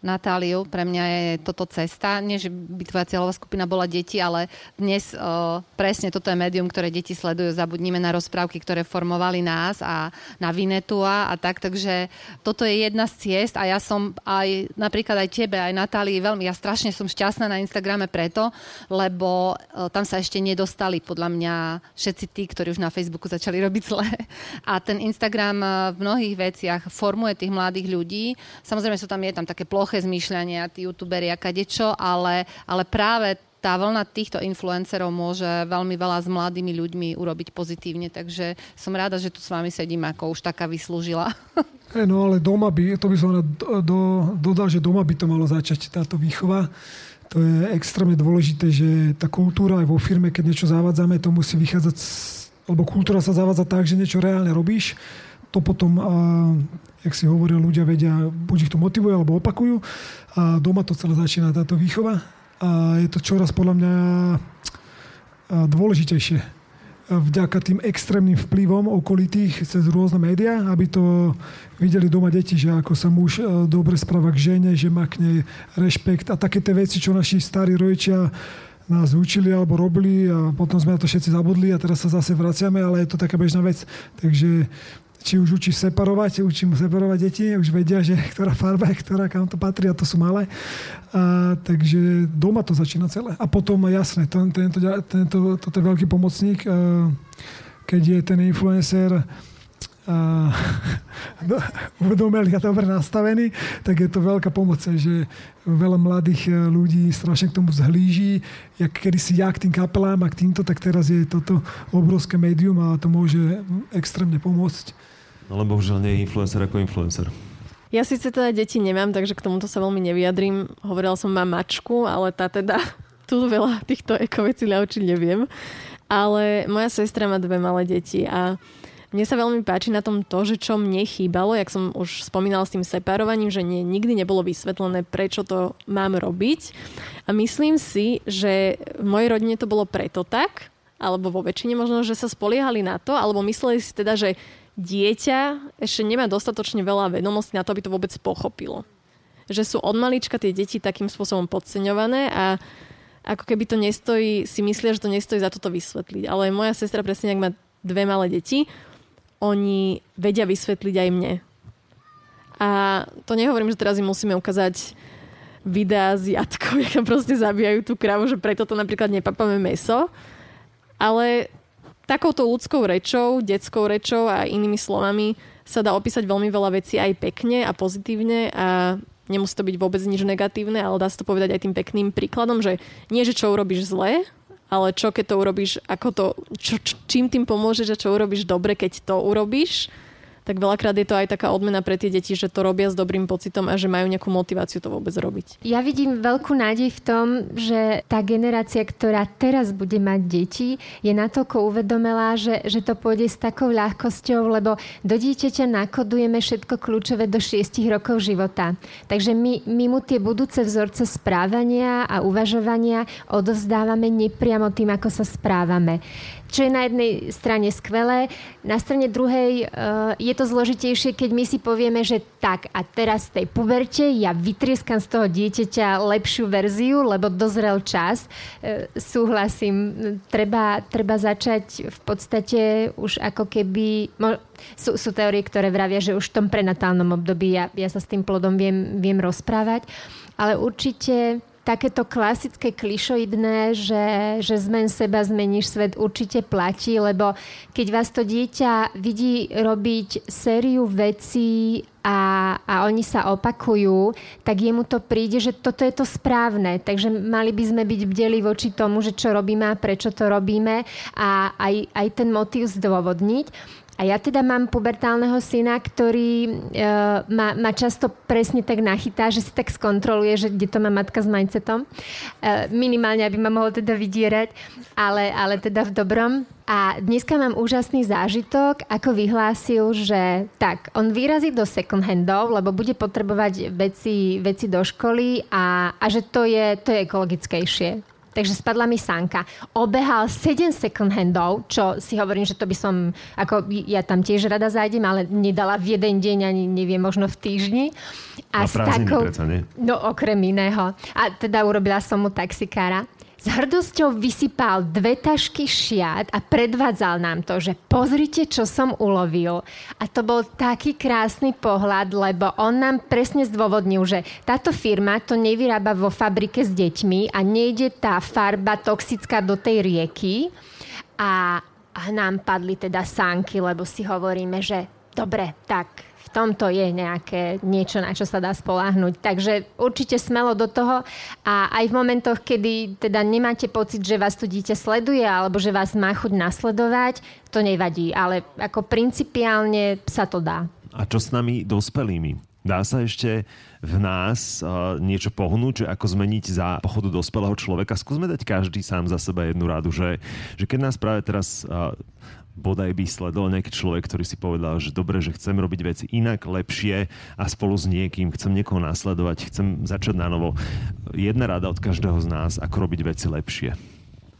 Natáliu, pre mňa je toto cesta. Nie, že by tvoja cieľová skupina bola deti, ale dnes o, presne toto je médium, ktoré deti sledujú. Zabudnime na rozprávky, ktoré formovali nás a na Vinetua a tak. Takže toto je jedna z ciest a ja som aj napríklad aj tebe, aj Natálii veľmi, ja strašne som šťastná na Instagrame preto, lebo o, tam sa ešte nedostali podľa mňa všetci tí, ktorí už na Facebooku začali robiť zle. A ten Instagram v mnohých veciach formuje tých mladých ľudí. Samozrejme, sú tam, je tam také ploché zmýšľania, tí youtuberi a kadečo, ale, ale práve tá vlna týchto influencerov môže veľmi veľa s mladými ľuďmi urobiť pozitívne, takže som rada, že tu s vami sedím, ako už taká vyslúžila. Hey, no ale doma by, to by som do, dodal, že doma by to malo začať táto výchova. To je extrémne dôležité, že tá kultúra aj vo firme, keď niečo zavádzame, to musí vychádzať, alebo kultúra sa zavádza tak, že niečo reálne robíš, to potom, a, jak si hovoril, ľudia vedia, buď ich to motivuje, alebo opakujú. A doma to celé začína táto výchova. A je to čoraz podľa mňa dôležitejšie. Vďaka tým extrémnym vplyvom okolitých cez rôzne médiá, aby to videli doma deti, že ako sa muž dobre správa k žene, že má k nej rešpekt a také tie veci, čo naši starí rodičia nás učili alebo robili a potom sme na to všetci zabudli a teraz sa zase vraciame, ale je to taká bežná vec. Takže či už učí separovať, učím separovať deti, už vedia, že ktorá farba je, ktorá, kam to patrí, a to sú malé. A, takže doma to začína celé. A potom, jasné, ten, tento, tento, toto je veľký pomocník, keď je ten influencer a, no, uvedomil a dobre nastavený, tak je to veľká pomoc, že veľa mladých ľudí strašne k tomu zhlíží, jak kedysi ja k tým kapelám a k týmto, tak teraz je toto obrovské médium a to môže extrémne pomôcť. No lebo bohužiaľ nie je influencer ako influencer. Ja síce teda deti nemám, takže k tomuto sa veľmi nevyjadrím. Hovorila som, mám mačku, ale tá teda tu veľa týchto ekovecí naučiť neviem. Ale moja sestra má dve malé deti a mne sa veľmi páči na tom to, že čo mne chýbalo, jak som už spomínala s tým separovaním, že nie, nikdy nebolo vysvetlené, prečo to mám robiť. A myslím si, že v mojej rodine to bolo preto tak, alebo vo väčšine možno, že sa spoliehali na to, alebo mysleli si teda, že dieťa ešte nemá dostatočne veľa vedomostí na to, aby to vôbec pochopilo. Že sú od malička tie deti takým spôsobom podceňované a ako keby to nestojí, si myslia, že to nestojí za toto vysvetliť. Ale moja sestra presne nejak má dve malé deti, oni vedia vysvetliť aj mne. A to nehovorím, že teraz im musíme ukázať videá z jatkov, jak tam proste zabíjajú tú kravu, že preto to napríklad nepapáme mäso. Ale takouto ľudskou rečou, detskou rečou a inými slovami sa dá opísať veľmi veľa vecí aj pekne a pozitívne a nemusí to byť vôbec nič negatívne, ale dá sa to povedať aj tým pekným príkladom, že nie, že čo urobíš zle, ale čo keď to urobíš, ako to, čo, čím tým pomôžeš a čo urobíš dobre, keď to urobíš, tak veľakrát je to aj taká odmena pre tie deti, že to robia s dobrým pocitom a že majú nejakú motiváciu to vôbec robiť. Ja vidím veľkú nádej v tom, že tá generácia, ktorá teraz bude mať deti, je natoľko uvedomelá, že, že to pôjde s takou ľahkosťou, lebo do dieťaťa nakodujeme všetko kľúčové do šesť rokov života. Takže my, my mu tie budúce vzorce správania a uvažovania odovzdávame nepriamo tým, ako sa správame. Čo je na jednej strane skvelé, na strane druhej e, je je to zložitejšie, keď my si povieme, že tak a teraz v tej puberte ja vytrieskam z toho dieťaťa lepšiu verziu, lebo dozrel čas. E, súhlasím, treba, treba začať v podstate už ako keby... Mo- sú, sú teórie, ktoré vravia, že už v tom prenatálnom období ja, ja sa s tým plodom viem, viem rozprávať, ale určite... Takéto klasické klišoidné, že, že zmen seba, zmeníš svet, určite platí, lebo keď vás to dieťa vidí robiť sériu vecí a, a oni sa opakujú, tak jemu to príde, že toto je to správne. Takže mali by sme byť bdeli voči tomu, že čo robíme a prečo to robíme a aj, aj ten motív zdôvodniť. A ja teda mám pubertálneho syna, ktorý e, ma, ma často presne tak nachytá, že si tak skontroluje, že kde to má matka s mindsetom. E, minimálne, aby ma mohol teda vydierať, ale, ale teda v dobrom. A dneska mám úžasný zážitok, ako vyhlásil, že tak, on vyrazí do second handov, lebo bude potrebovať veci, veci do školy a, a že to je, to je ekologickejšie. Takže spadla mi sánka. Obehal sedem second handov, čo si hovorím, že to by som, ako ja tam tiež rada zájdem, ale nedala v jeden deň, ani neviem, možno v týždni. A s takou, preca, nie? No okrem iného. A teda urobila som mu taxikára. S hrdosťou vysypal dve tašky šiat a predvádzal nám to, že pozrite, čo som ulovil. A to bol taký krásny pohľad, lebo on nám presne zdôvodnil, že táto firma to nevyrába vo fabrike s deťmi a nejde tá farba toxická do tej rieky. A nám padli teda sánky, lebo si hovoríme, že dobre, tak... V tomto je nejaké niečo, na čo sa dá spoľahnúť. Takže určite smelo do toho a aj v momentoch, kedy teda nemáte pocit, že vás tu dieťa sleduje alebo že vás má chuť nasledovať, to nevadí, ale ako principiálne sa to dá. A čo s nami dospelými? Dá sa ešte v nás uh, niečo pohnúť, že ako zmeniť za pochodu dospelého človeka? Skúsme dať každý sám za seba jednu radu, že, že keď nás práve teraz... Uh, bodaj by sledoval nejaký človek, ktorý si povedal, že dobre, že chcem robiť veci inak, lepšie a spolu s niekým chcem niekoho nasledovať, chcem začať na novo. Jedna rada od každého z nás, ako robiť veci lepšie.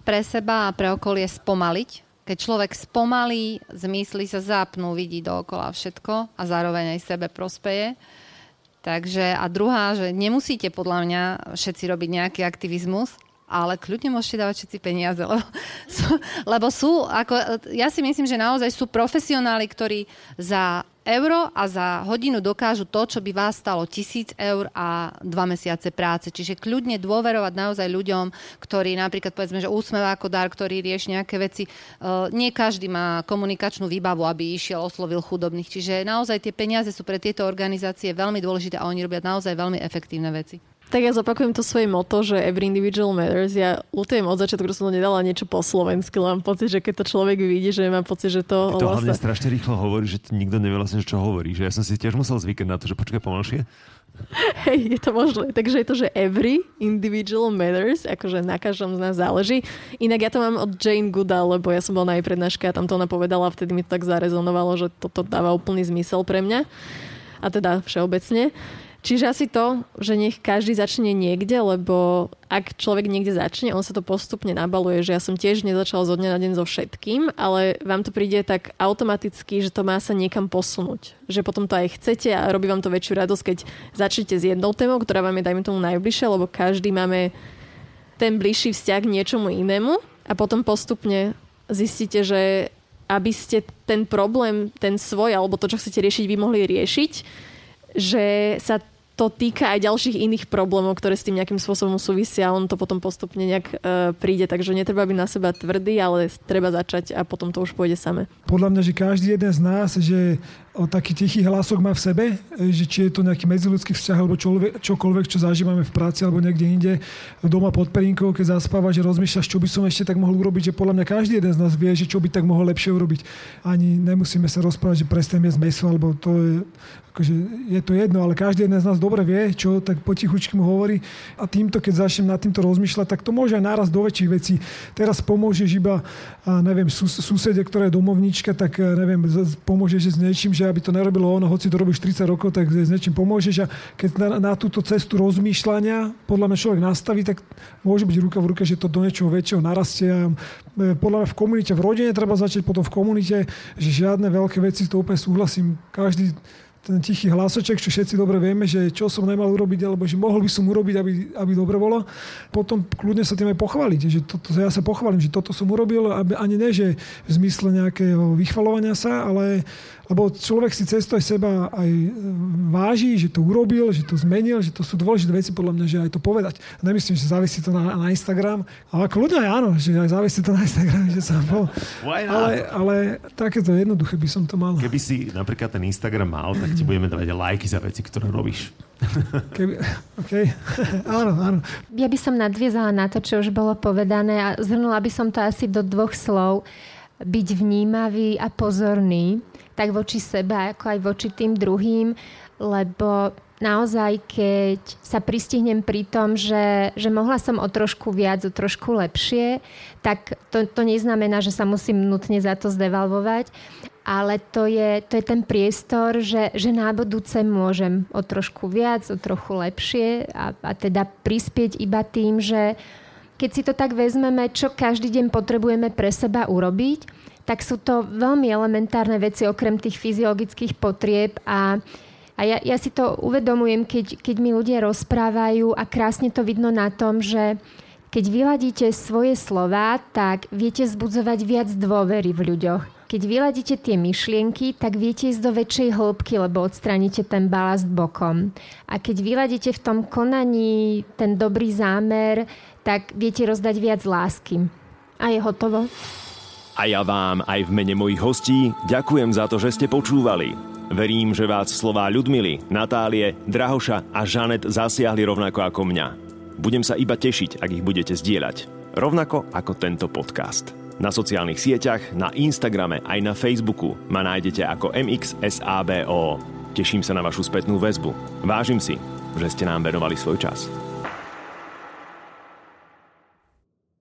Pre seba a pre okolie spomaliť. Keď človek spomalí, zmyslí sa, zapnú, vidí dookola všetko a zároveň aj sebe prospeje. Takže a druhá, že nemusíte podľa mňa všetci robiť nejaký aktivizmus, ale kľudne môžete dávať všetci peniaze, lebo sú, lebo sú ako, ja si myslím, že naozaj sú profesionáli, ktorí za euro a za hodinu dokážu to, čo by vás stalo tisíc eur a dva mesiace práce. Čiže kľudne dôverovať naozaj ľuďom, ktorí napríklad, povedzme, že úsmev ako dar, ktorý rieš nejaké veci. Nie každý má komunikačnú výbavu, aby išiel, oslovil chudobných. Čiže naozaj tie peniaze sú pre tieto organizácie veľmi dôležité a oni robia naozaj veľmi efektívne veci. Tak ja zopakujem to svoje moto, že Every Individual Matters. Ja ľutujem od začiatku, že som to nedala niečo po slovensky, ale mám pocit, že keď to človek vidí, že mám pocit, že to... To hlavne sa... strašne rýchlo hovorí, že nikto nevie vlastne, čo hovorí. Že ja som si tiež musel zvykať na to, že počkaj pomalšie. Hej, je to možné. Takže je to, že Every Individual Matters, akože na každom z nás záleží. Inak ja to mám od Jane Goodall, lebo ja som bola na jej prednáške a tam to ona povedala, vtedy mi to tak zarezonovalo, že toto dáva úplný zmysel pre mňa. A teda všeobecne. Čiže asi to, že nech každý začne niekde, lebo ak človek niekde začne, on sa to postupne nabaluje, že ja som tiež nezačala zo dňa na deň so všetkým, ale vám to príde tak automaticky, že to má sa niekam posunúť. Že potom to aj chcete a robí vám to väčšiu radosť, keď začnete s jednou témou, ktorá vám je, dajme tomu, najbližšia, lebo každý máme ten bližší vzťah k niečomu inému a potom postupne zistíte, že aby ste ten problém, ten svoj, alebo to, čo chcete riešiť, vy mohli riešiť, že sa to týka aj ďalších iných problémov, ktoré s tým nejakým spôsobom súvisia a on to potom postupne nejak e, príde. Takže netreba byť na seba tvrdý, ale treba začať a potom to už pôjde samé. Podľa mňa, že každý jeden z nás, že on taký tichý hlasok má v sebe, že či je to nejaký medziľudský vzťah alebo čoľve, čokoľvek, čo zažívame v práci alebo niekde inde, doma pod perinkou, keď zaspávaš, že rozmýšľaš, čo by som ešte tak mohol urobiť, že podľa mňa každý jeden z nás vie, že čo by tak mohol lepšie urobiť. Ani nemusíme sa rozprávať, že prestaň jesť mäso, alebo to je, akože je to jedno, ale každý jeden z nás dobre vie, čo tak potichučky mu hovorí a týmto, keď začnem nad týmto rozmýšľať, tak to môže aj naraz do väčších vecí. Teraz pomôžeš iba, neviem, susede, ktorá je domovníčka, tak neviem, pomôžeš s niečím, že že aby to nerobilo ono, hoci to robíš tridsať rokov, tak s niečím pomôžeš. A keď na, na túto cestu rozmýšľania podľa mňa človek nastaví, tak môže byť ruka v ruke, že to do niečoho väčšieho narastie. A podľa mňa v komunite, v rodine treba začať potom v komunite, že žiadne veľké veci, s to úplne súhlasím. Každý ten tichý hlasoček, čo všetci dobre vieme, že čo som nemal urobiť, alebo že mohol by som urobiť, aby, aby dobre bolo. Potom kľudne sa tým aj pochváliť, že toto, ja sa pochválim, že toto som urobil, aby, ani ne, že v zmysle nejakého vychvalovania sa, ale lebo človek si cesto aj seba aj váži, že to urobil, že to zmenil, že to sú dôležité veci podľa mňa, že aj to povedať. Nemyslím, že závisí to na, na Instagram, ale kľudne aj áno, že aj závisí to na Instagram, že sa bol. Ale, ale takéto jednoduché by som to mal. Keby si napríklad ten Instagram mal, tak ti budeme dávať lajky za veci, ktoré robíš. Keby, okay. Áno, áno. Ja by som nadviezala na to, čo už bolo povedané a zhrnula by som to asi do dvoch slov. Byť vnímavý a pozorný, tak voči sebe, ako aj voči tým druhým, lebo naozaj, keď sa pristihnem pri tom, že, že mohla som o trošku viac, o trošku lepšie, tak to, to neznamená, že sa musím nutne za to zdevalvovať, ale to je, to je ten priestor, že, že na budúce môžem o trošku viac, o trochu lepšie a, a teda prispieť iba tým, že keď si to tak vezmeme, čo každý deň potrebujeme pre seba urobiť, tak sú to veľmi elementárne veci okrem tých fyziologických potrieb a, a ja, ja si to uvedomujem, keď, keď mi ľudia rozprávajú a krásne to vidno na tom, že keď vyladíte svoje slová, tak viete vzbudzovať viac dôvery v ľuďoch. Keď vyladíte tie myšlienky, tak viete ísť do väčšej hĺbky, lebo odstránite ten balast bokom. A keď vyladíte v tom konaní ten dobrý zámer, tak viete rozdať viac lásky. A je hotovo. A ja vám aj v mene mojich hostí ďakujem za to, že ste počúvali. Verím, že vás slová Ľudmily, Natálie, Drahoša a Žanet zasiahli rovnako ako mňa. Budem sa iba tešiť, ak ich budete zdieľať. Rovnako ako tento podcast. Na sociálnych sieťach, na Instagrame aj na Facebooku ma nájdete ako em iks sabo. Teším sa na vašu spätnú väzbu. Vážim si, že ste nám venovali svoj čas.